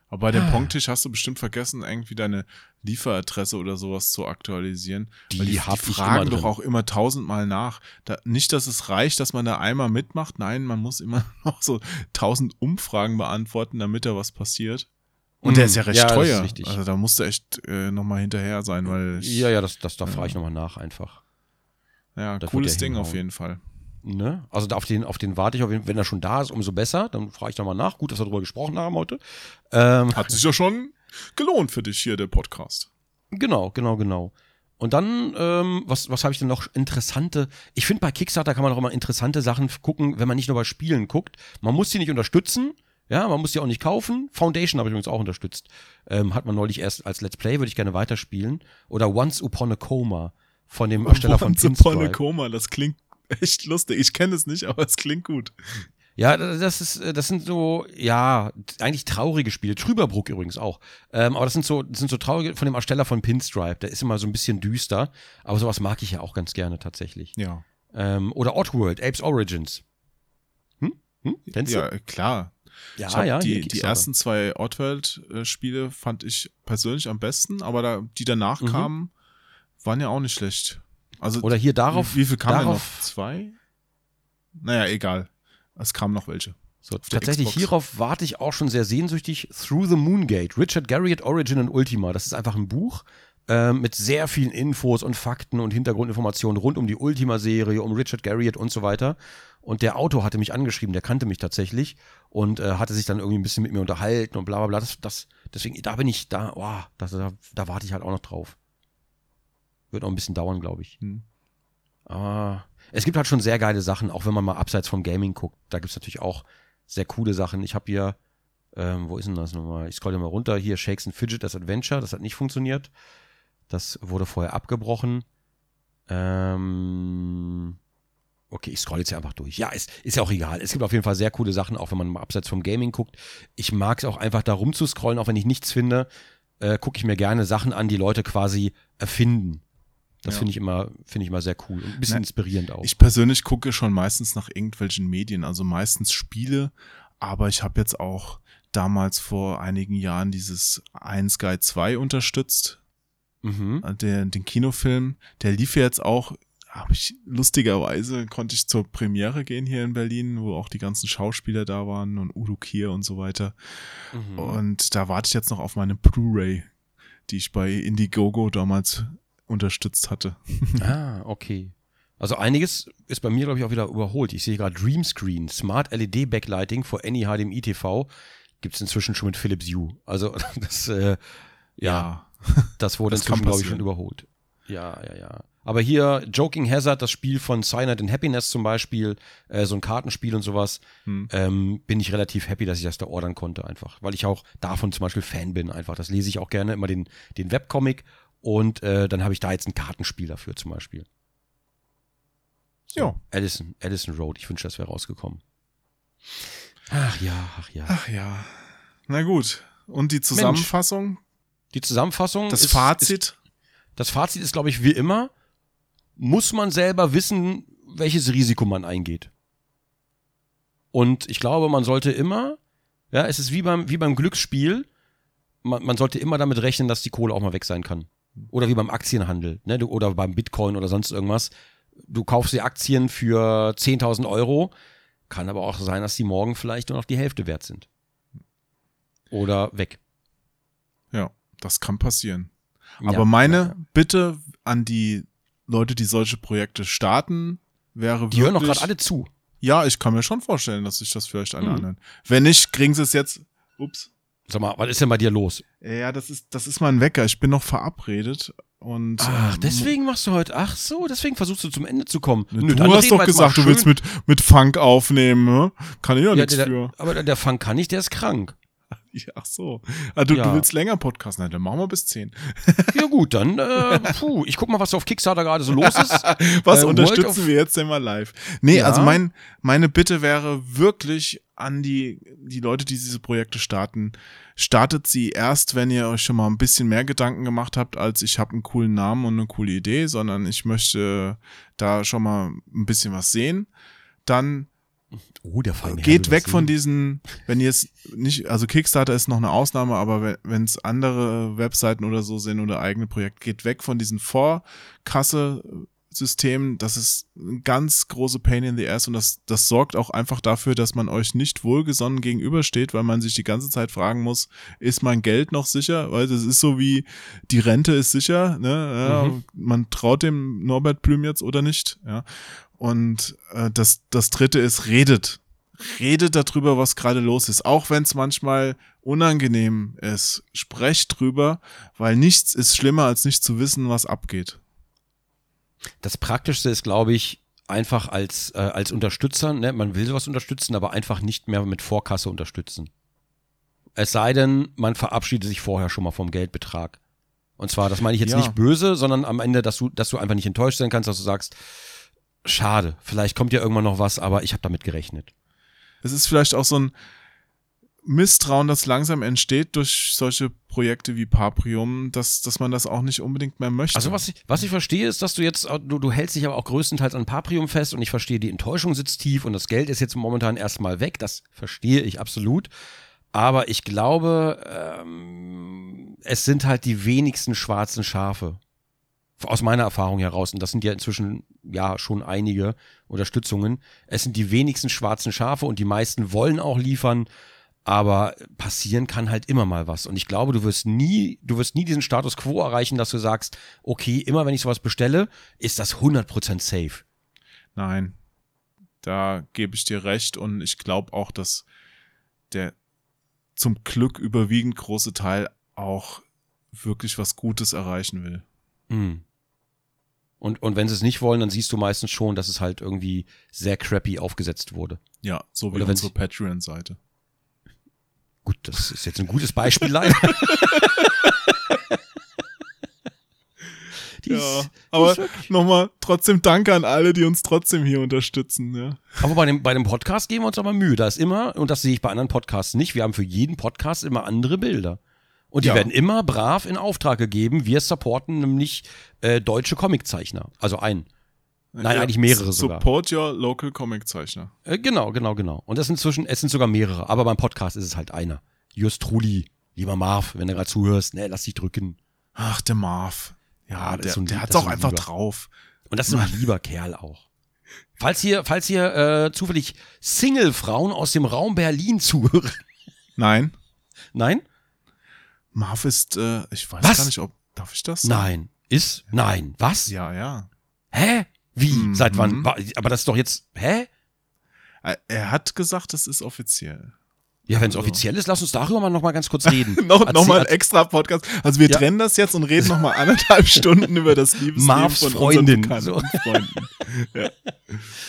Aber bei dem Pongtisch hast du bestimmt vergessen, irgendwie deine Lieferadresse oder sowas zu aktualisieren. Die fragen doch auch immer 1000-mal nach. Da, nicht, dass es reicht, dass man da einmal mitmacht. Nein, man muss immer noch so 1000 Umfragen beantworten, damit da was passiert. Und der ist ja recht teuer. Also da musst du echt nochmal hinterher sein, weil da frage ich nochmal nach einfach. Ja, das cooles Ding auf jeden Fall. Ne? Also auf den warte ich, wenn er schon da ist, umso besser. Dann frage ich nochmal nach. Gut, dass wir darüber gesprochen haben heute. Hat sich ja schon gelohnt für dich hier, der Podcast. Genau. Und dann, was habe ich denn noch interessante? Ich finde, bei Kickstarter kann man auch immer interessante Sachen gucken, wenn man nicht nur bei Spielen guckt. Man muss sie nicht unterstützen. Ja, man muss die auch nicht kaufen. Foundation habe ich übrigens auch unterstützt. Hat man neulich erst als Let's Play, würde ich gerne weiterspielen. Oder Once Upon a Coma von dem Ersteller von Pinstripe. Once Upon a Coma, das klingt echt lustig. Ich kenne es nicht, aber es klingt gut. Ja, das sind so, ja, eigentlich traurige Spiele. Trüberbruck übrigens auch. Aber das sind so traurige, von dem Ersteller von Pinstripe. Der ist immer so ein bisschen düster. Aber sowas mag ich ja auch ganz gerne tatsächlich. Ja. Oder Oddworld, Apes Origins. Hm? Kennst du? Ja, klar. Ja, die ersten zwei Oddworld-Spiele fand ich persönlich am besten, aber die danach kamen, waren ja auch nicht schlecht. Also oder hier darauf. Wie viel kamen denn noch? 2? Naja, egal. Es kamen noch welche. So, tatsächlich, Xbox. Hierauf warte ich auch schon sehr sehnsüchtig. Through the Moongate, Richard Garriott, Origin and Ultima. Das ist einfach ein Buch mit sehr vielen Infos und Fakten und Hintergrundinformationen rund um die Ultima-Serie, um Richard Garriott und so weiter. Und der Autor hatte mich angeschrieben, der kannte mich tatsächlich und hatte sich dann irgendwie ein bisschen mit mir unterhalten und bla bla bla. Deswegen, da bin ich da, da warte ich halt auch noch drauf. Wird noch ein bisschen dauern, glaube ich. Aber es gibt halt schon sehr geile Sachen, auch wenn man mal abseits vom Gaming guckt. Da gibt es natürlich auch sehr coole Sachen. Ich habe hier, wo ist denn das nochmal? Ich scrolle mal runter. Hier, Shakes and Fidget, das Adventure, das hat nicht funktioniert. Das wurde vorher abgebrochen. Okay, ich scrolle jetzt ja einfach durch. Ja, ist ja auch egal. Es gibt auf jeden Fall sehr coole Sachen, auch wenn man mal abseits vom Gaming guckt. Ich mag es auch einfach da rumzuscrollen, auch wenn ich nichts finde, gucke ich mir gerne Sachen an, die Leute quasi erfinden. Das finde ich immer sehr cool und ein bisschen inspirierend auch. Ich persönlich gucke schon meistens nach irgendwelchen Medien, also meistens Spiele, aber ich habe jetzt auch damals vor einigen Jahren dieses Iron Sky 2 unterstützt, den Kinofilm. Der lief ja jetzt auch. Lustigerweise konnte ich zur Premiere gehen hier in Berlin, wo auch die ganzen Schauspieler da waren und Udo Kier und so weiter. Und da warte ich jetzt noch auf meine Blu-ray, die ich bei Indiegogo damals unterstützt hatte. Ah, okay. Also einiges ist bei mir, glaube ich, auch wieder überholt. Ich sehe gerade Dreamscreen, Smart LED Backlighting for Any HDMI TV, gibt es inzwischen schon mit Philips Hue. Also das, das wurde das inzwischen, glaube ich, schon überholt. Ja. Aber hier Joking Hazard, das Spiel von Cyanide and Happiness zum Beispiel, so ein Kartenspiel und sowas, bin ich relativ happy, dass ich das da ordern konnte einfach, weil ich auch davon zum Beispiel Fan bin einfach. Das lese ich auch gerne, immer den Webcomic und dann habe ich da jetzt ein Kartenspiel dafür zum Beispiel. So, ja. Addison Road, ich wünsche, das wäre rausgekommen. Ach ja. Na gut, und die Zusammenfassung? Mensch. Die Zusammenfassung? Das ist, Fazit? Das Fazit ist, glaube ich, wie immer, muss man selber wissen, welches Risiko man eingeht. Und ich glaube, man sollte immer, ja, es ist wie beim Glücksspiel, man sollte immer damit rechnen, dass die Kohle auch mal weg sein kann. Oder wie beim Aktienhandel, ne? Oder beim Bitcoin oder sonst irgendwas. Du kaufst dir Aktien für 10.000 Euro, kann aber auch sein, dass die morgen vielleicht nur noch die Hälfte wert sind. Oder weg. Ja, das kann passieren. Aber meine Bitte an die Leute, die solche Projekte starten, wäre wirklich... Die hören doch gerade alle zu. Ja, ich kann mir schon vorstellen, dass sich das vielleicht alle anhören. Wenn nicht, kriegen sie es jetzt... Ups. Sag mal, was ist denn bei dir los? Ja, das ist mein Wecker. Ich bin noch verabredet. Und, ach, deswegen machst du heute, ach so, deswegen versuchst du zum Ende zu kommen. Ne, nö, du hast doch gesagt, du willst mit Funk aufnehmen. Ne? Kann ich ja nichts für. Aber der Funk kann nicht, der ist krank. Ach so. Also, ja. Du willst länger podcasten? Nein, dann machen wir bis 10. Ja gut, dann ich guck mal, was auf Kickstarter gerade so los ist. Was unterstützen wir jetzt denn mal live? Nee, ja. Also meine Bitte wäre wirklich an die Leute, die diese Projekte starten, startet sie erst, wenn ihr euch schon mal ein bisschen mehr Gedanken gemacht habt, als ich habe einen coolen Namen und eine coole Idee, sondern ich möchte da schon mal ein bisschen was sehen. Dann geht weg von diesen, wenn ihr es nicht, also Kickstarter ist noch eine Ausnahme, aber wenn es andere Webseiten oder so sind oder eigene Projekte, geht weg von diesen Vorkasse-Systemen. Das ist ein ganz große Pain in the Ass und das sorgt auch einfach dafür, dass man euch nicht wohlgesonnen gegenübersteht, weil man sich die ganze Zeit fragen muss, ist mein Geld noch sicher? Weil das ist so wie, die Rente ist sicher, ne? Mhm. Man traut dem Norbert Blüm jetzt oder nicht, ja. Und das Dritte ist, redet. Redet darüber, was gerade los ist. Auch wenn es manchmal unangenehm ist. Sprecht drüber, weil nichts ist schlimmer, als nicht zu wissen, was abgeht. Das Praktischste ist, glaube ich, einfach als Unterstützer, ne? Man will sowas unterstützen, aber einfach nicht mehr mit Vorkasse unterstützen. Es sei denn, man verabschiedet sich vorher schon mal vom Geldbetrag. Und zwar, das meine ich jetzt nicht böse, sondern am Ende, dass du einfach nicht enttäuscht sein kannst, dass du sagst, schade, vielleicht kommt ja irgendwann noch was, aber ich habe damit gerechnet. Es ist vielleicht auch so ein Misstrauen, das langsam entsteht durch solche Projekte wie Paprium, dass man das auch nicht unbedingt mehr möchte. Also was ich verstehe ist, dass du jetzt, du hältst dich aber auch größtenteils an Paprium fest und ich verstehe, die Enttäuschung sitzt tief und das Geld ist jetzt momentan erstmal weg, das verstehe ich absolut. Aber ich glaube, es sind halt die wenigsten schwarzen Schafe. Aus meiner Erfahrung heraus, und das sind ja inzwischen ja schon einige Unterstützungen, es sind die wenigsten schwarzen Schafe und die meisten wollen auch liefern, aber passieren kann halt immer mal was. Und ich glaube, du wirst nie diesen Status quo erreichen, dass du sagst, okay, immer wenn ich sowas bestelle, ist das 100% safe. Nein, da gebe ich dir recht und ich glaube auch, dass der zum Glück überwiegend große Teil auch wirklich was Gutes erreichen will. Mhm. Und wenn sie es nicht wollen, dann siehst du meistens schon, dass es halt irgendwie sehr crappy aufgesetzt wurde. Ja, so wie unsere Patreon-Seite. Gut, das ist jetzt ein gutes Beispiel leider. Aber nochmal trotzdem danke an alle, die uns trotzdem hier unterstützen. Ja. Aber bei dem Podcast geben wir uns aber Mühe. Da ist immer, und das sehe ich bei anderen Podcasts nicht, wir haben für jeden Podcast immer andere Bilder. Und die werden immer brav in Auftrag gegeben. Wir supporten nämlich deutsche Comiczeichner. Also einen. Nein, eigentlich mehrere sogar. Support your local Comiczeichner. Genau. Und es sind sogar mehrere. Aber beim Podcast ist es halt einer. Justruli, lieber Marv, wenn du gerade zuhörst, ne, lass dich drücken. Ach, der Marv. Ja, der hat's auch einfach drauf. Und das ist ein lieber Kerl auch. Falls hier zufällig Single-Frauen aus dem Raum Berlin zuhören. Nein. Nein? Marv ist, ich weiß gar nicht, ob, darf ich das? Nein. Ist? Nein. Was? Ja. Hä? Wie? Mhm. Seit wann? Aber das ist doch jetzt, hä? Er hat gesagt, das ist offiziell. Ja, wenn es offiziell ist, lass uns darüber mal nochmal ganz kurz reden. Nochmal ein extra Podcast. Also wir trennen das jetzt und reden nochmal 1,5 Stunden über das Liebesleben Marvs von Freundin. Unseren Freunden. Ja.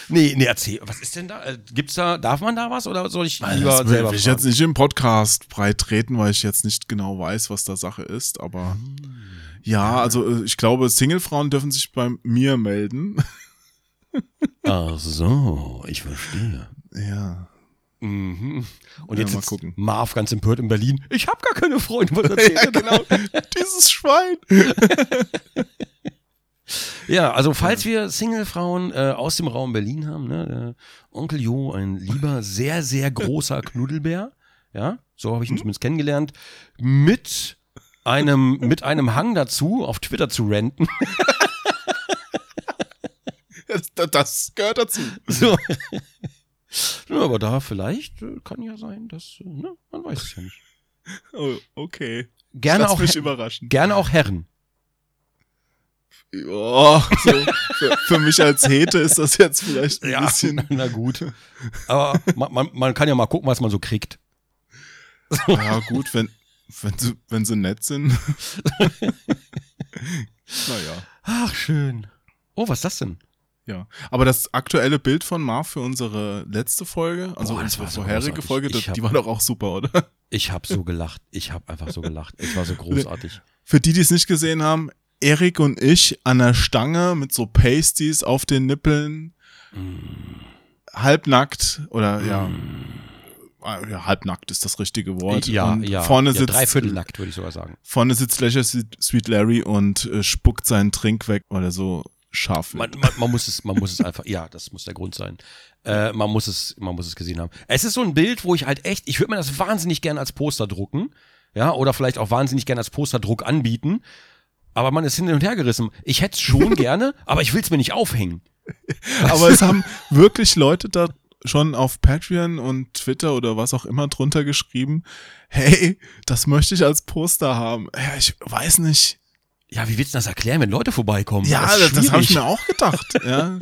Nee, erzähl. Was ist denn da? Gibt's da, darf man da was oder soll ich lieber selber fragen? Ich will jetzt nicht im Podcast breit treten, weil ich jetzt nicht genau weiß, was da Sache ist, aber ja, also ich glaube, Singlefrauen dürfen sich bei mir melden. Ach so, ich verstehe. Ja. Mhm. Und ja, jetzt mal gucken. Marv ganz empört in Berlin. Ich habe gar keine Freunde. Was erzählt ja, genau. Dieses Schwein. Ja, also falls wir Singlefrauen aus dem Raum Berlin haben, ne, Onkel Jo, ein lieber, sehr, sehr großer Knuddelbär. Ja, so habe ich ihn zumindest kennengelernt. Mit einem Hang dazu, auf Twitter zu renten. Das gehört dazu. So. Ja, aber da vielleicht kann ja sein, dass, ne, man weiß es ja nicht. Oh, okay. Gerne auch mich überraschen. Gerne auch Herren. Ja, so, für mich als Hete ist das jetzt vielleicht ein bisschen. Na gut. Aber man kann ja mal gucken, was man so kriegt. Ja, gut, wenn sie nett sind. Naja. Ach, schön. Oh, was ist das denn? Ja, aber das aktuelle Bild von Marv für unsere letzte Folge, also unsere vorherige Folge, die war doch auch super, oder? Ich habe so gelacht. Ich habe einfach so gelacht. Es war so großartig. Für die, die es nicht gesehen haben, Erik und ich an der Stange mit so Pasties auf den Nippeln, halbnackt oder ja, halbnackt ist das richtige Wort. Ja, und ja. Vorne sitzt dreiviertelnackt, würde ich sogar sagen. Vorne sitzt Sweet Larry und spuckt seinen Trink weg oder so. Scharf. Man muss es einfach, ja, das muss der Grund sein. Man muss es gesehen haben. Es ist so ein Bild, wo ich halt echt, ich würde mir das wahnsinnig gerne als Poster drucken, ja, oder vielleicht auch wahnsinnig gerne als Posterdruck anbieten, aber man ist hin und her gerissen. Ich hätte es schon gerne, aber ich will es mir nicht aufhängen. Aber es haben wirklich Leute da schon auf Patreon und Twitter oder was auch immer drunter geschrieben, hey, das möchte ich als Poster haben. Ja, ich weiß nicht. Ja, wie willst du das erklären, wenn Leute vorbeikommen? Ja, das habe ich mir auch gedacht. Ja.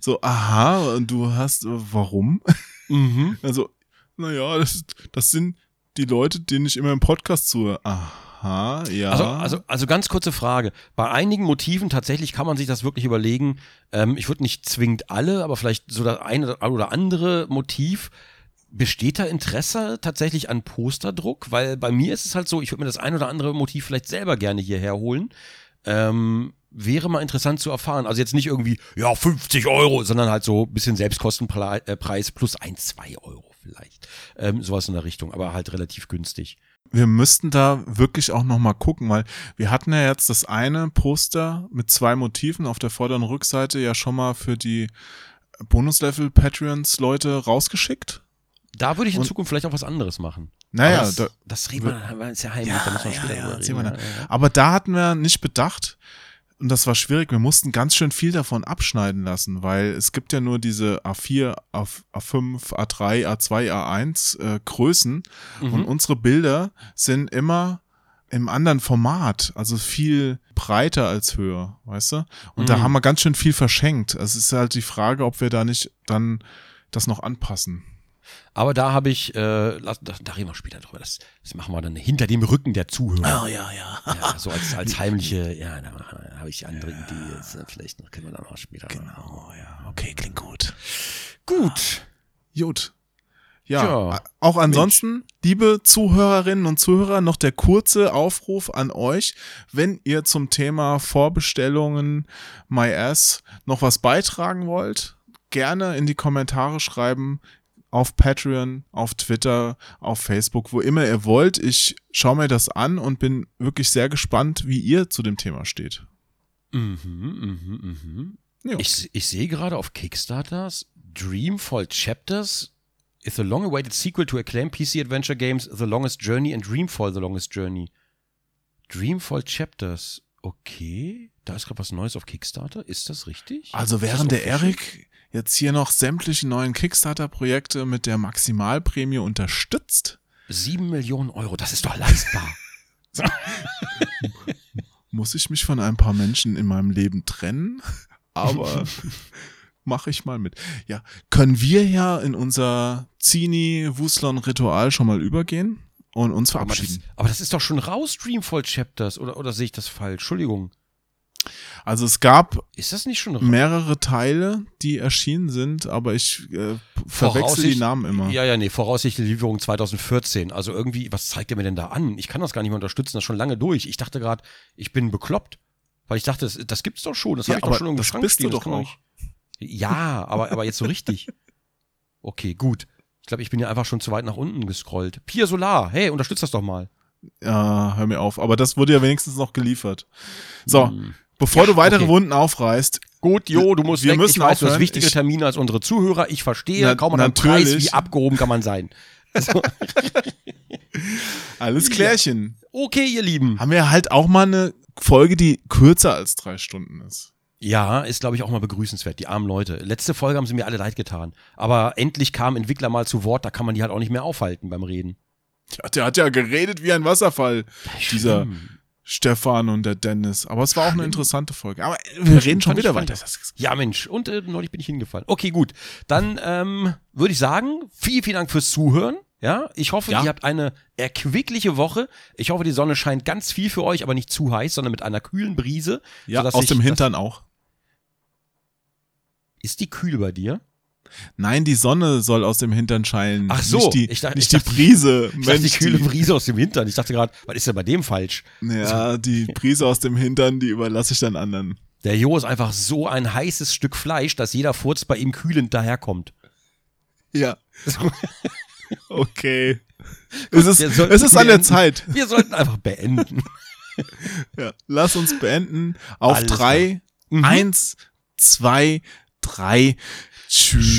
So, aha, und du hast, warum? Mhm. Also, naja, das sind die Leute, denen ich immer im Podcast zuhöre. Aha, ja. Also ganz kurze Frage. Bei einigen Motiven tatsächlich kann man sich das wirklich überlegen. Ich würde nicht zwingend alle, aber vielleicht so das eine oder andere Motiv. Besteht da Interesse tatsächlich an Posterdruck? Weil bei mir ist es halt so, ich würde mir das ein oder andere Motiv vielleicht selber gerne hierher holen. Wäre mal interessant zu erfahren. Also jetzt nicht irgendwie, ja, 50 Euro, sondern halt so ein bisschen Selbstkostenpreis plus 1-2 Euro vielleicht. Sowas in der Richtung, aber halt relativ günstig. Wir müssten da wirklich auch nochmal gucken, weil wir hatten ja jetzt das eine Poster mit 2 Motiven auf der vorderen Rückseite ja schon mal für die Bonuslevel-Patreons-Leute rausgeschickt. Da würde ich in Zukunft vielleicht auch was anderes machen. Naja, aber das reden wir, ist ja heimlich, da muss man später drüber reden. Aber da hatten wir nicht bedacht, und das war schwierig, wir mussten ganz schön viel davon abschneiden lassen, weil es gibt ja nur diese A4, A5, A3, A2, A1 Größen, und unsere Bilder sind immer im anderen Format, also viel breiter als höher, weißt du? Und da haben wir ganz schön viel verschenkt. Es ist halt die Frage, ob wir da nicht dann das noch anpassen. Aber da habe ich, da reden wir später drüber, das machen wir dann hinter dem Rücken der Zuhörer. Oh ja. So als heimliche, ja, da habe ich andere Ideen, vielleicht können wir dann auch später. Genau, ja, okay, klingt gut. Gut. Gut. Ja, auch ansonsten, Mensch. Liebe Zuhörerinnen und Zuhörer, noch der kurze Aufruf an euch, wenn ihr zum Thema Vorbestellungen MyAss noch was beitragen wollt, gerne in die Kommentare schreiben, auf Patreon, auf Twitter, auf Facebook, wo immer ihr wollt. Ich schaue mir das an und bin wirklich sehr gespannt, wie ihr zu dem Thema steht. Ja. Ich sehe gerade auf Kickstarters Dreamfall Chapters is a long-awaited sequel to acclaimed PC Adventure Games The Longest Journey and Dreamfall The Longest Journey. Dreamfall Chapters. Okay, da ist gerade was Neues auf Kickstarter. Ist das richtig? Also während der Erik jetzt hier noch sämtliche neuen Kickstarter-Projekte mit der Maximalprämie unterstützt. 7 Millionen Euro, das ist doch leistbar. Muss ich mich von ein paar Menschen in meinem Leben trennen? Aber mache ich mal mit. Ja, können wir ja in unser Zini-Wuslon-Ritual schon mal übergehen und uns verabschieden. Aber das ist doch schon raus, Dreamfall Chapters, oder sehe ich das falsch? Entschuldigung. Also es gab mehrere Teile, die erschienen sind, aber ich verwechsel die Namen immer. Voraussichtliche Lieferung 2014. Also irgendwie, was zeigt ihr mir denn da an? Ich kann das gar nicht mehr unterstützen, das ist schon lange durch. Ich dachte gerade, ich bin bekloppt, weil ich dachte, das gibt's doch schon. Das habe ich doch schon irgendwo Schrank stehen. Das bist du doch auch. Ja, aber jetzt so richtig. Okay, gut. Ich glaube, ich bin ja einfach schon zu weit nach unten gescrollt. Pia Solar, hey, unterstützt das doch mal. Ja, hör mir auf. Aber das wurde ja wenigstens noch geliefert. So. Bevor du weitere Wunden aufreißt. Gut, du musst weg. Ich weiß, du hast wichtigere Termine als unsere Zuhörer. Ich verstehe, kaum an einem Preis, wie abgehoben kann man sein. Also. Alles klärchen. Ja. Okay, ihr Lieben. Haben wir halt auch mal eine Folge, die kürzer als 3 Stunden ist. Ja, ist, glaube ich, auch mal begrüßenswert, die armen Leute. Letzte Folge haben sie mir alle leid getan. Aber endlich kamen Entwickler mal zu Wort, da kann man die halt auch nicht mehr aufhalten beim Reden. Ja, der hat ja geredet wie ein Wasserfall, dieser Stefan und der Dennis. Aber es war auch eine interessante Folge. Aber wir reden schon wieder weiter. Ja, Mensch. Und neulich bin ich hingefallen. Okay, gut. Dann würde ich sagen, vielen, vielen Dank fürs Zuhören. Ja, ich hoffe, ihr habt eine erquickliche Woche. Ich hoffe, die Sonne scheint ganz viel für euch, aber nicht zu heiß, sondern mit einer kühlen Brise. Ja, aus dem Hintern auch. Ist die kühl bei dir? Nein, die Sonne soll aus dem Hintern scheinen. Ach so, nicht die Brise. Ich dachte, die kühle Brise aus dem Hintern. Ich dachte gerade, was ist denn bei dem falsch? Ja, die Brise aus dem Hintern, die überlasse ich dann anderen. Der Jo ist einfach so ein heißes Stück Fleisch, dass jeder Furz bei ihm kühlend daherkommt. Ja. Okay. Es ist an der Zeit. Wir sollten einfach beenden. Ja, lass uns beenden. Auf 3, 1, 2, 3. Tschüss.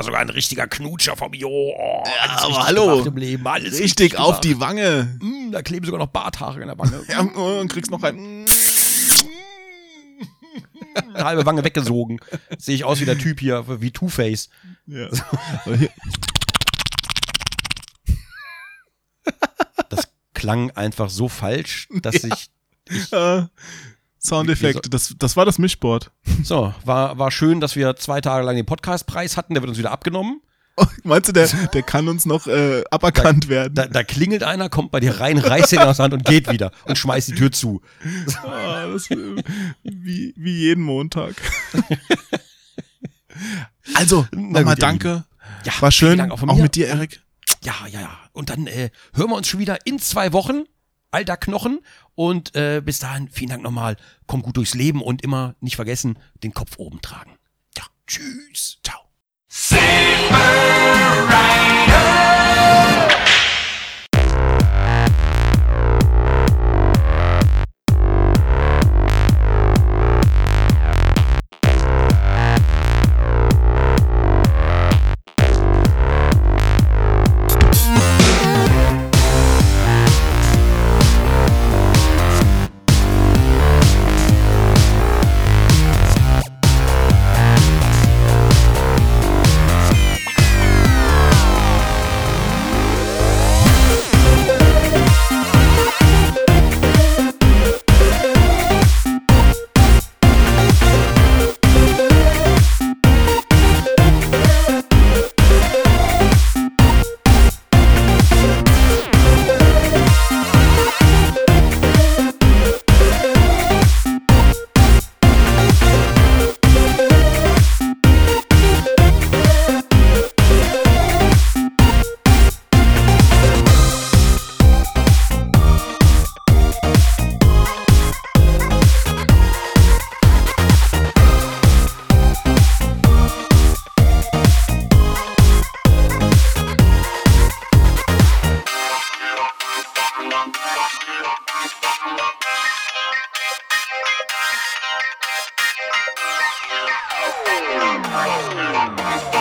Sogar ein richtiger Knutscher vom Jo. Oh, ja, aber hallo. Richtig auf die Wange. Da kleben sogar noch Barthaare in der Wange. Ja, und kriegst noch einen. Eine halbe Wange weggesogen. Sehe ich aus wie der Typ hier, wie Two-Face. Ja. Das klang einfach so falsch, dass ich Soundeffekte, das war das Mischboard. So, war schön, dass wir 2 Tage lang den Podcastpreis hatten, der wird uns wieder abgenommen. Oh, meinst du, der kann uns noch aberkannt werden? Da klingelt einer, kommt bei dir rein, reißt ihn aus der Hand und geht wieder und schmeißt die Tür zu. Oh, das, wie jeden Montag. Also, nochmal danke. Ja, war schön, Dank auch mit dir, Erik. Ja. Und dann hören wir uns schon wieder in 2 Wochen, alter Knochen. Und bis dahin, vielen Dank nochmal. Kommt gut durchs Leben und immer nicht vergessen, den Kopf oben tragen. Ja, tschüss, ciao. Silver Rider!